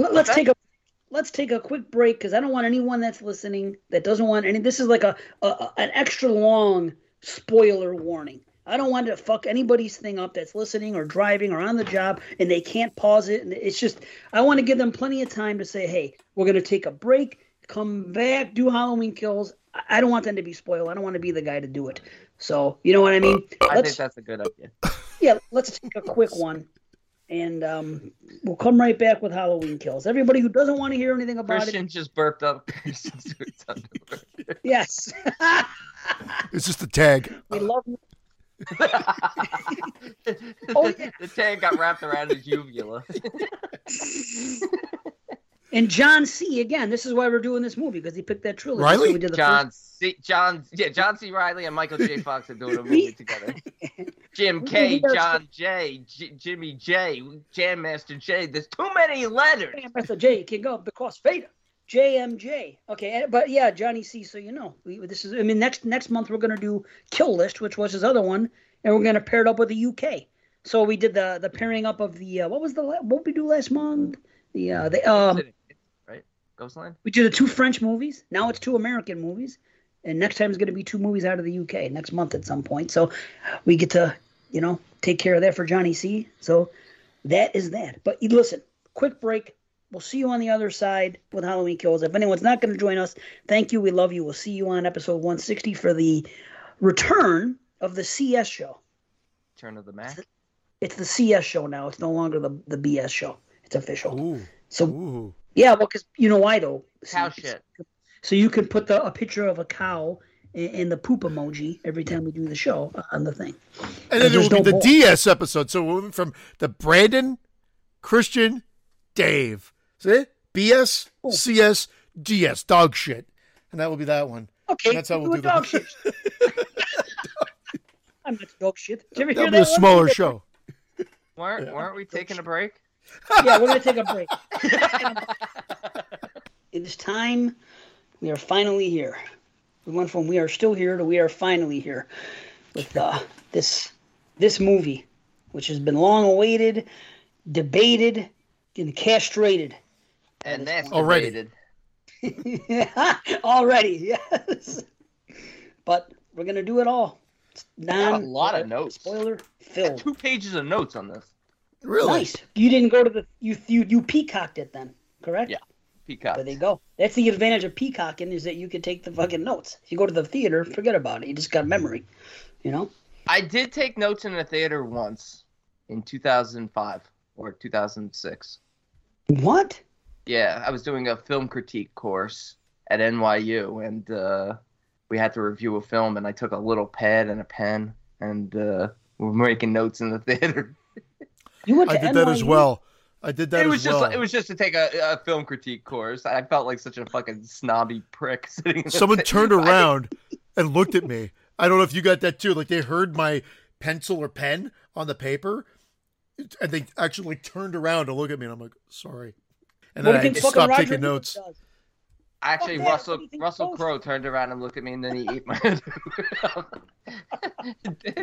Let's take a quick break because I don't want anyone that's listening that doesn't want any. This is like an extra long spoiler warning. I don't want to fuck anybody's thing up that's listening or driving or on the job and they can't pause it. And it's just I want to give them plenty of time to say, hey, we're going to take a break, come back, do Halloween Kills. I don't want them to be spoiled. I don't want to be the guy to do it. So you know what I mean? I think that's a good idea. Yeah, let's take a quick one. And we'll come right back with Halloween Kills. Everybody who doesn't want to hear anything about Christian just burped up. Yes. It's just the tag. We love you. The tag got wrapped around his uvula. And John C. Again, this is why we're doing this movie because he picked that trilogy. Riley, so we did John C. Reilly and Michael J. Fox are doing a movie together. Jim K, John J, Jimmy J, Jam Master J. There's too many letters. Jam Master J can go because Vader. JMJ. Okay, but yeah, Johnny C. So you know, this is. I mean, next month we're gonna do Kill List, which was his other one, and we're gonna pair it up with the UK. So we did the pairing up of the what we do last month. Yeah, Ghostland. We did the two French movies. Now it's two American movies, and next time it's going to be two movies out of the UK next month at some point. So we get to, you know, take care of that for Johnny C. So that is that. But listen, quick break. We'll see you on the other side with Halloween Kills. If anyone's not going to join us, thank you. We love you. We'll see you on episode 160 for the return of the CS show. Return of the Mac. It's the CS show now. It's no longer the BS show. It's official. Ooh, so yeah, well, because you know why though. Cow shit. So you can put a picture of a cow in the poop emoji every time we do the show on the thing. And then it will be the DS episode. So we're moving from the Brandon Christian Dave. See? BS, CS, DS. Dog shit. And that will be that one. Okay. And that's how we'll do dog shit. I'm not dog shit. Did that'll be a smaller show. Why aren't we taking a break? Yeah, we're going to take a break. It is time. We are finally here. We went from we are still here to we are finally here with this movie, which has been long awaited, debated, and castrated. And that's already. Already, yes. But we're going to do it all. It's a lot of notes. Spoiler filled. 2 pages of notes on this. Really? Nice. You didn't go to the you peacocked it then, correct? Yeah. Peacock. There they go. That's the advantage of peacocking, is that you can take the fucking notes. If you go to the theater, forget about it. You just got memory, you know? I did take notes in a theater once in 2005 or 2006. What? Yeah, I was doing a film critique course at NYU, and we had to review a film, and I took a little pad and a pen, and we were making notes in the theater. You went to NYU? I did that as well. It was just to take a film critique course. I felt like such a fucking snobby prick sitting in Someone turned around and looked at me. I don't know if you got that too. Like, they heard my pencil or pen on the paper, and they actually turned around to look at me, and I'm like, sorry. And then I stopped taking notes. Actually, Russell Crowe turned around and looked at me, and then he ate my.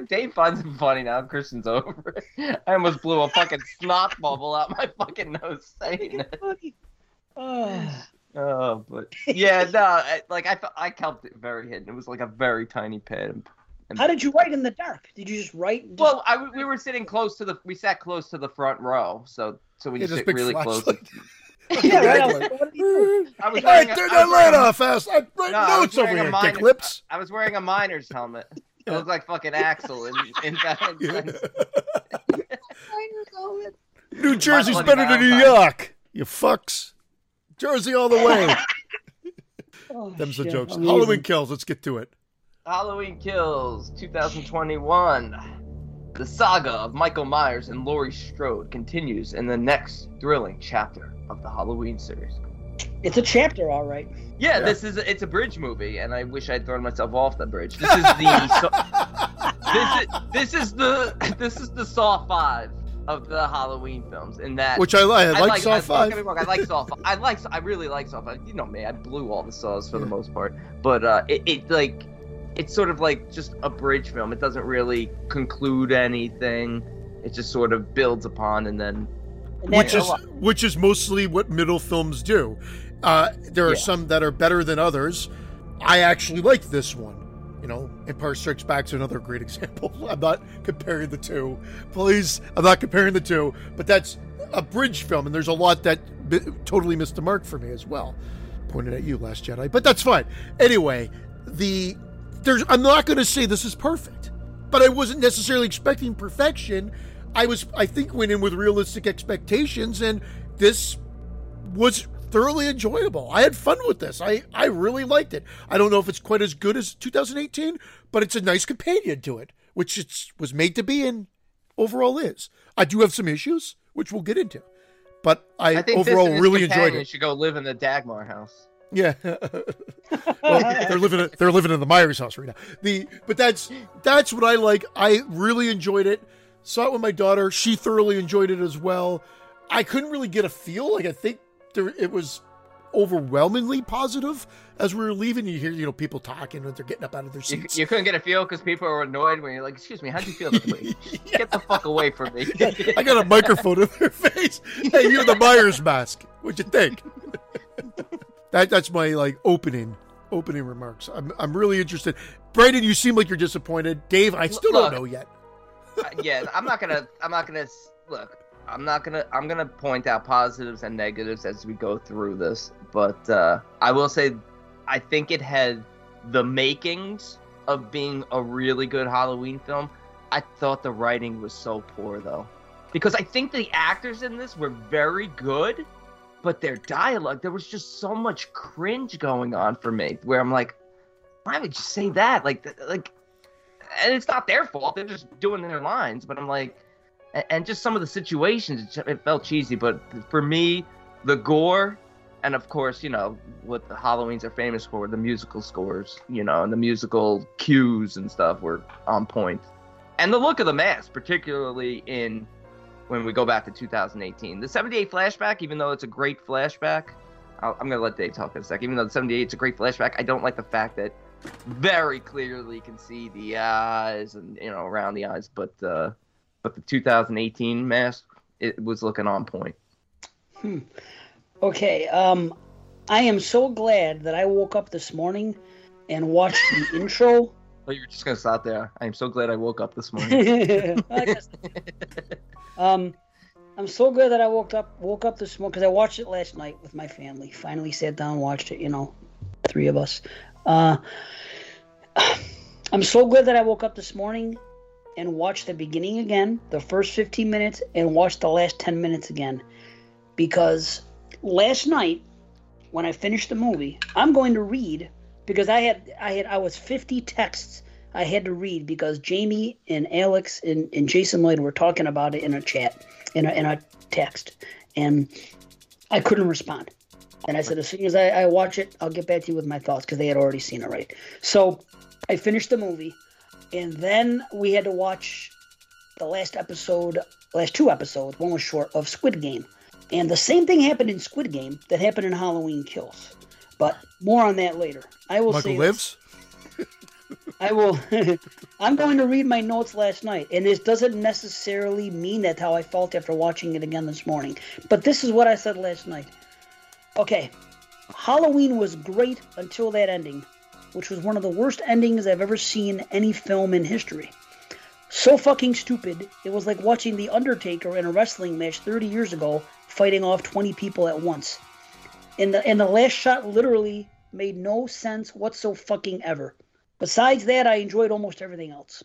Dave finds it funny now. Kristen's over. I almost blew a fucking snot bubble out my fucking nose saying it. Oh, but yeah, no, I kept it very hidden. It was like a very tiny pad. How did you write in the dark? Did you just write? Well, we were sitting close to we sat close to the front row, so we sit really close. Yeah, right. I was turn that light off fast. I'm writing notes over here, dick lips. I was wearing a miner's helmet. I looked like fucking Axel in Valentine's. New Jersey's better than New York. You fucks. Jersey all the way. Them's the jokes. Amazing. Halloween Kills. Let's get to it. Halloween Kills 2021. The saga of Michael Myers and Laurie Strode continues in the next thrilling chapter of the Halloween series. It's a chapter, all right. Yeah, it's a bridge movie, and I wish I'd thrown myself off the bridge. This is the Saw 5 of the Halloween films, in that which I like Saw 5. Don't get me wrong, I like Saw 5. I really like Saw 5. You know me, I blew all the Saws for the most part, but it's sort of like just a bridge film. It doesn't really conclude anything. It just sort of builds upon which is mostly what middle films do. There are some that are better than others. I actually liked this one. You know, Empire Strikes Back is another great example. I'm not comparing the two. Please, I'm not comparing the two. But that's a bridge film, and there's a lot that totally missed the mark for me as well. Pointed at you, Last Jedi. But that's fine. Anyway, I'm not going to say this is perfect, but I wasn't necessarily expecting perfection. I went in with realistic expectations, and this was thoroughly enjoyable. I had fun with this. I really liked it. I don't know if it's quite as good as 2018, but it's a nice companion to it, which it was made to be and overall is. I do have some issues, which we'll get into, but I think overall really enjoyed it. You should go live in the Dagmar house. Yeah, well, they're living in the Myers house right now. But that's what I like. I really enjoyed it. Saw it with my daughter; she thoroughly enjoyed it as well. I couldn't really get a feel. Like, I think it was overwhelmingly positive. As we were leaving, you hear people talking, and they're getting up out of their seats. You couldn't get a feel because people were annoyed when you're like, "Excuse me, how'd you feel this week? Get the fuck away from me!" I got a microphone in their face. Hey, you're the Myers mask. What'd you think? That's my opening remarks. I'm really interested. Brayden, you seem like you're disappointed. Dave, I still don't know yet. I'm gonna point out positives and negatives as we go through this. But I will say, I think it had the makings of being a really good Halloween film. I thought the writing was so poor though, because I think the actors in this were very good. But their dialogue, there was just so much cringe going on for me, where I'm like, why would you say that? And it's not their fault. They're just doing their lines. But I'm like, and just some of the situations, it felt cheesy. But for me, the gore, and of course, you know, what the Halloweens are famous for, the musical scores, you know, and the musical cues and stuff were on point. And the look of the mask, particularly in when we go back to 2018. The 78 flashback, even though it's a great flashback, I'm going to let Dave talk in a sec. Even though the 78's a great flashback, I don't like the fact that very clearly can see the eyes and, you know, around the eyes. But the 2018 mask, it was looking on point. Okay, I am so glad that I woke up this morning and watched the intro. Oh, you're just going to stop there. I am so glad I woke up this morning. I guess. I'm so glad that I woke up this morning, because I watched it last night with my family. Finally sat down and watched it, you know, three of us. I'm so glad that I woke up this morning and watched the beginning again, the first 15 minutes, and watched the last 10 minutes again. Because last night, when I finished the movie, I'm going to read, because I was 50 texts I had to read, because Jamie and Alex and Jason Lloyd were talking about it in a chat, in a text, and I couldn't respond. And I said, as soon as I watch it, I'll get back to you with my thoughts, because they had already seen it, right? So I finished the movie, and then we had to watch the last two episodes, one was short, of Squid Game. And the same thing happened in Squid Game that happened in Halloween Kills. But more on that later. I will say this. I'm going to read my notes last night, and this doesn't necessarily mean that's how I felt after watching it again this morning. But this is what I said last night. Okay, Halloween was great until that ending, which was one of the worst endings I've ever seen in any film in history. So fucking stupid, it was like watching The Undertaker in a wrestling match 30 years ago fighting off 20 people at once. And the last shot literally made no sense whatsoever. Besides that, I enjoyed almost everything else.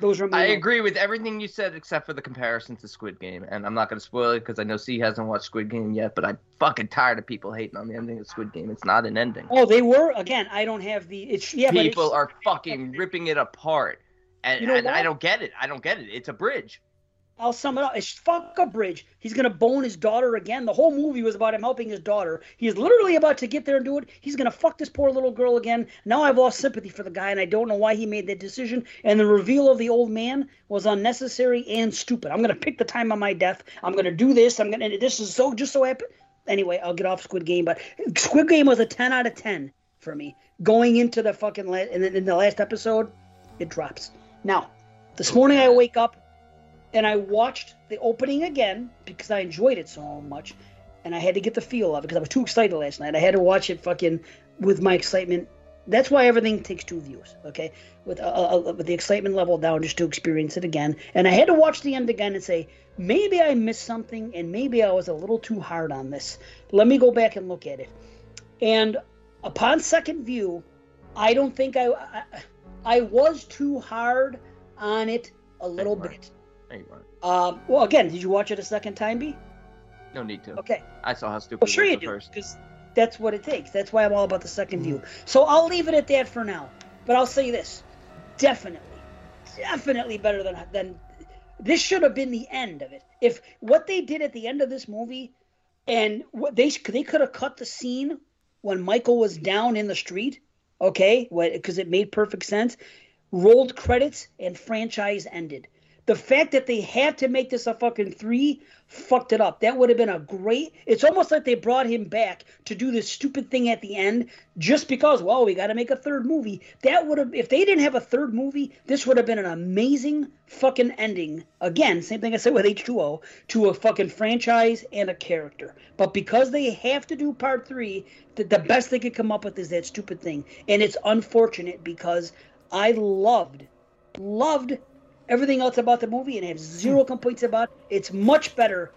Those are I agree with everything you said except for the comparison to Squid Game. And I'm not going to spoil it because I know C hasn't watched Squid Game yet, but I'm fucking tired of people hating on the ending of Squid Game. It's not an ending. Oh, they were? Again, I don't have the... People are fucking ripping it apart. And, you know, and I don't get it. It's a bridge. I'll sum it up. It's fuck a bridge. He's going to bone his daughter again. The whole movie was about him helping his daughter. He is literally about to get there and do it. He's going to fuck this poor little girl again. Now I've lost sympathy for the guy, and I don't know why he made that decision. And the reveal of the old man was unnecessary and stupid. I'm going to pick the time of my death. I'm going to do this. This is so just so happy. Anyway, I'll get off Squid Game. But Squid Game was a 10 out of 10 for me. Going into the fucking last... And then in the last episode, it drops. Now, this morning I wake up. And I watched the opening again because I enjoyed it so much, and I had to get the feel of it because I was too excited last night. I had to watch it fucking with my excitement. That's why everything takes two views, okay? With the excitement level down just to experience it again. And I had to watch the end again and say, maybe I missed something and maybe I was a little too hard on this. Let me go back and look at it. And upon second view, I don't think I was too hard on it a little bit. Well, again, did you watch it a second time, B? No need to. Okay. I saw how stupid it was. Well, sure you did, because that's what it takes. That's why I'm all about the second view. So I'll leave it at that for now. But I'll say this. Definitely better than this should have been the end of it. If what they did at the end of this movie, and what they could have cut the scene when Michael was down in the street, okay, because it made perfect sense, rolled credits, and franchise ended. The fact that they had to make this a fucking 3 fucked it up. That would have been a great... It's almost like they brought him back to do this stupid thing at the end just because, well, we got to make a third movie. That would have... If they didn't have a third movie, this would have been an amazing fucking ending. Again, same thing I said with H2O, to a fucking franchise and a character. But because they have to do part 3, the best they could come up with is that stupid thing. And it's unfortunate because I loved everything else about the movie, and I have zero complaints about it. It's much better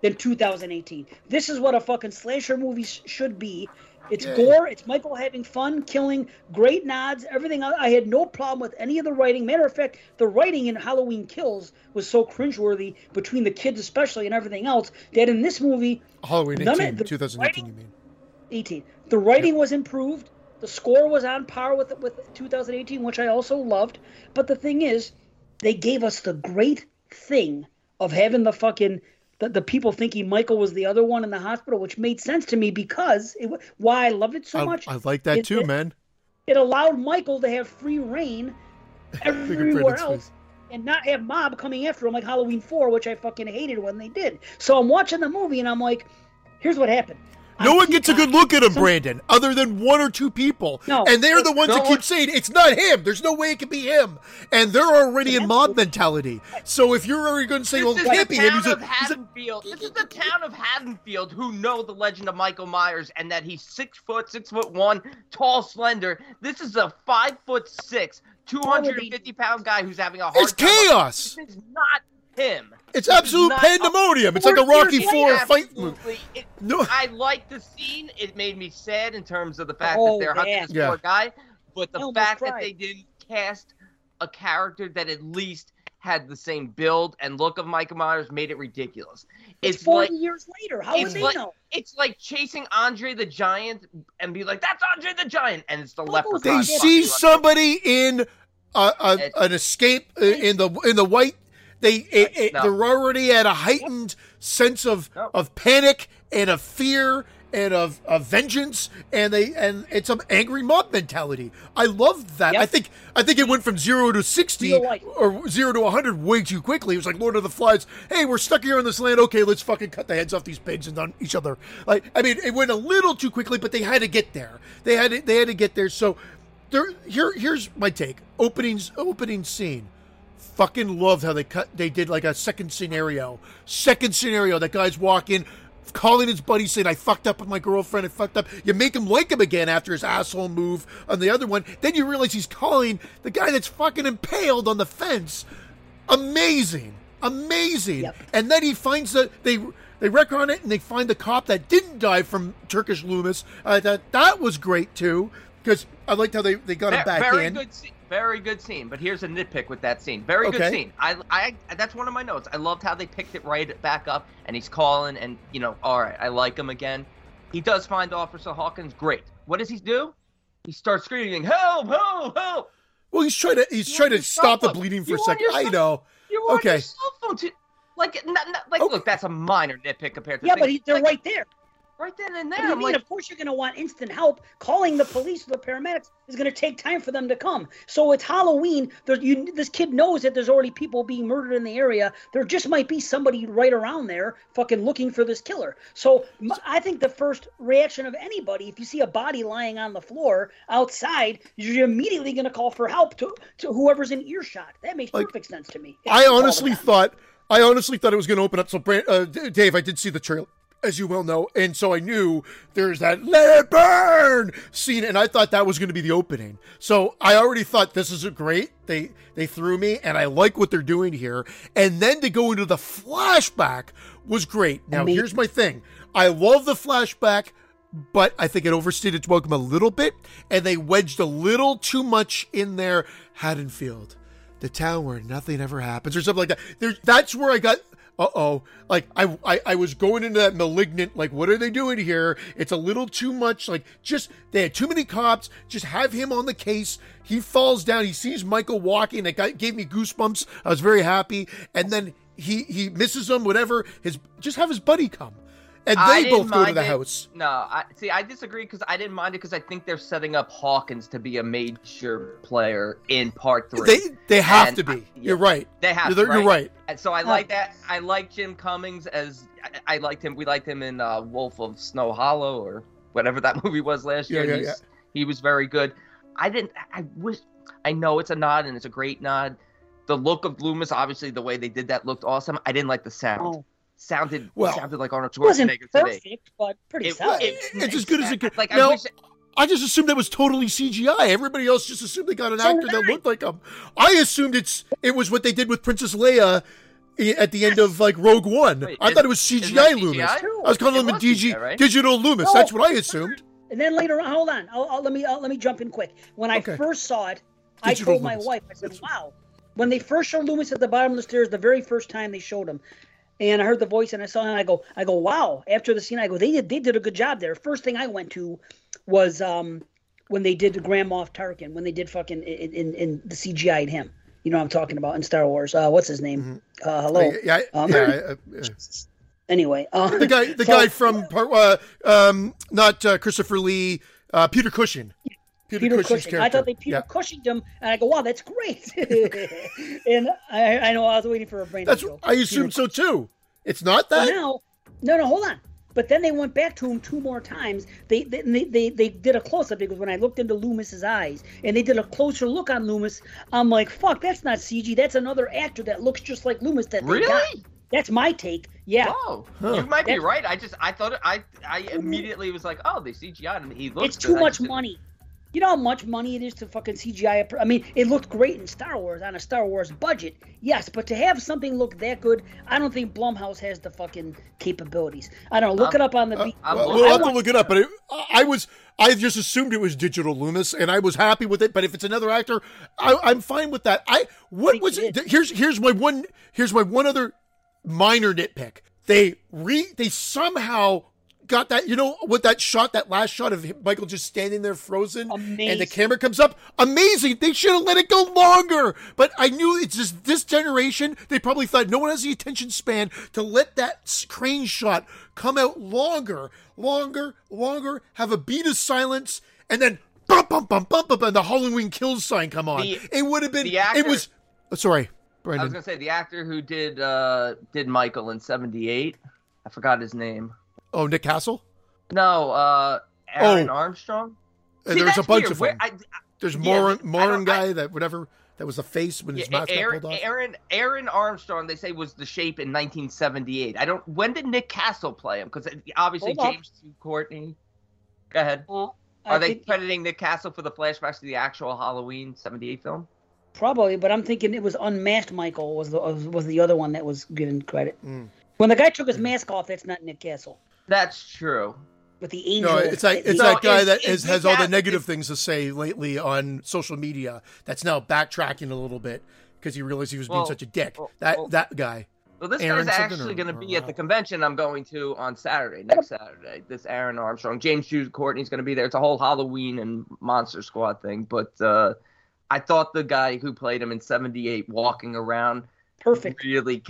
than 2018. This is what a fucking slasher movie should be. It's gore, it's Michael having fun, killing, great nods, everything. I had no problem with any of the writing. Matter of fact, the writing in Halloween Kills was so cringeworthy, between the kids especially and everything else, that in this movie... Halloween 2018, you mean. 18. The writing was improved. The score was on par with 2018, which I also loved. But the thing is... They gave us the great thing of having the fucking the people thinking Michael was the other one in the hospital, which made sense to me because it, why I loved it so much. I like that too, man. It allowed Michael to have free reign everywhere else and not have Mob coming after him like Halloween 4, which I fucking hated when they did. So I'm watching the movie and I'm like, here's what happened. No one gets a good look at him, Brandon, other than one or two people. No, and they're the ones that keep saying, it's not him. There's no way it can be him. And they're already in Mob mentality. So if you're already going to say, well, it can't be him. This is the town of Haddonfield who know the legend of Michael Myers and that he's 6'1", tall, slender. This is a 5'6", 250-pound guy who's having a hard time. It's chaos. This is not him. It's absolute pandemonium. It's like a Rocky IV fight movie. I like the scene. It made me sad in terms of the fact that they're hunting this poor guy. But the fact that they didn't cast a character that at least had the same build and look of Michael Myers made it ridiculous. It's 40 years later. How would they know? It's like chasing Andre the Giant and be like, that's Andre the Giant. And it's the leprechaun. They see somebody in an escape in the white. They're already at a heightened sense of panic and of fear and of vengeance, and it's an angry mob mentality. I love that. Yep. I think it went from 0 to 60 or 0 to 100 way too quickly. It was like Lord of the Flies. Hey, we're stuck here on this land. Okay, let's fucking cut the heads off these pigs and on each other. Like, I mean, it went a little too quickly, but they had to get there. They had to get there. So, here's my take. Opening scene. Fucking loved how they did like a second scenario. That guy's walking, calling his buddy, saying, I fucked up with my girlfriend, I fucked up. You make him like him again after his asshole move on the other one. Then you realize he's calling the guy that's fucking impaled on the fence. Amazing. Yep. And then he finds that they wreck on it and they find the cop that didn't die from Turkish Loomis. I thought that was great too, because I liked how they got him back in. Very good scene, but here's a nitpick with that scene. Very good scene. I that's one of my notes. I loved how they picked it right back up, and he's calling, and, you know, all right, I like him again. He does find Officer Hawkins. Great. What does he do? He starts screaming, help, help, help. Well, he's trying to stop the bleeding for a second. I know. You want your cell phone to, like, look, that's a minor nitpick compared to. Yeah, but they're right there. Right then and there. I mean, of course you're going to want instant help. Calling the police or the paramedics is going to take time for them to come. So it's Halloween. This kid knows that there's already people being murdered in the area. There just might be somebody right around there fucking looking for this killer. So I think the first reaction of anybody, if you see a body lying on the floor outside, you're immediately going to call for help to whoever's in earshot. That makes perfect sense to me. I honestly thought it was going to open up. So, Dave, I did see the trailer, as you well know, and so I knew there's that let it burn scene, and I thought that was going to be the opening. So I already thought this is great. They threw me, and I like what they're doing here. And then to go into the flashback was great. Now, here's my thing. I love the flashback, but I think it overstayed its welcome a little bit, and they wedged a little too much in there. Haddonfield, the town where nothing ever happens, or something like that. That's where I got... Uh-oh. Like, I was going into that malignant, like, what are they doing here? It's a little too much. Like, just, they had too many cops. Just have him on the case. He falls down. He sees Michael walking. It gave me goosebumps. I was very happy. And then he misses him, whatever. Just have his buddy come. And they both go to the house. No, I disagree because I didn't mind it because I think they're setting up Hawkins to be a major player in part 3. They have to be. You're right. They have to be. You're right. And so I like that. I like Jim Cummings as I liked him. We liked him in Wolf of Snow Hollow or whatever that movie was last year. Yeah. He was very good. I know it's a nod and it's a great nod. The look of Loomis, obviously the way they did that looked awesome. I didn't like the sound. Oh. Sounded like Arnold Schwarzenegger today. Perfect, but pretty solid. It's as good as it could. Like, now, I just assumed that was totally CGI. Everybody else just assumed they got an actor that looked like him. I assumed it was what they did with Princess Leia at the end of like Rogue One. Wait, I thought it was CGI Loomis. CGI? I was calling him digital Loomis. No, that's what I assumed. And then later on, hold on. Let me jump in quick. When I first saw it, digital I told Loomis. My wife, I said, wow. When they first showed Loomis at the bottom of the stairs, the very first time they showed him, and I heard the voice and I saw him and I go, wow. After the scene, I go, they did a good job there. First thing I went to was when they did Grand Moff Tarkin, when they did fucking in the CGI in him. You know what I'm talking about in Star Wars. What's his name? Hello. Anyway, the guy from not Christopher Lee, Peter Cushing. Peter Cushing. Character. I thought they Cushinged him, and I go, wow, that's great. And I know I was waiting for a brain. That's joke. I assumed so too. It's not that. Well, now, no, hold on. But then they went back to him two more times. They did a close-up because when I looked into Loomis's eyes and they did a closer look on Loomis, I'm like, fuck, that's not CG. That's another actor that looks just like Loomis. That really? They got. That's my take. Yeah. Oh, huh. You might be right. I immediately was like, oh, they CGI'd him. He looks. It's too much money. You know how much money it is to fucking CGI? I mean, it looked great in Star Wars on a Star Wars budget, yes, but to have something look that good, I don't think Blumhouse has the fucking capabilities. I don't know. Look it up on the beat. We'll have to look it up, but I just assumed it was digital Loomis, and I was happy with it. But if it's another actor, I'm fine with that. What was it? Here's my one other minor nitpick. They somehow got that, you know, with that shot, that last shot of Michael just standing there frozen, amazing. And the camera comes up, amazing. They should have let it go longer, but I knew it's just this generation. They probably thought no one has the attention span to let that crane shot come out longer, have a beat of silence, and then bump, bump, bump, bump, bump, and the Halloween Kills sign come on. It would have been, sorry, Brandon. I was going to say the actor who did Michael in 78, I forgot his name. Oh, Nick Castle? No, Aaron Armstrong. See, there's a bunch of them. There's Moran guy that whatever that was the face when his mouth got pulled off. Aaron Armstrong, they say, was the shape in 1978. When did Nick Castle play him? Because obviously James T. Courtney. Go ahead. Are they crediting Nick Castle for the flashbacks to the actual Halloween 78 film? Probably, but I'm thinking it was Unmasked Michael was the other one that was given credit. Mm. When the guy took his mask off, that's not Nick Castle. That's true. But the angel. No, it's that guy that has all the negative things to say lately on social media. That's now backtracking a little bit because he realized he was being such a dick. That guy. Well, this guy's actually going to be at the convention I'm going to on Saturday, next Saturday. This Aaron Armstrong, James T. Courtney's going to be there. It's a whole Halloween and Monster Squad thing. But I thought the guy who played him in 78 walking around. Perfect. Really,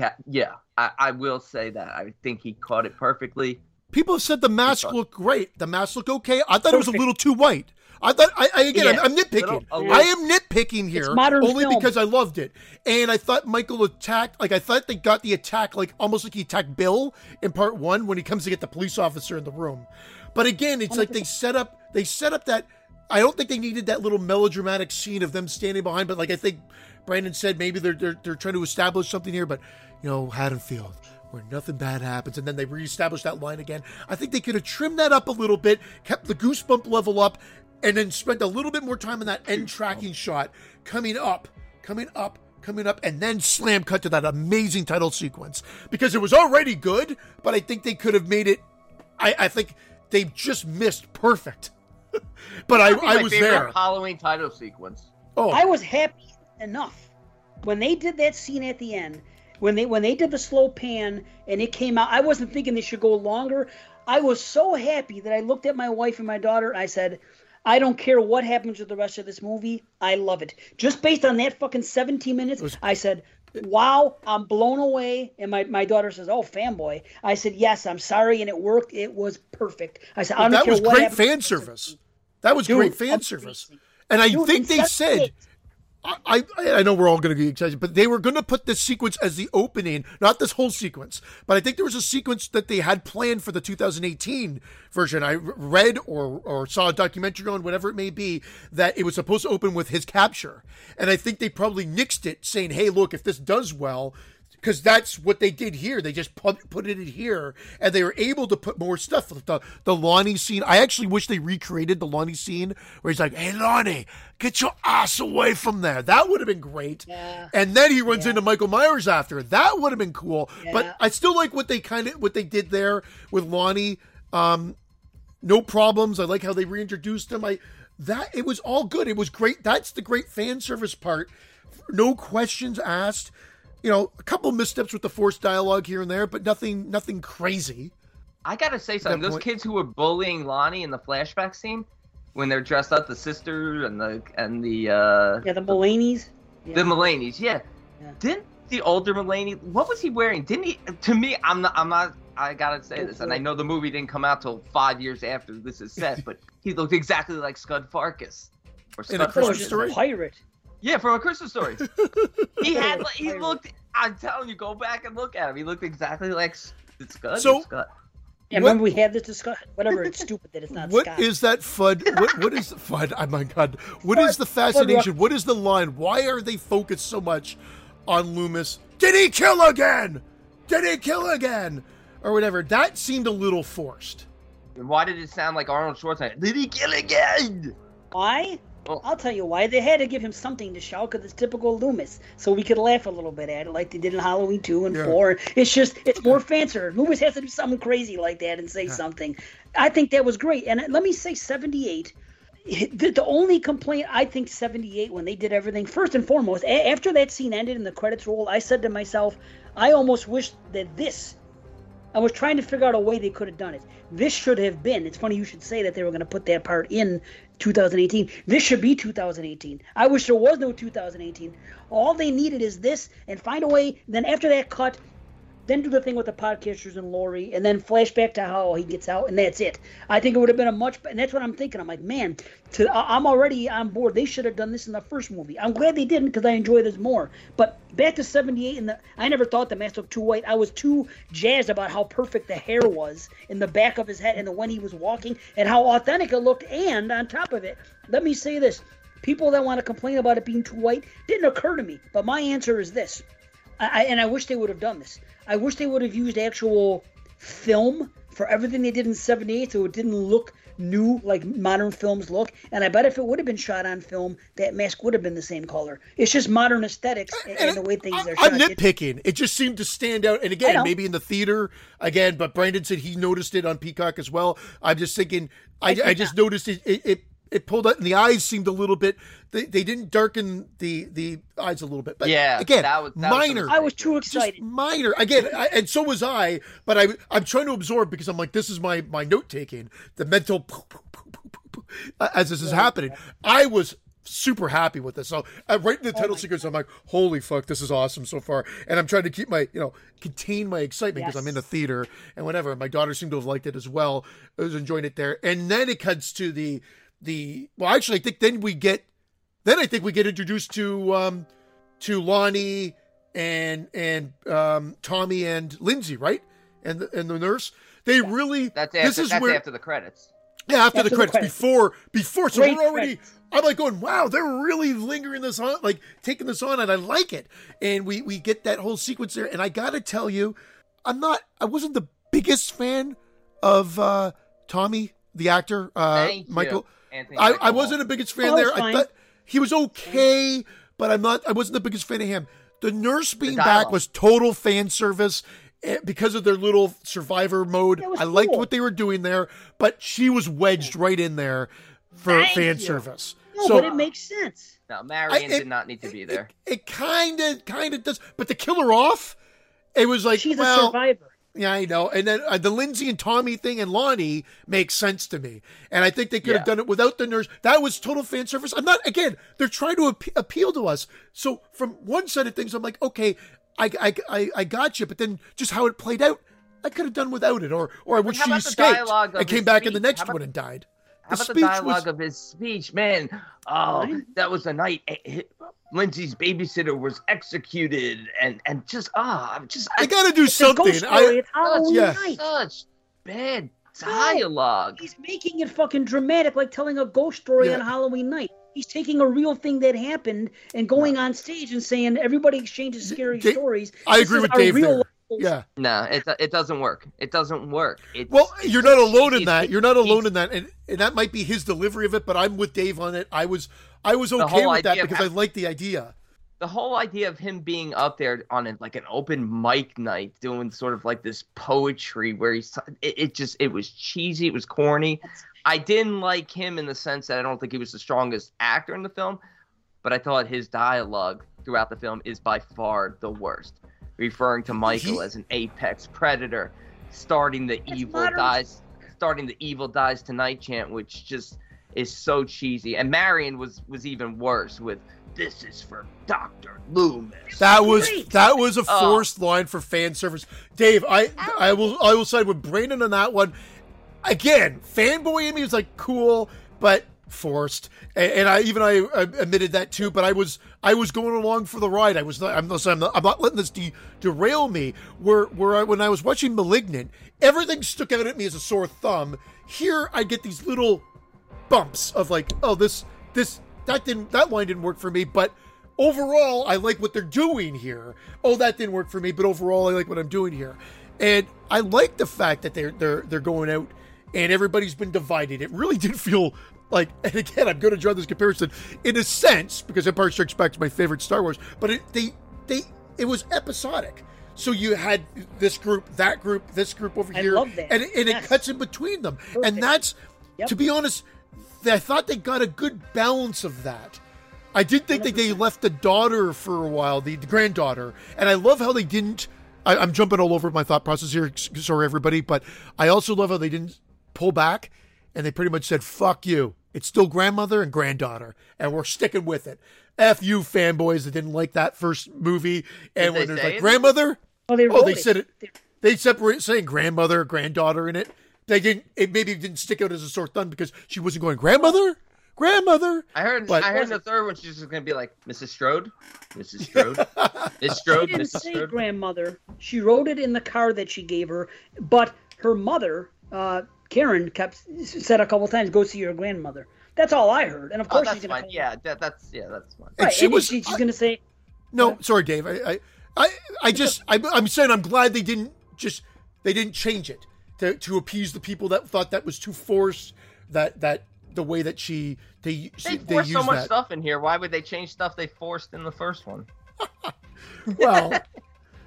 I will say that. I think he caught it perfectly. People have said the mask looked great. The mask looked okay. I thought it was a little too white. I'm nitpicking. I am nitpicking here only film. Because I loved it. And I thought Michael attacked, like I thought they got the attack, like almost like he attacked Bill in part one when he comes to get the police officer in the room. But again, it's like they set up that. I don't think they needed that little melodramatic scene of them standing behind. But like I think Brandon said, maybe they're trying to establish something here. But you know, Haddonfield. Where nothing bad happens, and then they reestablish that line again. I think they could have trimmed that up a little bit, kept the goosebump level up, and then spent a little bit more time on that end tracking shot coming up, and then slam cut to that amazing title sequence because it was already good, but I think they could have made it. I think they just missed perfect. But I was there. Halloween title sequence. Oh, I was happy enough when they did that scene at the end. When they did the slow pan and it came out, I wasn't thinking they should go longer. I was so happy that I looked at my wife and my daughter and I said, I don't care what happens with the rest of this movie. I love it. Just based on that fucking 17 minutes, I said, wow, I'm blown away. And my daughter says, oh, fanboy. I said, yes, I'm sorry. And it worked. It was perfect. I said, I don't care what happens. That was great fan service. That was great fan service. And I think they said... I know we're all going to be excited, but they were going to put this sequence as the opening, not this whole sequence. But I think there was a sequence that they had planned for the 2018 version. I read or saw a documentary on whatever it may be that it was supposed to open with his capture. And I think they probably nixed it saying, hey, look, if this does well, because that's what they did here. They just put it in here, and they were able to put more stuff. The Lonnie scene. I actually wish they recreated the Lonnie scene where he's like, hey, Lonnie, get your ass away from there. That would have been great. Yeah. And then he runs into Michael Myers after. That would have been cool. Yeah. But I still like what they did there with Lonnie. No problems. I like how they reintroduced him. It was all good. It was great. That's the great fan service part. No questions asked. You know, a couple missteps with the forced dialogue here and there, but nothing crazy. I gotta say something. Those kids who were bullying Lonnie in the flashback scene, when they're dressed up, the sister and the Mulaney's. Yeah. The Mulaney's, yeah. Yeah. Didn't the older Mulaney, what was he wearing? Didn't he, to me, I'm not, I gotta say this, and I know the movie didn't come out till 5 years after this is set, but he looked exactly like Scud Farkas. Or Scud Farkas. Christmas Story? Pirate. Yeah, from A Christmas Story. He had, he looked, I'm telling you, go back and look at him. He looked exactly like Scud. So, Scud. Yeah, remember we had this discussion. Whatever, it's stupid that it's not. What Scott. Is that FUD? What is the FUD? Oh my God! What is the fascination? What is the line? Why are they focused so much on Loomis? Did he kill again? Did he kill again? Or whatever. That seemed a little forced. And why did it sound like Arnold Schwarzenegger? Did he kill again? Why? Oh. I'll tell you why. They had to give him something to shout because it's typical Loomis, so we could laugh a little bit at it, like they did in Halloween 2 and 4. It's just, it's more fancier. Loomis has to do something crazy like that and say something. I think that was great. And let me say 78. The only complaint, I think 78, when they did everything, first and foremost, after that scene ended and the credits rolled, I said to myself, I almost wish that this, I was trying to figure out a way they could have done it. This should have been, it's funny you should say that they were going to put that part in 2018. This should be 2018. I wish there was no 2018. All they needed is this and find a way. Then after that cut, then do the thing with the podcasters and Lori and then flashback to how he gets out and that's it. I think it would have been a much, and that's what I'm thinking. I'm like, man, I'm already on board. They should have done this in the first movie. I'm glad they didn't because I enjoy this more. But back to 78, and I never thought the mask looked too white. I was too jazzed about how perfect the hair was in the back of his head and when he was walking and how authentic it looked. And on top of it, let me say this. People that want to complain about it being too white didn't occur to me. But my answer is this, and I wish they would have done this. I wish they would have used actual film for everything they did in 78 so it didn't look new like modern films look. And I bet if it would have been shot on film, that mask would have been the same color. It's just modern aesthetics and the way things are shot. I'm nitpicking. It just seemed to stand out. And again, maybe in the theater, again, but Brandon said he noticed it on Peacock as well. I'm just thinking, I just noticed it pulled out, and the eyes seemed a little bit. They didn't darken the eyes a little bit, but yeah, again, that minor. I was too excited. Just minor again, and so was I. But I'm trying to absorb because I'm like, this is my note taking, the mental as this is happening. I was super happy with this. So right in the title sequence, I'm like, holy fuck, this is awesome so far. And I'm trying to keep my, contain my excitement because I'm in the theater and whatever. My daughter seemed to have liked it as well. I was enjoying it there, and then it cuts to I think we get introduced to Lonnie and Tommy and Lindsay, right? And the nurse. They really after the credits. Yeah, after the credits. Before so great we're already credits. I'm like going, wow, they're really lingering this on, like taking this on, and I like it. And we get that whole sequence there, and I gotta tell you, I wasn't the biggest fan of Tommy, the actor, Michael. I wasn't the biggest fan there. Fine. I thought he was okay, but I wasn't the biggest fan of him. The nurse being back was total fan service because of their little survivor mode. I liked what they were doing there, but she was wedged right in there for fan service. No, but it makes sense. No, Marion did not need to be there. It kind of does, but to kill her off, it was like, she's a survivor. Yeah, I know. And then the Lindsay and Tommy thing and Lonnie makes sense to me. And I think they could have done it without the nurse. That was total fan service. They're trying to appeal to us. So from one side of things, I'm like, okay, I got you. But then just how it played out, I could have done without it. Or I wish she escaped and came back in the next one and died. How about the dialogue of his speech? Man, that was the night Lindsay's babysitter was executed, and just I gotta do something. Such bad dialogue. He's making it fucking dramatic, like telling a ghost story on Halloween night. He's taking a real thing that happened and going on stage and saying everybody exchanges scary stories. I agree with Dave there. Yeah. No, it doesn't work. It doesn't work. You're not alone in that. You're not alone in that. And that might be his delivery of it, but I'm with Dave on it. I was okay with that because I like the idea. The whole idea of him being up there on an open mic night doing sort of like this poetry where it was cheesy. It was corny. I didn't like him in the sense that I don't think he was the strongest actor in the film, but I thought his dialogue throughout the film is by far the worst. Referring to Michael as an apex predator, starting the evil dies tonight chant, which just is so cheesy. And Marion was even worse with This is for Dr. Loomis. That was a forced line for fan service. Dave, I will side with Brandon on that one. Again, fanboy in me was like, cool, but forced. And I admitted that too, but I was going along for the ride. I'm not letting this derail me. When I was watching Malignant, everything stuck out at me as a sore thumb. Here I get these little bumps of like, oh, that line didn't work for me, but overall I like what they're doing here. Oh, that didn't work for me, but overall I like what I'm doing here. And I like the fact that they're going out and everybody's been divided. It really did feel like, and again, I'm going to draw this comparison in a sense because Empire Strikes Back is my favorite Star Wars, but it was episodic. So you had this group, that group, this group over here, and yes. It cuts in between them. Perfect. And that's, to be honest, I thought they got a good balance of that. I did think 100%. That they left the daughter for a while, the granddaughter, and I love how they didn't. I'm jumping all over my thought process here, sorry everybody, but I also love how they didn't pull back, and they pretty much said, fuck you. It's still grandmother and granddaughter, and we're sticking with it. F you fanboys that didn't like that first movie, and when there's like, grandmother? They said it. They separate saying grandmother, granddaughter in it. They didn't. It maybe didn't stick out as a sore thumb because she wasn't going grandmother. I heard the third one. She's just going to be like Mrs. Strode, Miss Strode. She didn't Mrs. say Strode. Grandmother. She wrote it in the card that she gave her, but her mother, Karen, said a couple times, "Go see your grandmother." That's all I heard, and of course she's going to. That's fine. Right, she's going to say. No, sorry, Dave. I'm saying I'm glad they didn't change it. To appease the people that thought that was too forced, that the way that they forced so much stuff in here. Why would they change stuff they forced in the first one? Well,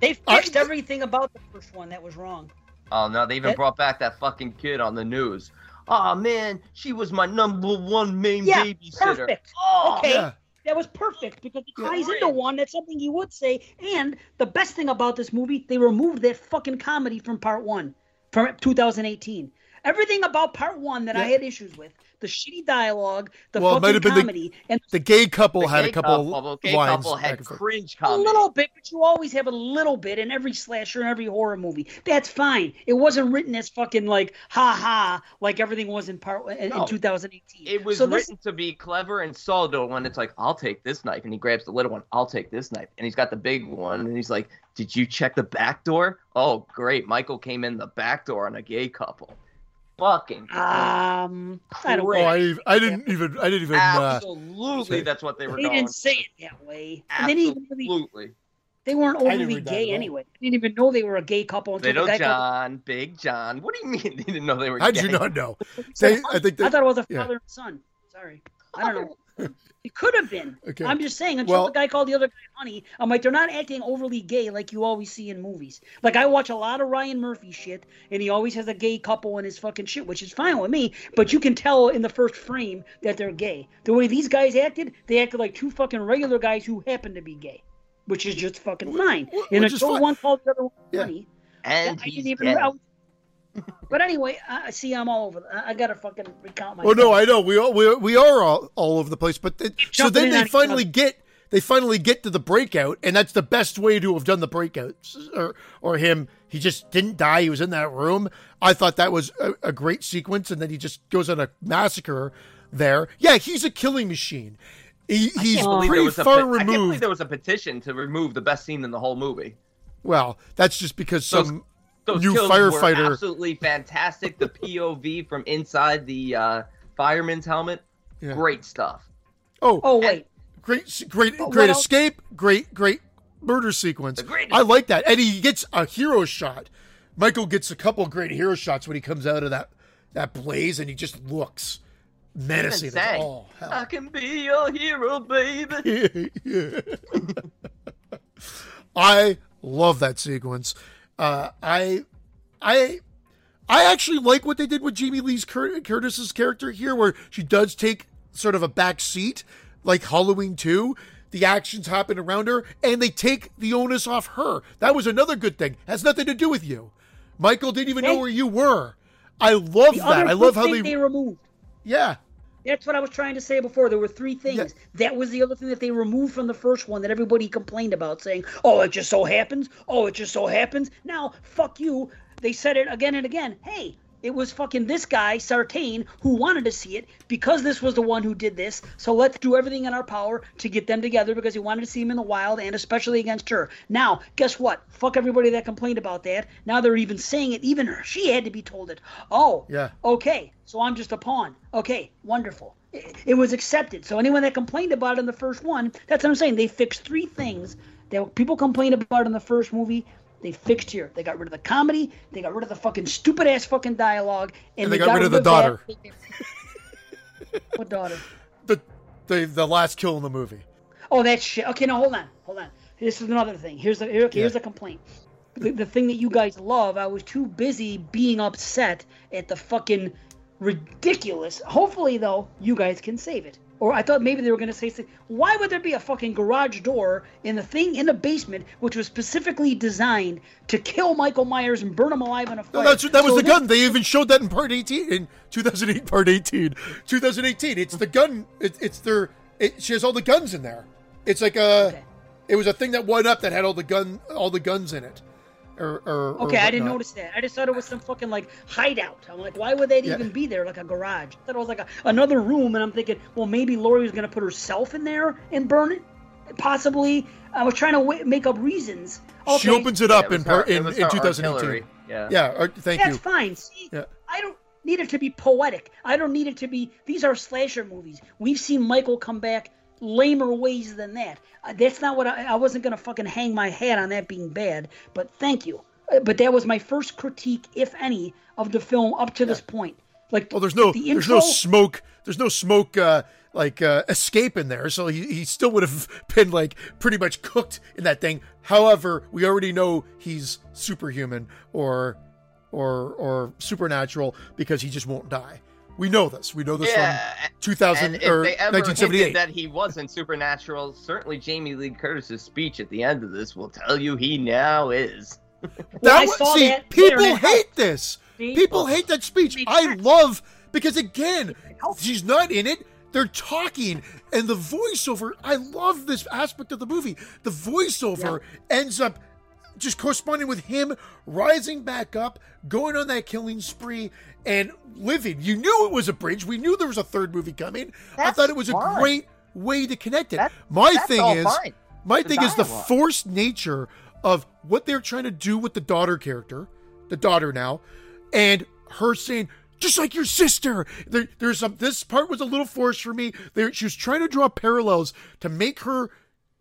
they fixed everything about the first one that was wrong. Oh no, they even brought back that fucking kid on the news. Oh man, she was my number one main babysitter. Perfect. Oh, okay. Yeah. That was perfect because it ties into one. That's something you would say. And the best thing about this movie, they removed that fucking comedy from part one. From 2018. Everything about part one that I had issues with, the shitty dialogue, the fucking comedy. And the gay couple had a couple of lines. The gay couple had cringe comedy. A little bit, but you always have a little bit in every slasher and every horror movie. That's fine. It wasn't written as fucking like, ha-ha, like everything was in part in 2018. It was written to be clever and soldo when it's like, I'll take this knife. And he grabs the little one, I'll take this knife. And he's got the big one, and he's like, did you check the back door? Oh, great. Michael came in the back door on a gay couple. Fucking I didn't even absolutely that's what they were doing. They didn't say it that way. Absolutely. They weren't overly gay anyway. They didn't even know they were a gay couple until Little John, Big John. What do you mean they didn't know they were gay? How'd you not know? I thought it was a father and son. Sorry. I don't know. It could have been. Okay. I'm just saying, until the guy called the other guy honey, I'm like, they're not acting overly gay like you always see in movies. Like, I watch a lot of Ryan Murphy shit, and he always has a gay couple in his fucking shit, which is fine with me, but you can tell in the first frame that they're gay. The way these guys acted, they acted like two fucking regular guys who happen to be gay, which is just fucking fine. And until one called the other one honey, and I didn't even know. But anyway, see, I'm all over. I gotta fucking recount my. Oh no, I know we are all over the place. But they finally get to the breakout, and that's the best way to have done the breakout. Or him, he just didn't die. He was in that room. I thought that was a great sequence, and then he just goes on a massacre there. Yeah, he's a killing machine. He's pretty far removed. I can't believe there was a petition to remove the best scene in the whole movie. Well, that's just because some. Those new firefighter were absolutely fantastic. The POV from inside the fireman's helmet, great stuff. Great escape, great murder sequence. I like that. And he gets a hero shot. Michael gets a couple great hero shots when he comes out of that blaze, and he just looks menacing. Oh, hell. I can be your hero, baby. I love that sequence. I actually like what they did with Jamie Lee Curtis's character here, where she does take sort of a back seat, like Halloween 2. The actions happen around her, and they take the onus off her. That was another good thing. Has nothing to do with you. Michael didn't even know where you were. I love that. I love how they removed. Yeah. That's what I was trying to say before. There were three things. Yes. That was the other thing that they removed from the first one that everybody complained about, saying, oh, it just so happens. Oh, it just so happens. Now, fuck you. They said it again and again. Hey, it was fucking this guy, Sartain, who wanted to see it because this was the one who did this. So let's do everything in our power to get them together because he wanted to see him in the wild and especially against her. Now, guess what? Fuck everybody that complained about that. Now they're even saying it. Even her, she had to be told it. Oh, yeah. Okay, so I'm just a pawn. Okay, wonderful. It was accepted. So anyone that complained about it in the first one, that's what I'm saying. They fixed three things that people complained about in the first movie. They fixed here. They got rid of the comedy. They got rid of the fucking stupid ass fucking dialogue, and they got rid of the daughter. What daughter? The last kill in the movie. Oh, that shit. Okay, now hold on. This is another thing. Here's a complaint. The thing that you guys love. I was too busy being upset at the fucking ridiculous. Hopefully, though, you guys can save it. Or I thought maybe they were going to say something. Why would there be a fucking garage door in the thing in the basement, which was specifically designed to kill Michael Myers and burn him alive in a fire? No, that was the gun. They even showed that in part 18, in 2008, part 18. 2018, it's the gun. She has all the guns in there. It's like it was a thing that went up that had all the guns in it. I didn't notice that. I just thought it was some fucking like hideout. I'm like, why would that even be there? Like a garage. I thought it was like another room, and I'm thinking, well, maybe Lori was gonna put herself in there and burn it. Possibly. I was trying to make up reasons. Okay. She opens it up in 2018. Yeah. Thank you. That's fine. See, I don't need it to be poetic. I don't need it to be. These are slasher movies. We've seen Michael come back lamer ways than that. That's not what I wasn't going to fucking hang my hat on that being bad, but thank you. But that was my first critique, if any, of the film up to this point. Like, well, there's no smoke escape in there, so he still would have been like pretty much cooked in that thing. However, we already know he's superhuman or supernatural because he just won't die. We know this from 1978. That he wasn't supernatural. Certainly, Jamie Lee Curtis's speech at the end of this will tell you he now is. People hate this. People hate that speech. I love because again, she's not in it. They're talking, and the voiceover. I love this aspect of the movie. The voiceover ends up just corresponding with him rising back up, going on that killing spree, and living. You knew it was a bridge. We knew there was a third movie coming. That's I thought it was fine. A great way to connect it. My thing is the forced nature of what they're trying to do with the daughter character, the daughter now, and her saying, just like your sister. This part was a little forced for me. She was trying to draw parallels to make her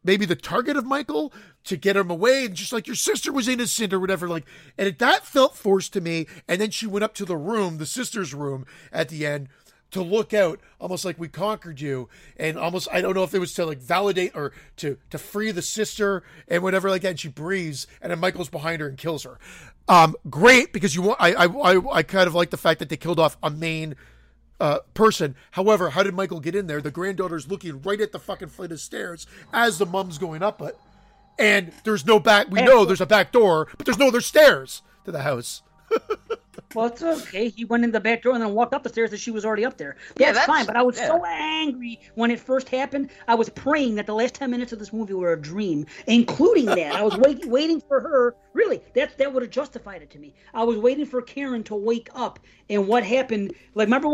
maybe the target of Michael to get him away, and just like your sister was innocent or whatever, like, and that felt forced to me. And then she went up to the room, the sister's room at the end, to look out, almost like we conquered you, and almost, I don't know if it was to like validate or to free the sister and whatever like that. And she breathes, and then Michael's behind her and kills her. Great, because I kind of like the fact that they killed off a main person. However, how did Michael get in there? The granddaughter's looking right at the fucking flight of stairs as the mom's going up it, and there's no back. We know there's a back door, but there's no other stairs to the house. Well, it's okay. He went in the back door and then walked up the stairs, and she was already up there. That's fine. But I was so angry when it first happened. I was praying that the last 10 minutes of this movie were a dream, including that I was waiting for her. Really, that would have justified it to me. I was waiting for Karen to wake up, and what happened? Like, remember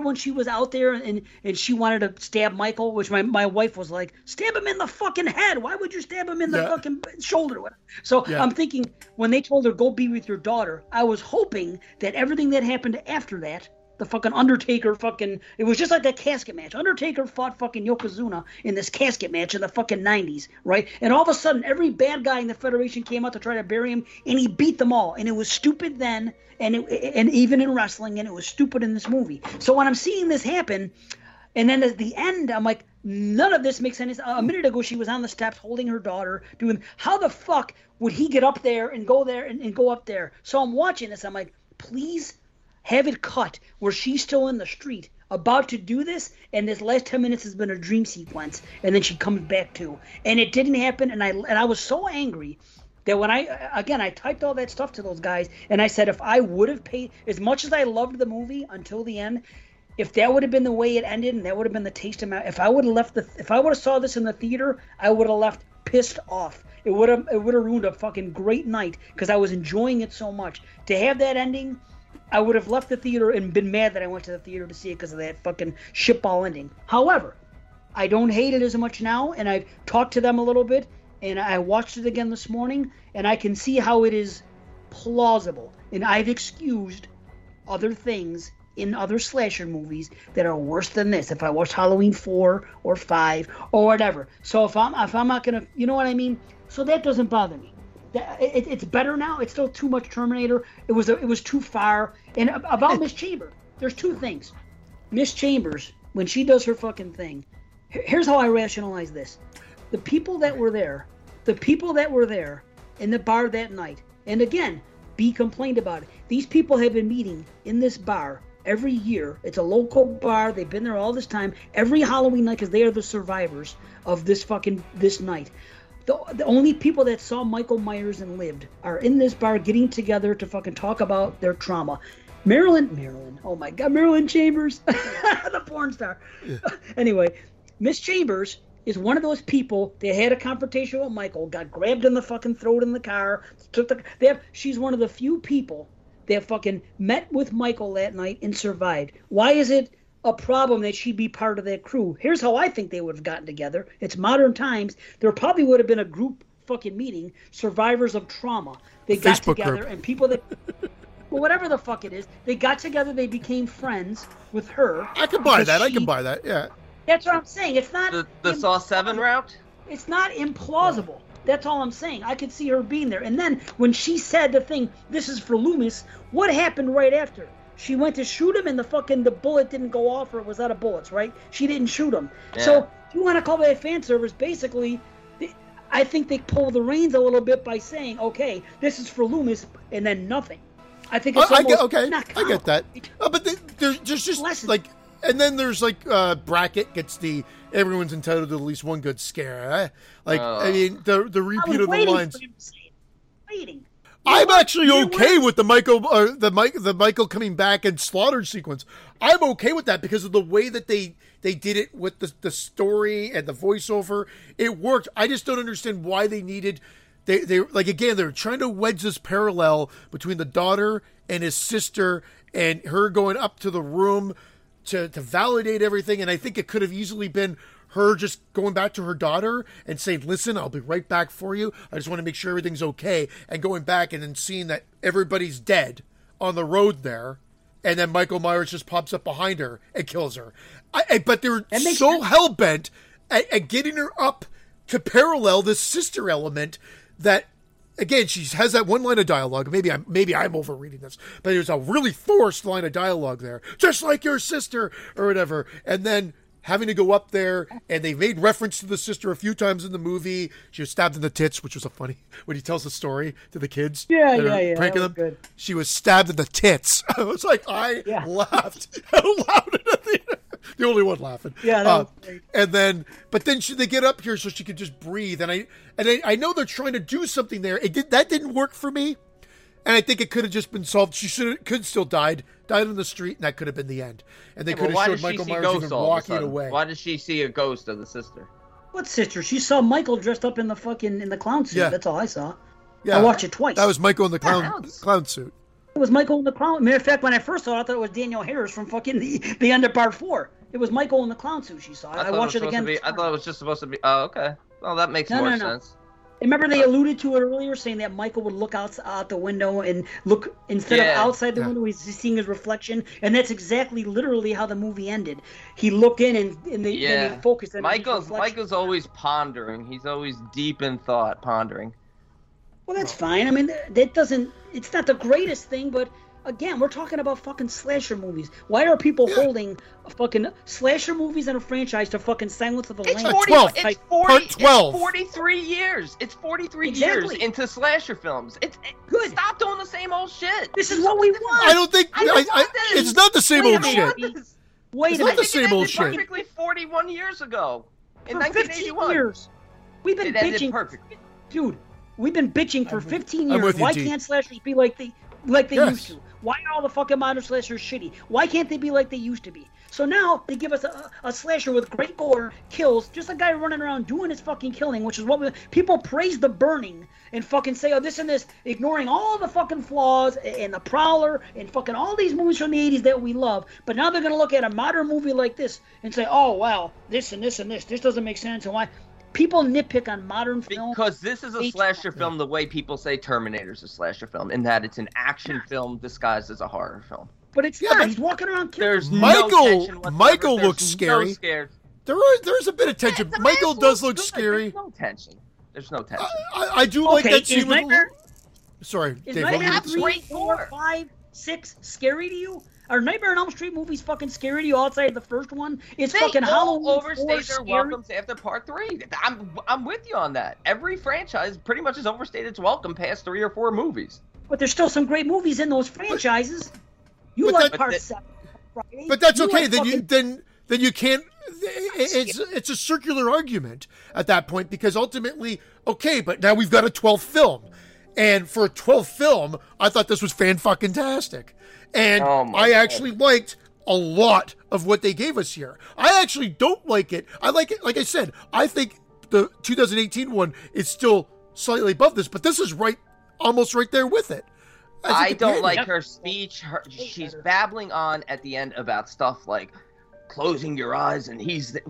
when she was out there and she wanted to stab Michael, which my wife was like, stab him in the fucking head. Why would you stab him in the fucking shoulder? So I'm thinking when they told her go be with your daughter, I was hoping that everything that happened after that, the fucking Undertaker fucking, it was just like that casket match. Undertaker fought fucking Yokozuna in this casket match in the fucking 90s, right? And all of a sudden, every bad guy in the Federation came out to try to bury him, and he beat them all. And it was stupid then, and even in wrestling, and it was stupid in this movie. So when I'm seeing this happen, and then at the end, I'm like, none of this makes sense. A minute ago, she was on the steps holding her daughter, how the fuck would he get up there and go there and go up there? So I'm watching this, I'm like, please have it cut where she's still in the street about to do this, and this last 10 minutes has been a dream sequence, and then she comes back to, and it didn't happen. And I was so angry that when I typed all that stuff to those guys, and I said, if I would have paid as much as I loved the movie until the end, if that would have been the way it ended and that would have been the taste of my, if I would have left the, if I would have saw this in the theater, I would have left pissed off. It would have ruined a fucking great night because I was enjoying it so much. To have that ending, I would have left the theater and been mad that I went to the theater to see it because of that fucking shitball ending. However, I don't hate it as much now, and I've talked to them a little bit, and I watched it again this morning, and I can see how it is plausible, and I've excused other things in other slasher movies that are worse than this. If I watched Halloween 4 or 5 or whatever, so if I'm not gonna, you know what I mean. So that doesn't bother me. It's better now. It's still too much Terminator. It was too far. And about Miss Chambers, there's two things. Miss Chambers, when she does her fucking thing, here's how I rationalize this. The people that were there in the bar that night, and again, B complained about it. These people have been meeting in this bar every year. It's a local bar. They've been there all this time, every Halloween night, because they are the survivors of this fucking, this night. The only people that saw Michael Myers and lived are in this bar getting together to fucking talk about their trauma. Marilyn, oh my God, Marilyn Chambers, the porn star. Yeah. Anyway, Miss Chambers is one of those people that had a confrontation with Michael, got grabbed in the fucking throat in the car. She's one of the few people that fucking met with Michael that night and survived. Why is it a problem that she'd be part of that crew? Here's how I think they would have gotten together. It's modern times. There probably would have been a group fucking meeting, survivors of trauma. They got Facebook together group. And people that... Well, whatever the fuck it is, they got together, they became friends with her. I can buy that, yeah. That's what I'm saying. It's not the Saw 7 route. It's not implausible. That's all I'm saying. I could see her being there. And then when she said the thing, "This is for Loomis," what happened right after? She went to shoot him, and the bullet didn't go off, or it was out of bullets, right? She didn't shoot him. Yeah. So if you want to call that fan service, basically, I think they pull the reins a little bit by saying, "Okay, this is for Loomis," and then nothing. I think it's almost not common. I get that. But there's just lessons. Like. And then there's Brackett gets the everyone's entitled to at least one good scare. I mean the repeat of the lines. I'm actually okay with the Michael coming back and slaughter sequence. I'm okay with that because of the way that they did it with the story and the voiceover. It worked. I just don't understand why they needed. They like again they're trying to wedge this parallel between the daughter and his sister and her going up to the room. To validate everything, and I think it could have easily been her just going back to her daughter and saying, "Listen, I'll be right back for you. I just want to make sure everything's okay," and going back and then seeing that everybody's dead on the road there, and then Michael Myers just pops up behind her and kills her. But they were so hell-bent at getting her up to parallel this sister element that, again, she has that one line of dialogue. Maybe I'm overreading this, but there's a really forced line of dialogue there, just like your sister or whatever. And then having to go up there, and they made reference to the sister a few times in the movie. She was stabbed in the tits, which was funny when he tells the story to the kids. Yeah. Pranking them. Good. She was stabbed in the tits. I was like, I laughed out loud in the theater. The only one laughing. Yeah. But then they get up here so she could just breathe. And I know they're trying to do something there. That didn't work for me. And I think it could have just been solved. She could have still died on the street, and that could have been the end. And they could have showed Michael Myers even walking away. Why did she see a ghost of the sister? What sister? She saw Michael dressed up in the fucking clown suit. Yeah. That's all I saw. Yeah. I watched it twice. That was Michael in the clown suit. It was Michael in the clown. Matter of fact, when I first saw it, I thought it was Daniel Harris from fucking the end of part 4. It was Michael in the clown suit she saw. I watched it again. I thought it was just supposed to be. Oh, okay. Well, that makes more sense. Remember they alluded to it earlier, saying that Michael would look out the window and look instead of outside the window, he's seeing his reflection, and that's exactly literally how the movie ended. He looked in and they focused on Michael's always pondering. He's always deep in thought, pondering. Well, that's fine. I mean, that doesn't. It's not the greatest thing, but again, we're talking about fucking slasher movies. Why are people holding fucking slasher movies in a franchise to fucking Silence of the Lambs? It's 43 years. It's 43 years into slasher films. Good. Stop doing the same old shit. This is what we want. I don't think it's not the same old shit. It's not the same old shit. Perfectly 41 years ago. In 1981. 15 years. We've been bitching. Dude, we've been bitching for 15 years. Why can't slashers be like the... like they used to. Why are all the fucking modern slashers shitty? Why can't they be like they used to be? So now they give us a slasher with great gore, kills, just a guy running around doing his fucking killing, which is what people praise The Burning and fucking say, oh, this and this, ignoring all the fucking flaws and The Prowler and fucking all these movies from the 80s that we love. But now they're going to look at a modern movie like this and say, oh, wow, this and this and this, this doesn't make sense. And why? People nitpick on modern film. Because this is a slasher film the way people say Terminator's a slasher film, in that it's an action film disguised as a horror film. But it's not. He's walking around killing. There's Michael looks scary. There's a bit of tension. Michael does look scary. There's no tension. There's no tension. I do like that scene. Sorry, Dave. Is Nightmare 3, 4, 5, 6 scary to you? Are Nightmare on Elm Street movies fucking scary to you outside of the first one? It's fucking Halloween. Overstayed their welcomes after Part 3. I'm with you on that. Every franchise pretty much has overstayed its welcome past 3 or 4 movies. But there's still some great movies in those franchises. You like Part 7, right? But that's okay. Then you can't. It's a circular argument at that point, because ultimately, okay, but now we've got a 12th film. And for a 12th film, I thought this was fan-fucking-tastic. And I actually liked a lot of what they gave us here. I actually don't like it. I like it. Like I said, I think the 2018 one is still slightly above this, but this is almost right there with it. I don't like her speech. She's babbling on at the end about stuff like closing your eyes. And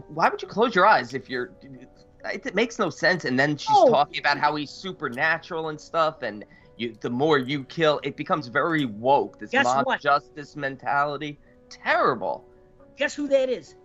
why would you close your eyes if you're... It makes no sense, and then she's talking about how he's supernatural and stuff, and the more you kill, it becomes very woke, this mob justice mentality. Terrible. Guess who that is?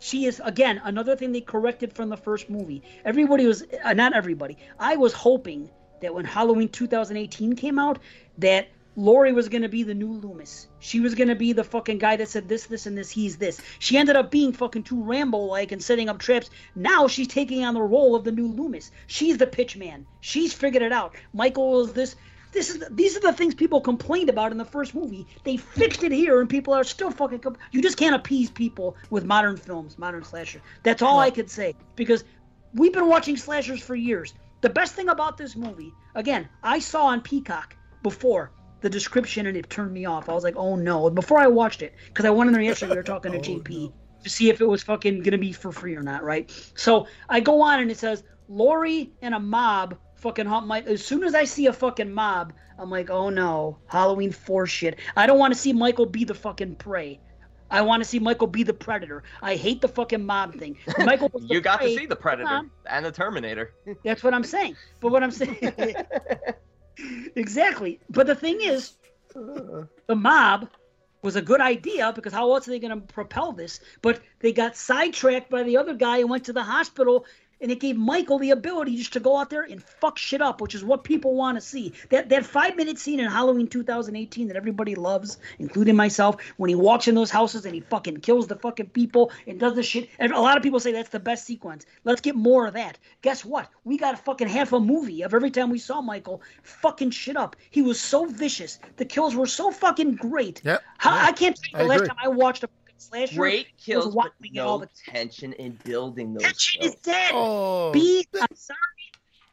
She is, again, another thing they corrected from the first movie. Everybody was, not everybody, I was hoping that when Halloween 2018 came out, that Laurie was going to be the new Loomis. She was going to be the fucking guy that said this, this, and this, he's this. She ended up being fucking too Rambo-like and setting up traps. Now she's taking on the role of the new Loomis. She's the pitch man. She's figured it out. Michael is this. These are the things people complained about in the first movie. They fixed it here, and people are still fucking... You just can't appease people with modern films, modern slashers. That's all I could say, because we've been watching slashers for years. The best thing about this movie, again, I saw on Peacock before... the description, and it turned me off. I was like, oh no, before I watched it, because I went in there yesterday, we were talking to JP to see if it was fucking gonna be for free or not, right? So I go on and it says, Laurie and a mob fucking haunt Mike. As soon as I see a fucking mob, I'm like, oh no, Halloween 4 shit. I don't want to see Michael be the fucking prey. I want to see Michael be the predator. I hate the fucking mob thing. Michael was you got prey. To see the predator and the Terminator. That's what I'm saying. But what I'm saying... Exactly. But the thing is, the mob was a good idea, because how else are they going to propel this? But they got sidetracked by the other guy and went to the hospital, and it gave Michael the ability just to go out there and fuck shit up, which is what people want to see. That 5-minute scene in Halloween 2018 that everybody loves, including myself, when he walks in those houses and he fucking kills the fucking people and does the shit. And a lot of people say that's the best sequence. Let's get more of that. Guess what? We got a fucking half a movie of every time we saw Michael fucking shit up. He was so vicious. The kills were so fucking great. Yep. I can't tell you the last time I watched a slasher. Great kills, but no all the tension in building those. Tension is dead. I'm sorry.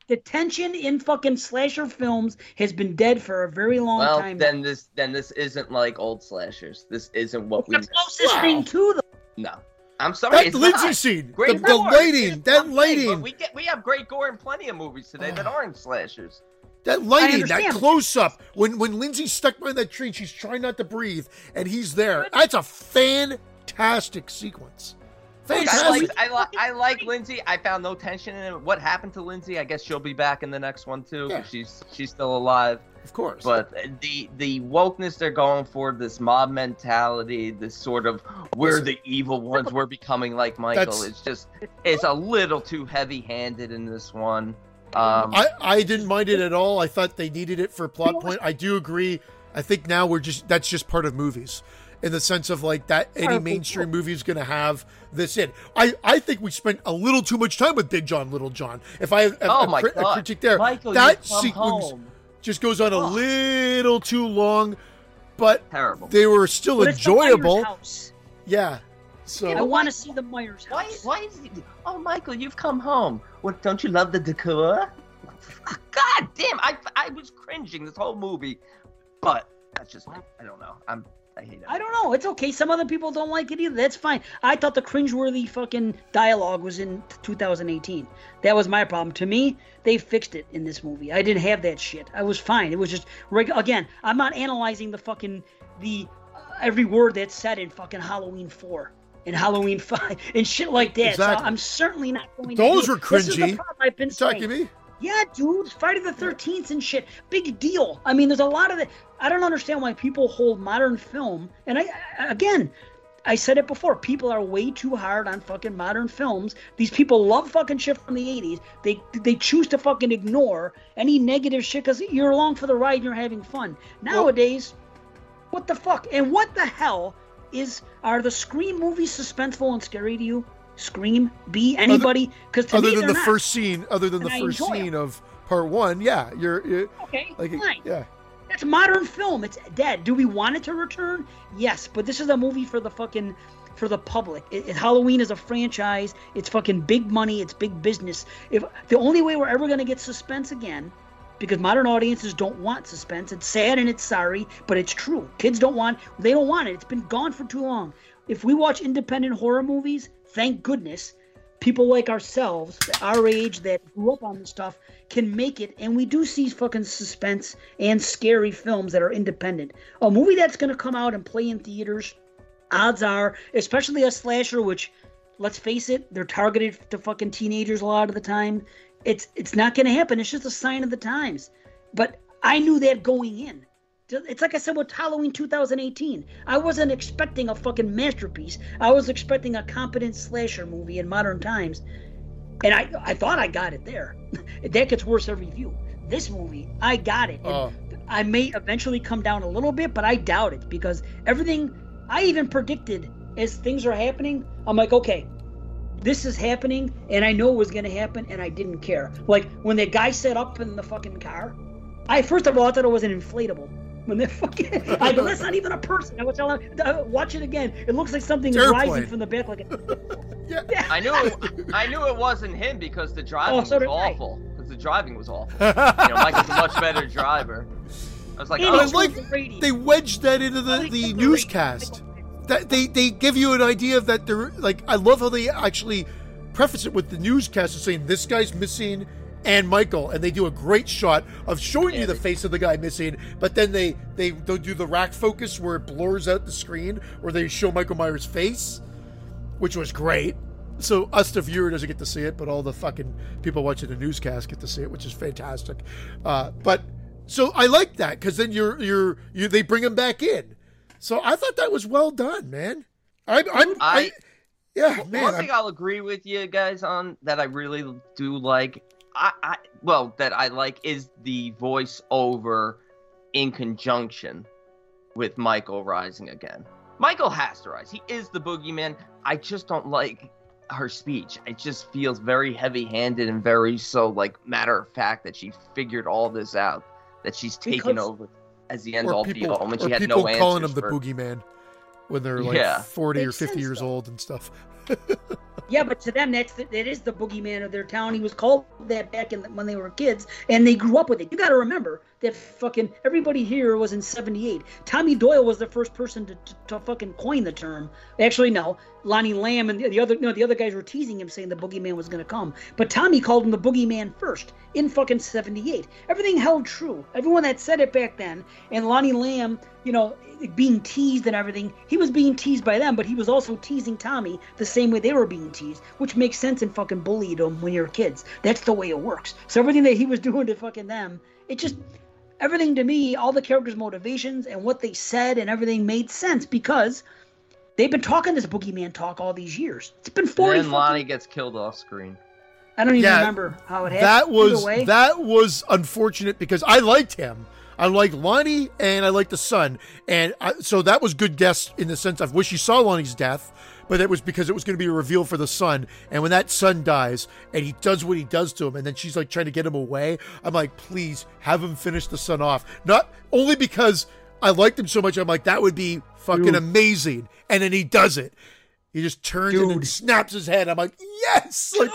The tension in fucking slasher films has been dead for a very long time. Well, then this isn't like old slashers. This isn't what we. The closest thing to them. No, I'm sorry. That Lindsay scene, the lighting, that lighting. We have great gore in plenty of movies today that aren't slashers. That lighting, that close-up, when Lindsay's stuck behind that tree and she's trying not to breathe, and he's there. That's a fantastic sequence. Fantastic. I like Lindsay. I found no tension in it. What happened to Lindsay? I guess she'll be back in the next one, too. Yeah. She's still alive. Of course. But the wokeness they're going for, this mob mentality, this sort of, we're the evil ones, we're becoming like Michael. It's a little too heavy-handed in this one. I didn't mind it at all. I thought they needed it for a plot point. I do agree. I think now that's just part of movies, in the sense of like that any mainstream movie is going to have this in. I think we spent a little too much time with Big John, Little John. If I have a critique there, Michael, that sequence just goes on a little too long, but terrible. They were still enjoyable. Yeah. So, I want to see the Myers house. Why is he... Oh, Michael, you've come home. What, don't you love the decor? God damn, I was cringing this whole movie. But That's just, I don't know. I hate it. I don't know. It's okay. Some other people don't like it either. That's fine. I thought the cringeworthy fucking dialogue was in 2018. That was my problem. To me, they fixed it in this movie. I didn't have that shit. I was fine. It was just, again, I'm not analyzing the fucking, every word that's said in fucking Halloween 4 and Halloween 5 and shit like that. Exactly. So I'm certainly not going to. Those were cringy. This is the problem I've been saying. Talking to me? Yeah, dude, Friday the 13th and shit. Big deal. I mean, there's a lot of that. I don't understand why people hold modern film. And I said it before. People are way too hard on fucking modern films. These people love fucking shit from the 80s. They choose to fucking ignore any negative shit because you're along for the ride and you're having fun. Nowadays, what the fuck? And what the hell are the Scream movies suspenseful and scary to you? Scream, be anybody, because other than the first scene, of part one, yeah, you're okay. Like, fine. Yeah, that's modern film. It's dead. Do we want it to return? Yes, but this is a movie for the fucking public. Halloween is a franchise. It's fucking big money. It's big business. If the only way we're ever gonna get suspense again. Because modern audiences don't want suspense. It's sad and it's sorry, but it's true. Kids don't want it. It's been gone for too long. If we watch independent horror movies, thank goodness, people like ourselves, our age, that grew up on this stuff, can make it. And we do see fucking suspense and scary films that are independent. A movie that's going to come out and play in theaters, odds are, especially a slasher, which, let's face it, they're targeted to fucking teenagers a lot of the time. It's not going to happen. It's just a sign of the times. But I knew that going in. It's like I said with Halloween 2018. I wasn't expecting a fucking masterpiece. I was expecting a competent slasher movie in modern times. And I thought I got it there. That gets worse every view. This movie, I got it. I may eventually come down a little bit, but I doubt it. Because everything I even predicted as things are happening, I'm like, okay, this is happening, and I know it was going to happen, and I didn't care. Like, when that guy set up in the fucking car, first of all, I thought it was an inflatable. When they're fucking, I go, that's not even a person. I was telling, watch it again. It looks like something is rising from the back. Like, yeah. I knew it wasn't him because the driving was awful. You know, Michael's a much better driver. I was like, they wedged that into the newscast. That they give you an idea of that they're like. I love how they actually preface it with the newscast and saying this guy's missing. And Michael, and they do a great shot of showing you the face of the guy missing, but then they'll do the rack focus where it blurs out the screen, where they show Michael Myers' face, which was great. So us, the viewer, doesn't get to see it, but all the fucking people watching the newscast get to see it, which is fantastic. But so I like that because then they bring him back in. So I thought that was well done, man. One thing I'll agree with you guys on that I really do like. I like the voiceover in conjunction with Michael rising again. Michael has to rise. He is the boogeyman. I just don't like her speech. It just feels very heavy-handed and very matter of fact that she figured all this out, that she's taken over as the end all be all when she had no answers. People calling him the boogeyman when they're 40 or 50 years old and stuff. Yeah, but to them, that is the boogeyman of their town. He was called that back when they were kids, and they grew up with it. You got to remember that fucking everybody here was in '78. Tommy Doyle was the first person to fucking coin the term. Actually, no, Lonnie Lamb and the other guys were teasing him, saying the boogeyman was going to come. But Tommy called him the boogeyman first in fucking '78. Everything held true. Everyone that said it back then, and Lonnie Lamb, being teased and everything, he was being teased by them, but he was also teasing Tommy the same way they were being teased, which makes sense in fucking bulliedom when you're kids. That's the way it works. So everything that he was doing to fucking them, it just, everything to me, all the characters' motivations and what they said and everything made sense because they've been talking this boogeyman talk all these years. It's been 40. And then Lonnie gets killed off screen. I don't even remember how it happened. That was unfortunate because I liked him. I like Lonnie and I like the son. And so that was good guess in the sense I wish you saw Lonnie's death, but it was because it was going to be a reveal for the son. And when that son dies and he does what he does to him and then she's like trying to get him away, I'm like, please have him finish the son off. Not only because I liked him so much, I'm like, that would be fucking amazing. And then he does it. He just turns it and snaps his head. I'm like, yes! Like,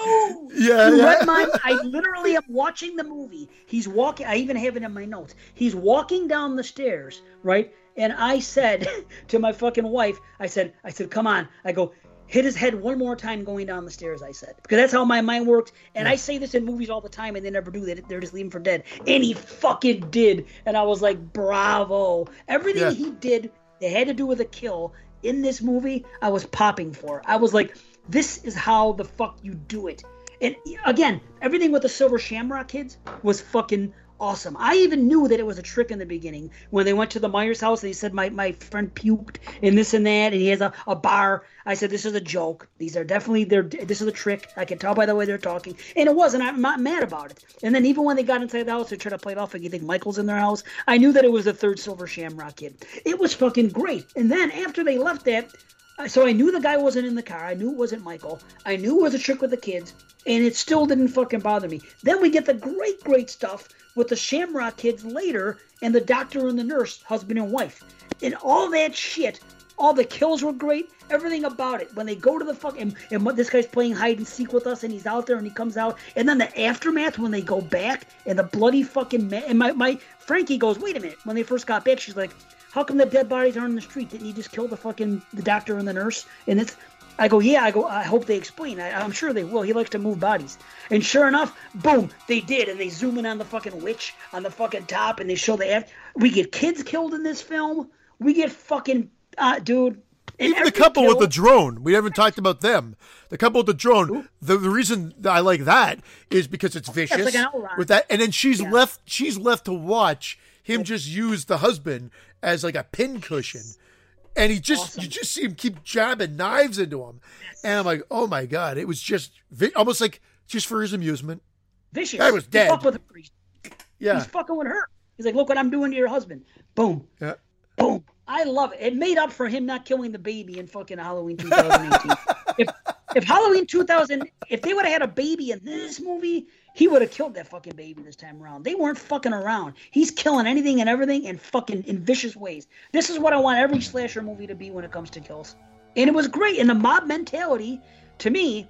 yeah. Read my, I literally am watching the movie. He's walking. I even have it in my notes. He's walking down the stairs, right? And I said to my fucking wife, I said, come on. I go, hit his head one more time going down the stairs, I said. Because that's how my mind works. And I say this in movies all the time, and they never do that. They're just leaving for dead. And he fucking did. And I was like, bravo. Everything he did that had to do with a kill in this movie, I was popping for. I was like, this is how the fuck you do it. And again, everything with the Silver Shamrock Kids was fucking awesome. I even knew that it was a trick in the beginning when they went to the Myers house and he said, my friend puked and this and that, and he has a bar. I said, this is a joke. These are definitely, this is a trick. I can tell by the way they're talking. And it was, and I'm not mad about it. And then even when they got inside the house, they tried to play it off like, you think Michael's in their house? I knew that it was the third Silver Shamrock Kid. It was fucking great. And then after they left that, so I knew the guy wasn't in the car. I knew it wasn't Michael. I knew it was a trick with the kids, and it still didn't fucking bother me. Then we get the great stuff with the Shamrock Kids later and the doctor and the nurse, husband and wife. And all that shit, all the kills were great, everything about it. When they go to the fucking, and this guy's playing hide and seek with us, and he's out there and he comes out. And then the aftermath when they go back and the bloody fucking, and my Frankie goes, wait a minute. When they first got back, she's like, how come the dead bodies aren't in the street? Didn't he just kill the fucking the doctor and the nurse? And it's, I go, I hope they explain. I'm sure they will. He likes to move bodies. And sure enough, boom, they did. And they zoom in on the fucking witch on the fucking top, and they show the after. We get kids killed in this film. We get fucking, dude. Even the couple with the drone. We haven't talked about them. The couple with the drone. The reason I like that is because it's vicious. It's like an outrun with that. And then she's left to watch him just use the husband as like a pin cushion, and he just you just see him keep jabbing knives into him, and I'm like, oh my god, it was just almost like just for his amusement. Vicious. I was dead. He's fucking with her. He's like, look what I'm doing to your husband. Boom. Yeah. Boom. I love it. It made up for him not killing the baby in fucking Halloween 2018. If Halloween 2000, if they would have had a baby in this movie, he would have killed that fucking baby this time around. They weren't fucking around. He's killing anything and everything and fucking in vicious ways. This is what I want every slasher movie to be when it comes to kills. And it was great. And the mob mentality, to me,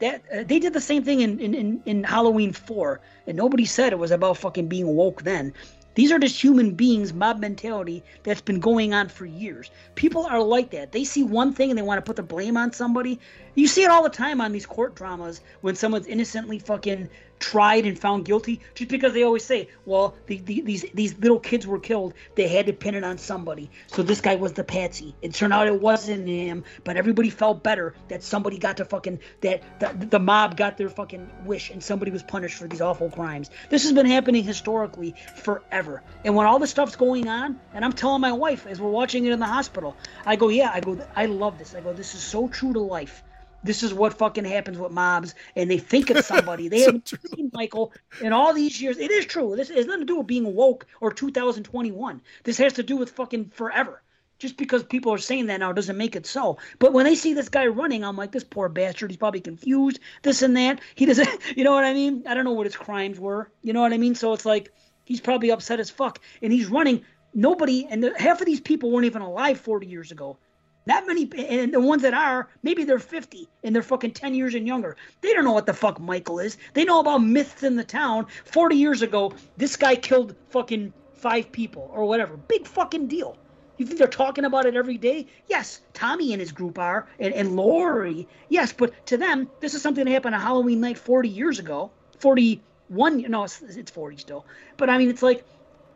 that they did the same thing in Halloween 4. And nobody said it was about fucking being woke then. These are just human beings, mob mentality that's been going on for years. People are like that. They see one thing and they want to put the blame on somebody. You see it all the time on these court dramas when someone's innocently fucking tried and found guilty just because they always say, well, these little kids were killed. They had to pin it on somebody. So this guy was the patsy. It turned out it wasn't him, but everybody felt better that somebody got to fucking, that the mob got their fucking wish and somebody was punished for these awful crimes. This has been happening historically forever. And when all this stuff's going on, and I'm telling my wife as we're watching it in the hospital, I go, I love this. I go, this is so true to life. This is what fucking happens with mobs, and they think it's somebody. They haven't seen Michael in all these years. It is true. This has nothing to do with being woke or 2021. This has to do with fucking forever. Just because people are saying that now doesn't make it so. But when they see this guy running, I'm like, this poor bastard, he's probably confused, this and that. He doesn't, you know what I mean? I don't know what his crimes were. You know what I mean? So it's like, he's probably upset as fuck, and he's running. Nobody, and half of these people weren't even alive 40 years ago. That many, and the ones that are, maybe they're 50, and they're fucking 10 years and younger. They don't know what the fuck Michael is. They know about myths in the town. 40 years ago, this guy killed fucking 5 people or whatever. Big fucking deal. You think they're talking about it every day? Yes, Tommy and his group are, and Lori. Yes, but to them, this is something that happened on Halloween night 40 years ago. 40 40 still. But I mean, it's like,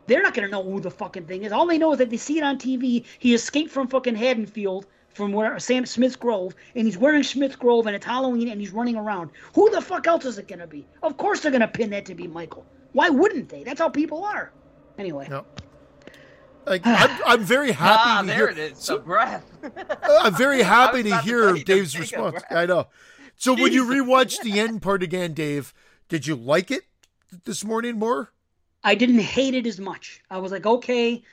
they're not going to know who the fucking thing is. All they know is that they see it on TV. He escaped from fucking Haddonfield, from where Sam Smith's Grove, and he's wearing Smith's Grove, and it's Halloween, and he's running around. Who the fuck else is it going to be? Of course they're going to pin that to be Michael. Why wouldn't they? That's how people are. Anyway. No. Like, I'm very happy to there hear. It is. So, breath. I'm very happy to hear Dave's response. I know. So when you rewatch the end part again, Dave, did you like it this morning more? I didn't hate it as much. I was like, okay,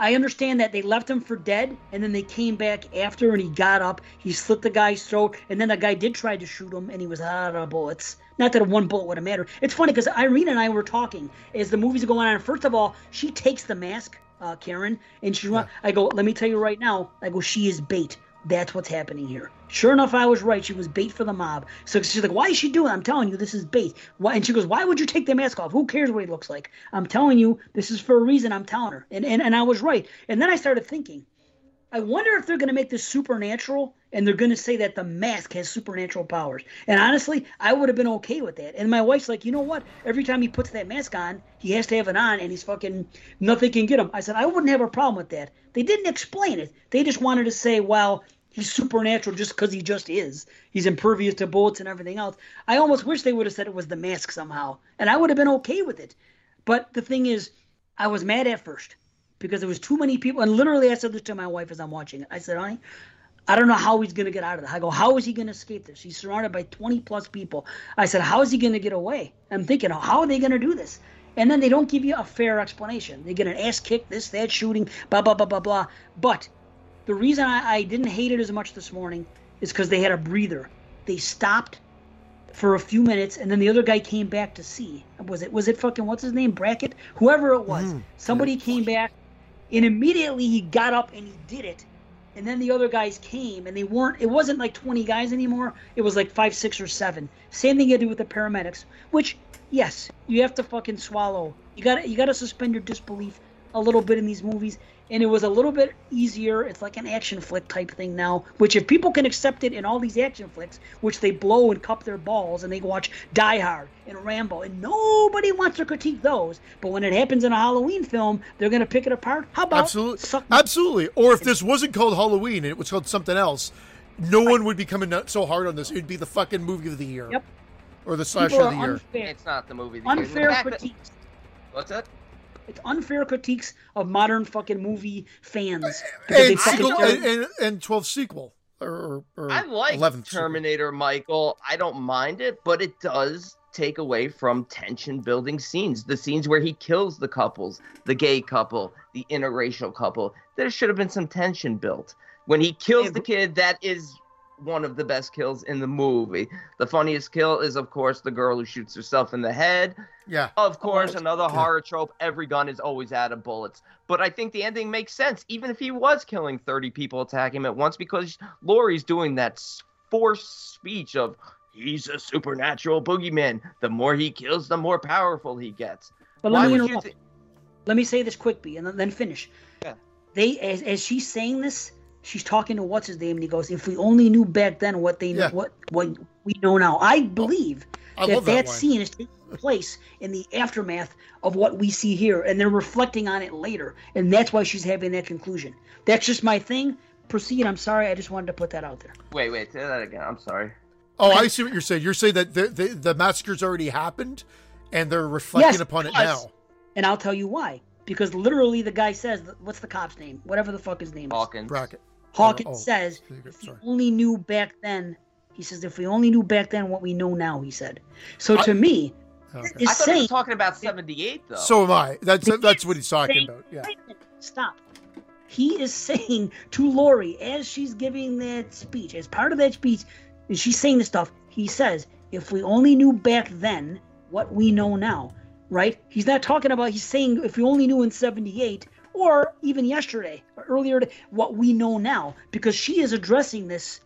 I understand that they left him for dead, and then they came back after, and he got up. He slit the guy's throat, and then the guy did try to shoot him, and he was out of bullets. Not that one bullet would have mattered. It's funny, because Irene and I were talking as the movie's going on. First of all, she takes the mask, Karen, and she runs. I go, let me tell you right now, I go, she is bait. That's what's happening here. Sure enough, I was right. She was bait for the mob. So she's like, why is she doing it? I'm telling you, this is bait. Why? And she goes, why would you take the mask off? Who cares what he looks like? I'm telling you, this is for a reason. I'm telling her. And I was right. And then I started thinking, I wonder if they're going to make this supernatural and they're going to say that the mask has supernatural powers. And honestly, I would have been okay with that. And my wife's like, you know what? Every time he puts that mask on, he has to have it on and he's fucking, nothing can get him. I said, I wouldn't have a problem with that. They didn't explain it. They just wanted to say, well, he's supernatural just because he just is. He's impervious to bullets and everything else. I almost wish they would have said it was the mask somehow. And I would have been okay with it. But the thing is, I was mad at first, because there was too many people. And literally I said this to my wife as I'm watching it. I said, honey, I don't know how he's going to get out of this. I go, how is he going to escape this? He's surrounded by 20 plus people. I said, how is he going to get away? I'm thinking, how are they going to do this? And then they don't give you a fair explanation. They get an ass kick, this, that, shooting, blah, blah, blah, blah, blah. But the reason I didn't hate it as much this morning is because they had a breather. They stopped for a few minutes, and then the other guy came back to see. Was it fucking, what's his name, Brackett? Whoever it was. Somebody came back. And immediately he got up and he did it. And then the other guys came and it wasn't like 20 guys anymore. It was like 5, 6, or 7. Same thing you do with the paramedics, which, yes, you have to fucking swallow. You gotta suspend your disbelief a little bit in these movies. And it was a little bit easier. It's like an action flick type thing now, which if people can accept it in all these action flicks, which they blow and cup their balls and they watch Die Hard and Rambo, and nobody wants to critique those. But when it happens in a Halloween film, they're going to pick it apart. How about Absolutely. Or if this wasn't called Halloween and it was called something else, no one would be coming out so hard on this. It would be the fucking movie of the year. Yep. Or the slasher of the year. It's not the movie of the year. Unfair critiques. What's that? It's unfair critiques of modern fucking movie fans. And 12th sequel. Or I like 11th Terminator, sequel. Michael. I don't mind it, but it does take away from tension-building scenes. The scenes where he kills the couples, the gay couple, the interracial couple. There should have been some tension built. When he kills the kid, that is one of the best kills in the movie. The funniest kill is, of course, the girl who shoots herself in the head. Yeah. Of course, another horror trope. Every gun is always out of bullets. But I think the ending makes sense, even if he was killing 30 people attacking him at once, because Laurie's doing that forced speech of, he's a supernatural boogeyman. The more he kills, the more powerful he gets. But let me say this quickly and then finish. Yeah. They, as she's saying this, she's talking to what's his name, and he goes, "If we only knew back then what they knew, what we know now." I believe that scene is taking place in the aftermath of what we see here, and they're reflecting on it later, and that's why she's having that conclusion. That's just my thing. Proceed. I'm sorry. I just wanted to put that out there. Wait. Say that again. I'm sorry. Oh, I see what you're saying. You're saying that the massacre's already happened, and they're reflecting upon it now. And I'll tell you why. Because literally the guy says, what's the cop's name? Whatever the fuck his name is. Hawkins. Brackett. Hawkins says, if we only knew back then, he says, if we only knew back then what we know now, he said. So to me, I thought he was talking about 78, though. So am I. That's what he's talking about. Yeah. Stop. He is saying to Laurie, as she's giving that speech, as part of that speech, and she's saying this stuff, he says, if we only knew back then what we know now, right? He's not talking about, he's saying, if we only knew in 78, or even yesterday or earlier, what we know now, because she is addressing this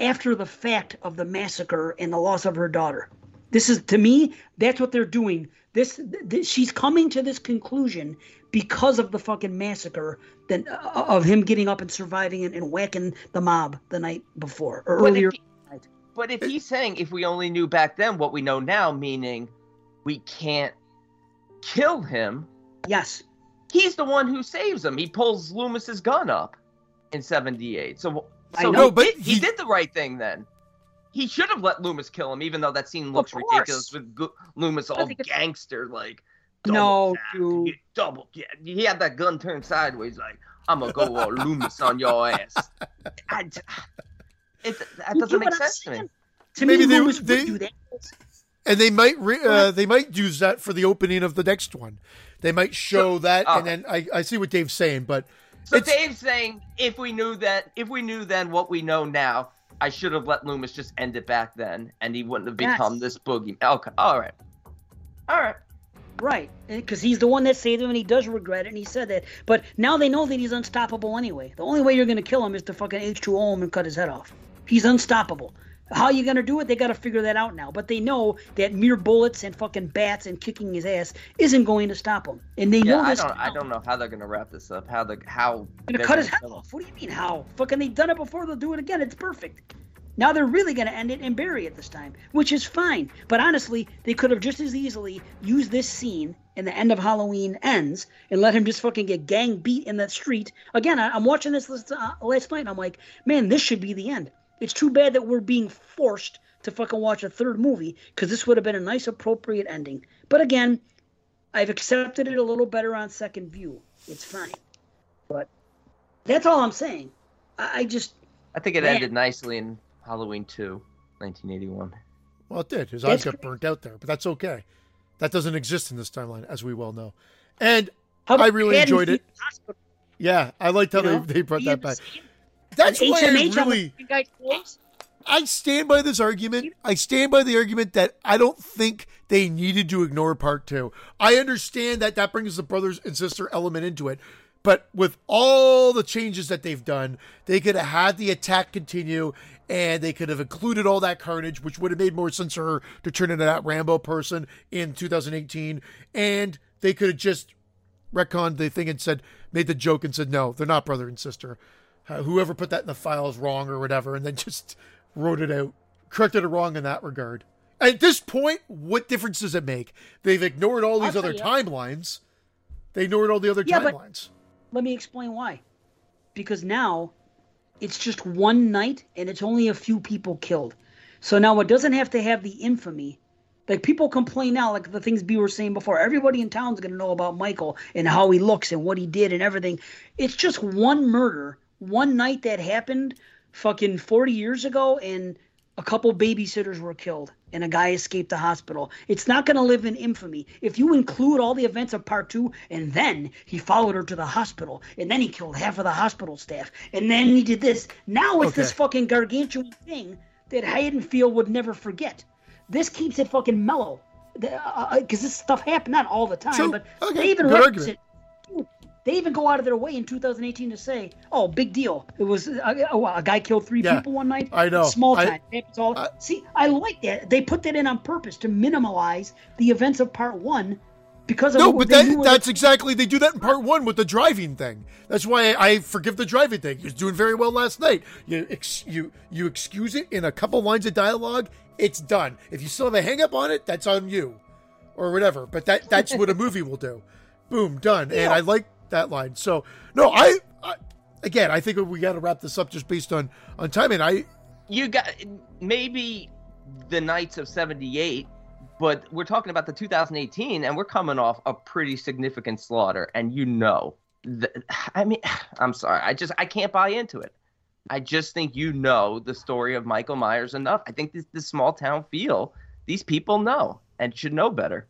after the fact of the massacre and the loss of her daughter. This is, to me, that's what they're doing. This she's coming to this conclusion because of the fucking massacre, then of him getting up and surviving and whacking the mob the night before or earlier. But if he's saying, if we only knew back then what we know now, meaning we can't kill him. Yes. He's the one who saves him. He pulls Loomis's gun up in 78. He did the right thing then. He should have let Loomis kill him, even though that scene looks ridiculous with Loomis all gangster like. Double. He had that gun turned sideways, like, I'm gonna go all Loomis on your ass. That doesn't make sense to me. To maybe me, Loomis would do that. And they might use that for the opening of the next one. They might show that, and then I see what Dave's saying, but so Dave's saying if we knew then what we know now, I should have let Loomis just end it back then, and he wouldn't have become this boogeyman. Okay, all right. Right, because he's the one that saved him, and he does regret it, and he said that. But now they know that he's unstoppable anyway. The only way you're going to kill him is to fucking H2O him and cut his head off. He's unstoppable. How you going to do it? They got to figure that out now. But they know that mere bullets and fucking bats and kicking his ass isn't going to stop him. And they know this. I don't know how they're going to wrap this up. They're going to cut his head off. What do you mean how? Fucking they've done it before. They'll do it again. It's perfect. Now they're really going to end it and bury it this time, which is fine. But honestly, they could have just as easily used this scene in the end of Halloween Ends and let him just fucking get gang beat in that street. Again, I'm watching this last night, and I'm like, man, this should be the end. It's too bad that we're being forced to fucking watch a third movie, because this would have been a nice, appropriate ending. But again, I've accepted it a little better on second view. It's fine. But that's all I'm saying. I think it ended nicely in Halloween 2, 1981. Well, it did. His eyes got burnt out there, but that's okay. That doesn't exist in this timeline, as we well know. And I really enjoyed it. Yeah, I liked how they brought that back. That's why I stand by this argument. I stand by the argument that I don't think they needed to ignore Part 2. I understand that that brings the brothers and sister element into it. But with all the changes that they've done, they could have had the attack continue, and they could have included all that carnage, which would have made more sense for her to turn into that Rambo person in 2018. And they could have just retconned the thing and made the joke and said, no, they're not brother and sister. Whoever put that in the file is wrong or whatever, and then just wrote it out, corrected it wrong in that regard. At this point, what difference does it make? They've ignored all these other timelines. They ignored all the other timelines. Let me explain why. Because now it's just one night and it's only a few people killed. So now it doesn't have to have the infamy. Like, people complain now, like the things B were saying before. Everybody in town's going to know about Michael and how he looks and what he did and everything. It's just one murder, one night that happened fucking 40 years ago, and a couple babysitters were killed and a guy escaped the hospital. It's not going to live in infamy. If you include all the events of Part 2, and then he followed her to the hospital, and then he killed half of the hospital staff, and then he did this. Now it's this fucking gargantuan thing that Haddonfield would never forget. This keeps it fucking mellow. Because this stuff happened, not all the time, but they even reference it. They even go out of their way in 2018 to say, "Oh, big deal! It was a guy killed three people one night. I know, small time. See, I like that. They put that in on purpose to minimize the events of Part One, because of they do that in Part One with the driving thing. That's why I forgive the driving thing. You're doing very well last night. You excuse it in a couple lines of dialogue. It's done. If you still have a hang up on it, that's on you, or whatever. But that's what a movie will do. Boom, done. Yeah. And I like that line. So no, I think we got to wrap this up just based on timing. You got maybe the Knights of 78, but we're talking about the 2018, and we're coming off a pretty significant slaughter. And I'm sorry, I can't buy into it. I just think the story of Michael Myers enough. I think this small town feel, these people know and should know better.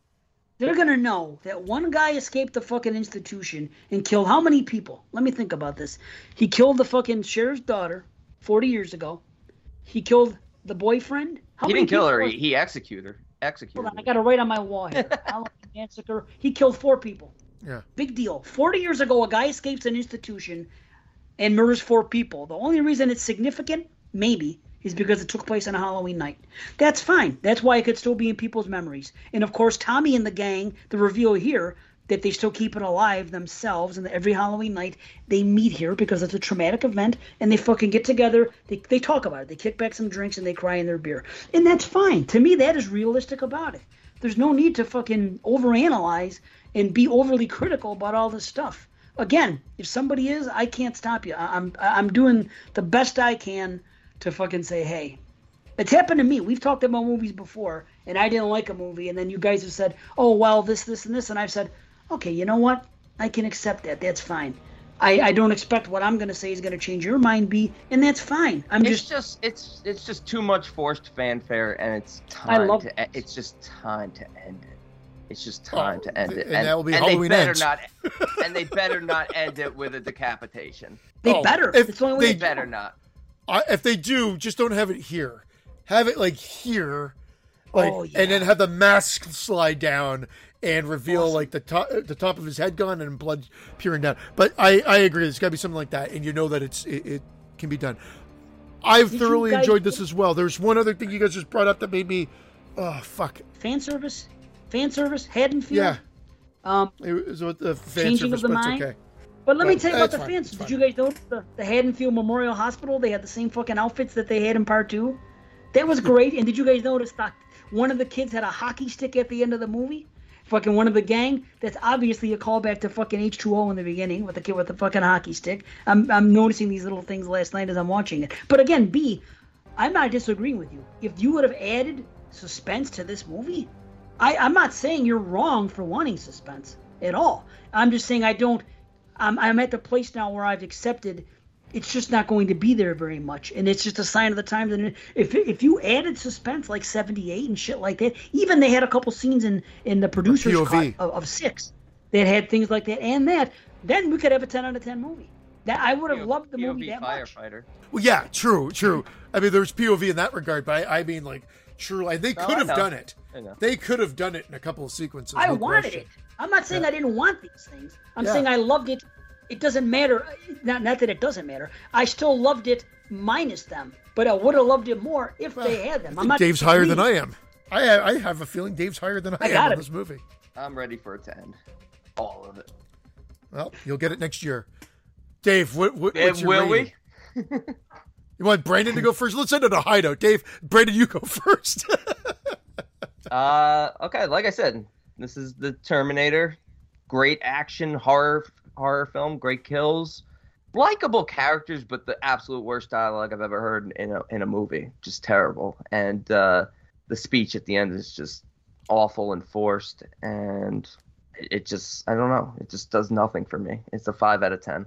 They're going to know that one guy escaped the fucking institution and killed how many people? Let me think about this. He killed the fucking sheriff's daughter 40 years ago. He killed the boyfriend. He didn't kill her. He executed her. Hold on, I got it right on my wall here. He killed 4 people. Yeah. Big deal. 40 years ago, a guy escapes an institution and murders 4 people. The only reason it's significant, maybe, is because it took place on a Halloween night. That's fine. That's why it could still be in people's memories. And of course, Tommy and the gang, the reveal here, that they still keep it alive themselves, and that every Halloween night they meet here because it's a traumatic event, and they fucking get together, they talk about it, they kick back some drinks, and they cry in their beer. And that's fine. To me, that is realistic about it. There's no need to fucking overanalyze and be overly critical about all this stuff. Again, if somebody is, I can't stop you. I'm doing the best I can to fucking say, hey, it's happened to me. We've talked about movies before, and I didn't like a movie, and then you guys have said, oh, well, this, and this, and I've said, okay, you know what? I can accept that. That's fine. I don't expect what I'm going to say is going to change your mind, B, and that's fine. It's just too much forced fanfare, and it's just time to end it. It's just time to end it. And that will be Halloween Ends. And they better not end it with a decapitation. They better. It's the only way. They better not. If they do, just don't have it here. Have it like here, like, oh, yeah. And then have the mask slide down and reveal awesome. Like the top of his head gone and blood peering down. But I agree, there's got to be something like that, and you know that it can be done. I've thoroughly enjoyed this as well. There's one other thing you guys just brought up that made me, oh fuck, fan service, Haddonfield. Yeah, it was with the fan service, but it's okay. But let me tell you about the fans. Did you guys know the Haddonfield Memorial Hospital? They had the same fucking outfits that they had in Part 2. That was great. And did you guys notice that one of the kids had a hockey stick at the end of the movie? Fucking one of the gang. That's obviously a callback to fucking H2O in the beginning with the kid with the fucking hockey stick. I'm noticing these little things last night as I'm watching it. But again, B, I'm not disagreeing with you. If you would have added suspense to this movie, I'm not saying you're wrong for wanting suspense at all. I'm just saying I'm at the place now where I've accepted it's just not going to be there very much, and it's just a sign of the times. And if you added suspense like 78 and shit like that, even they had a couple scenes in the producer's cut of 6 that had things like that, and then we could have a 10 out of 10 movie. That I would have loved the POV movie that firefighter. Much. Well, yeah, true. I mean, there's POV in that regard, but I mean, like, truly, they could have done it. They could have done it in a couple of sequences. I wanted it. I'm not saying I didn't want these things. I'm saying I loved it. It doesn't matter. Not that it doesn't matter. I still loved it minus them, but I would have loved it more if they had them. Dave's higher than I am. I have a feeling Dave's higher than I am in this movie. I'm ready for it to end. All of it. Well, you'll get it next year. Dave, what's your rating? Will we? You want Brandon to go first? Let's end on a high note. Dave, Brandon, you go first. Okay, like I said, this is the Terminator. Great action, horror film, great kills, likable characters, but the absolute worst dialogue I've ever heard in a movie. Just terrible. And the speech at the end is just awful and forced, and it just, I don't know, it just does nothing for me. It's a 5 out of 10.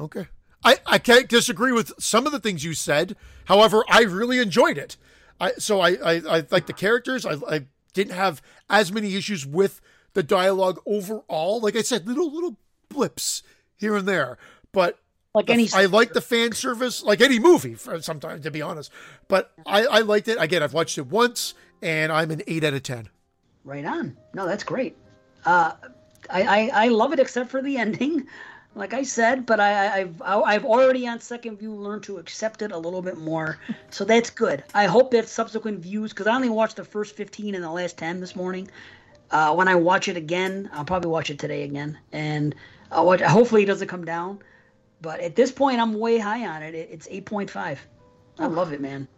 Okay. I can't disagree with some of the things you said. However, I really enjoyed it. I like the characters. I didn't have as many issues with the dialogue overall. Like I said, little blips here and there. But like I like the fan service, like any movie sometimes, to be honest. But I liked it. Again, I've watched it once, and I'm an 8 out of 10. Right on. No, that's great. I love it except for the ending. Like I said, but I've already on second view learned to accept it a little bit more, so that's good. I hope that subsequent views, because I only watched the first 15 and the last 10 this morning. When I watch it again, I'll probably watch it today again, and I'll watch. Hopefully, it doesn't come down. But at this point, I'm way high on it. It's 8.5. I love it, man.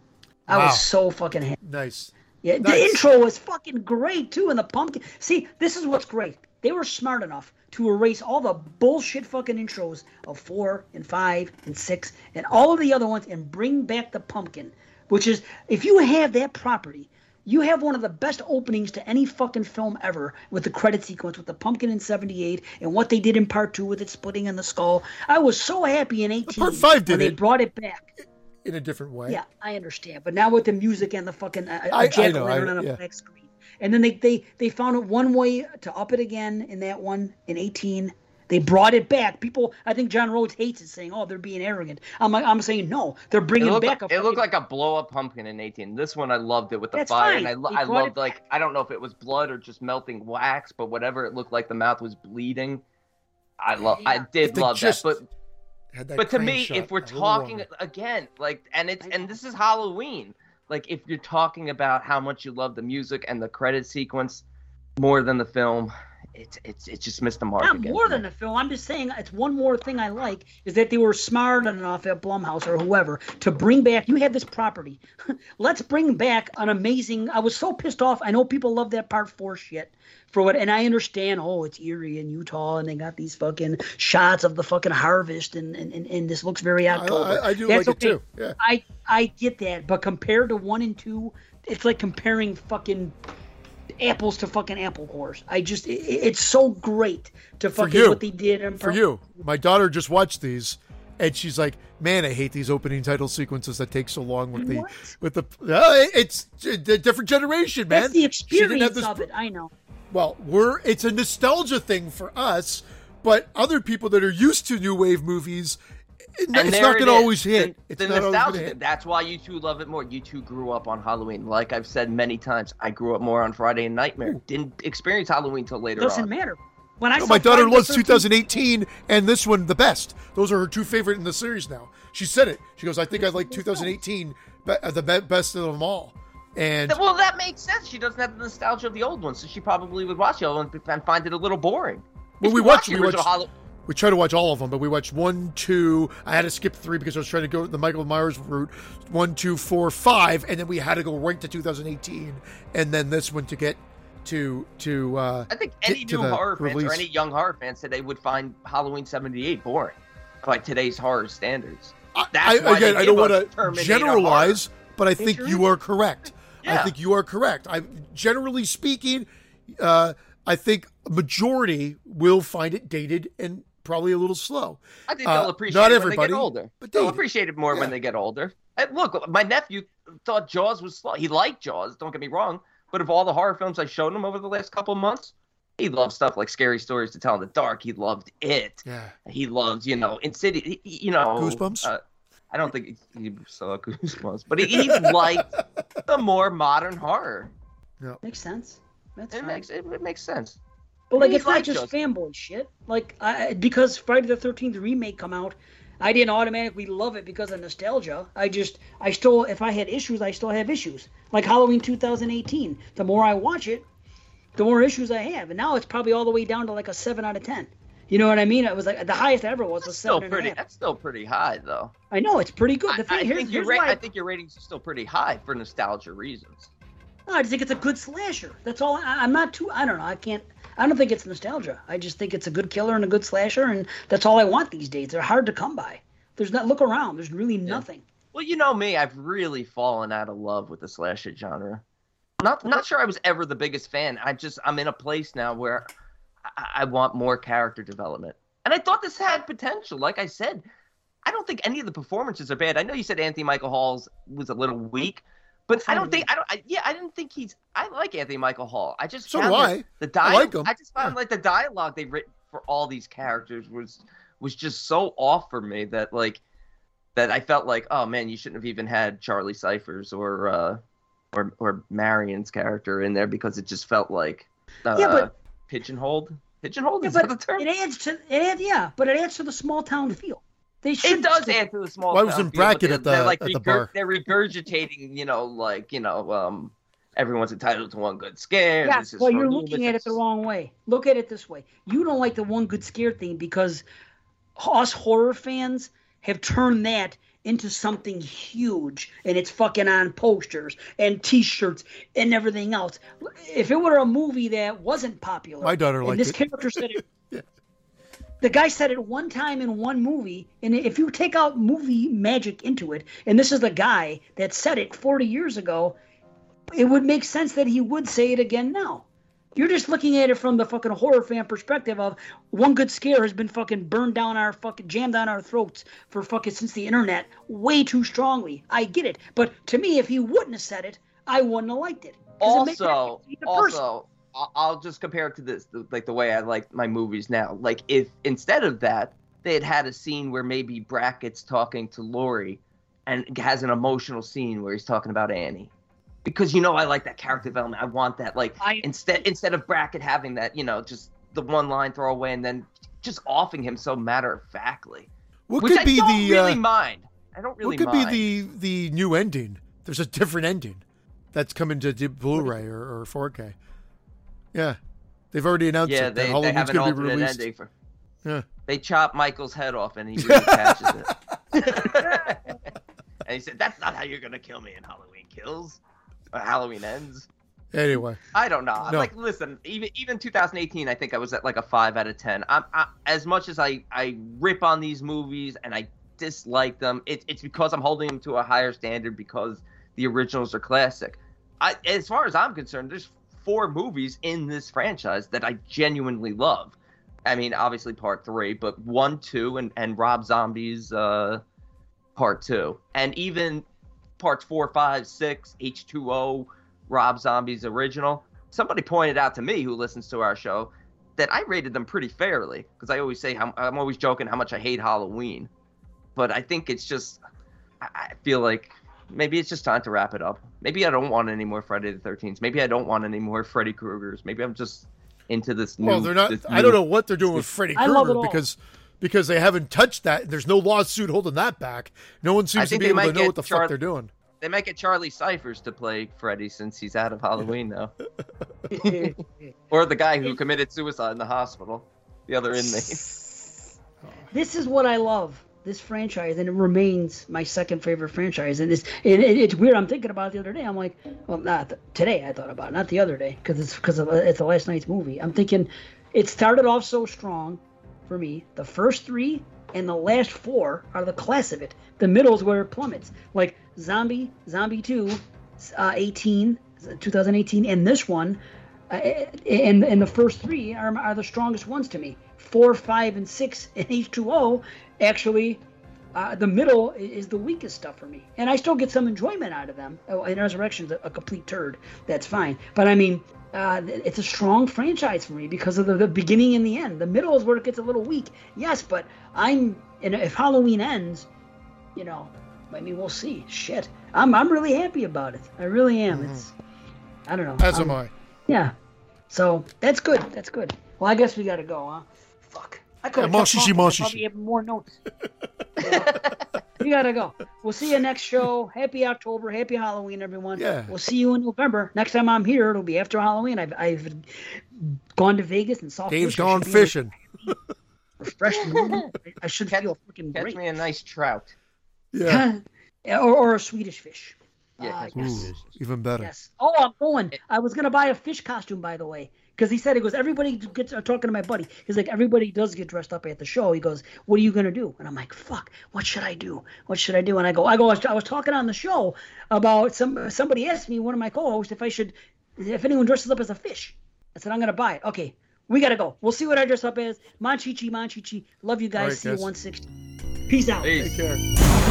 I was so fucking happy. Nice. Yeah, nice. The intro was fucking great too, and the pumpkin. See, this is what's great. They were smart enough to erase all the bullshit fucking intros of 4 and 5 and 6 and all of the other ones and bring back the pumpkin, which is, if you have that property, you have one of the best openings to any fucking film ever with the credit sequence with the pumpkin in 78 and what they did in Part 2 with it splitting in the skull. I was so happy in 18 when they brought it back. In a different way. Yeah, I understand. But now with the music and the fucking jack-o'-lantern on a black screen. And then they found it one way to up it again in that one, in 18. They brought it back. People, I think John Rhodes hates it, saying, oh, they're being arrogant. I'm saying, no, they're bringing back a... It looked like a blow-up pumpkin in 18. This one, I loved it with the fire. Fine. And I loved, like, I don't know if it was blood or just melting wax, but whatever it looked like, the mouth was bleeding. I did love that, but... But to me, if we're talking again, like, and this is Halloween, like, if you're talking about how much you love the music and the credit sequence more than the film, it just missed the mark. Not again. More than the film. I'm just saying it's one more thing I like is that they were smart enough at Blumhouse or whoever to bring back. You had this property. Let's bring back an amazing. I was so pissed off. I know people love that Part 4 shit. For what, and I understand, oh, it's eerie in Utah, and they got these fucking shots of the fucking harvest, and this looks very October. I do. That's like okay. It too. Yeah. I get that, but compared to 1 and 2, it's like comparing fucking apples to fucking apple cores. I just, it's so great to fucking what they did. For you, my daughter just watched these, and she's like, "Man, I hate these opening title sequences that take so long with the." It's a different generation, man. That's the experience of it. I know. Well, it's a nostalgia thing for us, but other people that are used to new wave movies, It's not going to always hit. The nostalgia, that's why you two love it more. You two grew up on Halloween. Like I've said many times, I grew up more on Friday and Nightmare. Didn't experience Halloween till later on. Doesn't matter. When I my daughter loves 2018 and this one the best. Those are her two favorite in the series now. She said it. She goes, I think I like 2018 the best of them all. And well, that makes sense. She doesn't have the nostalgia of the old one, so she probably would watch the old one and find it a little boring. Well, we try to watch all of them, but we watched 1, 2. I had to skip 3 because I was trying to go the Michael Myers route. 1, 2, 4, 5, and then we had to go right to 2018, and then this one to get to. I think any new horror fans or any young horror fans today would find Halloween '78 boring, by today's horror standards. I don't want to generalize, but I think you are correct. Yeah. I think you are correct. Generally speaking, I think a majority will find it dated and probably a little slow. I think they'll appreciate it when they get older. But they'll appreciate it more when they get older. And look, my nephew thought Jaws was slow. He liked Jaws, don't get me wrong. But of all the horror films I showed him over the last couple of months, he loved stuff like Scary Stories to Tell in the Dark. He loved it. Yeah. He loved, Insidious. Goosebumps? I don't think he saw Goosebumps, but he liked the more modern horror. Yep. Makes sense. It makes sense. But like, it's not just fanboy shit. Like, because Friday the 13th remake come out, I didn't automatically love it because of nostalgia. If I had issues, I still have issues. Like Halloween 2018, the more I watch it, the more issues I have. And now it's probably all the way down to like a 7 out of 10. You know what I mean? It was like the highest ever was a 7.5. That's still pretty high, though. I know it's pretty good. I think your ratings are still pretty high for nostalgia reasons. No, I just think it's a good slasher. That's all. I don't know. I don't think it's nostalgia. I just think it's a good killer and a good slasher, and that's all I want these days. They're hard to come by. Look around. There's really nothing. Well, you know me. I've really fallen out of love with the slasher genre. Not sure I was ever the biggest fan. I'm in a place now where I want more character development. And I thought this had potential. Like I said, I don't think any of the performances are bad. I know you said Anthony Michael Hall was a little weak, but I didn't think I like Anthony Michael Hall. I just found the dialogue they've written for all these characters was just so off for me that I felt like, oh man, you shouldn't have even had Charlie Cypher's or Marion's character in there because it just felt like pigeonholed. Pigeonholed is that the term? But it adds to the small town feel. It does add to the small town feel. I was in bracket at the bar. They're regurgitating, everyone's entitled to one good scare. Yeah, well, you're looking at it the wrong way. Look at it this way. You don't like the one good scare thing because us horror fans have turned that into something huge, and it's fucking on posters and T-shirts and everything else. If it were a movie that wasn't popular, my daughter liked it. This character said it. Yeah. The guy said it one time in one movie, and if you take out movie magic into it, and this is the guy that said it 40 years ago, it would make sense that he would say it again now. You're just looking at it from the fucking horror fan perspective of one good scare has been fucking burned down our fucking jammed down our throats for fucking since the internet way too strongly. I get it. But to me, if he wouldn't have said it, I wouldn't have liked it. Also, I'll just compare it to this, like the way I like my movies now. Like if instead of that, they had a scene where maybe Brackett's talking to Laurie and has an emotional scene where he's talking about Annie. Because I like that character development. I want that. Like instead of Brackett having that, just the one line throwaway and then just offing him so matter of factly. I don't really mind. What could be the new ending? There's a different ending that's coming to Blu-ray or 4K. Yeah, they've already announced it. Yeah, they have an alternate ending for. Yeah. They chop Michael's head off and he reattaches it. And he said, "That's not how you're gonna kill me in Halloween Kills." Halloween Ends. Anyway, I don't know. No. Like, listen, even 2018, I think I was at like a 5 out of 10. As much as I rip on these movies and I dislike them, it's because I'm holding them to a higher standard because the originals are classic. As far as I'm concerned, there's 4 movies in this franchise that I genuinely love. I mean, obviously Part 3, but 1, 2, and Rob Zombie's Part 2, and even Parts 4, 5, 6, H2O, Rob Zombie's original. Somebody pointed out to me who listens to our show that I rated them pretty fairly because I always say I'm always joking how much I hate Halloween. But I think it's just, I feel like maybe it's just time to wrap it up. Maybe I don't want any more Friday the 13th. Maybe I don't want any more Freddy Kruegers. Maybe I'm just into this new. Well, they're not. I don't know what they're doing with Freddy Krueger because they haven't touched that. There's no lawsuit holding that back. No one seems to be able to know what the fuck they're doing. They might get Charlie Cyphers to play Freddy since he's out of Halloween now. Or the guy who committed suicide in the hospital. The other inmate. This is what I love, this franchise, and it remains my second favorite franchise. And it's weird. I'm thinking about it the other day. I'm like, well, today I thought about it, not the other day, because it's the last night's movie. I'm thinking it started off so strong for me. The first three and the last four are the class of it. The middle's where it plummets. Like Zombie 2, 2018, and this one, and the first three are the strongest ones to me. 4, 5, and 6 in H2O, actually, the middle is the weakest stuff for me. And I still get some enjoyment out of them. Oh, and Resurrection's a complete turd. That's fine. But, I mean, it's a strong franchise for me because of the beginning and the end. The middle is where it gets a little weak. Yes, but if Halloween ends, you know, I mean, we'll see. Shit. I'm really happy about it. I really am. Mm-hmm. It's, I don't know. As am I. Yeah. So, that's good. That's good. Well, I guess we got to go, huh? Fuck. I could have probably have more notes. You gotta go. We'll see you next show. Happy October. Happy Halloween, everyone. Yeah. We'll see you in November. Next time I'm here, it'll be after Halloween. I've gone to Vegas and saw Dave's gone fishing. Refreshing. I should feel freaking great. Catch me a nice trout. Yeah. or a Swedish fish. Yeah, yes. Ooh, even better. Yes. Oh, I'm going. I was gonna buy a fish costume, by the way. Because he said, he goes, everybody gets, talking to my buddy. He's like, everybody does get dressed up at the show. He goes, what are you going to do? And I'm like, fuck, what should I do? What should I do? And I was talking on the show about somebody asked me, one of my co-hosts, if anyone dresses up as a fish. I said, I'm going to buy it. Okay, we got to go. We'll see what I dress up as. Manchichi. Love you guys. Right, see you 160. Peace out. Take care.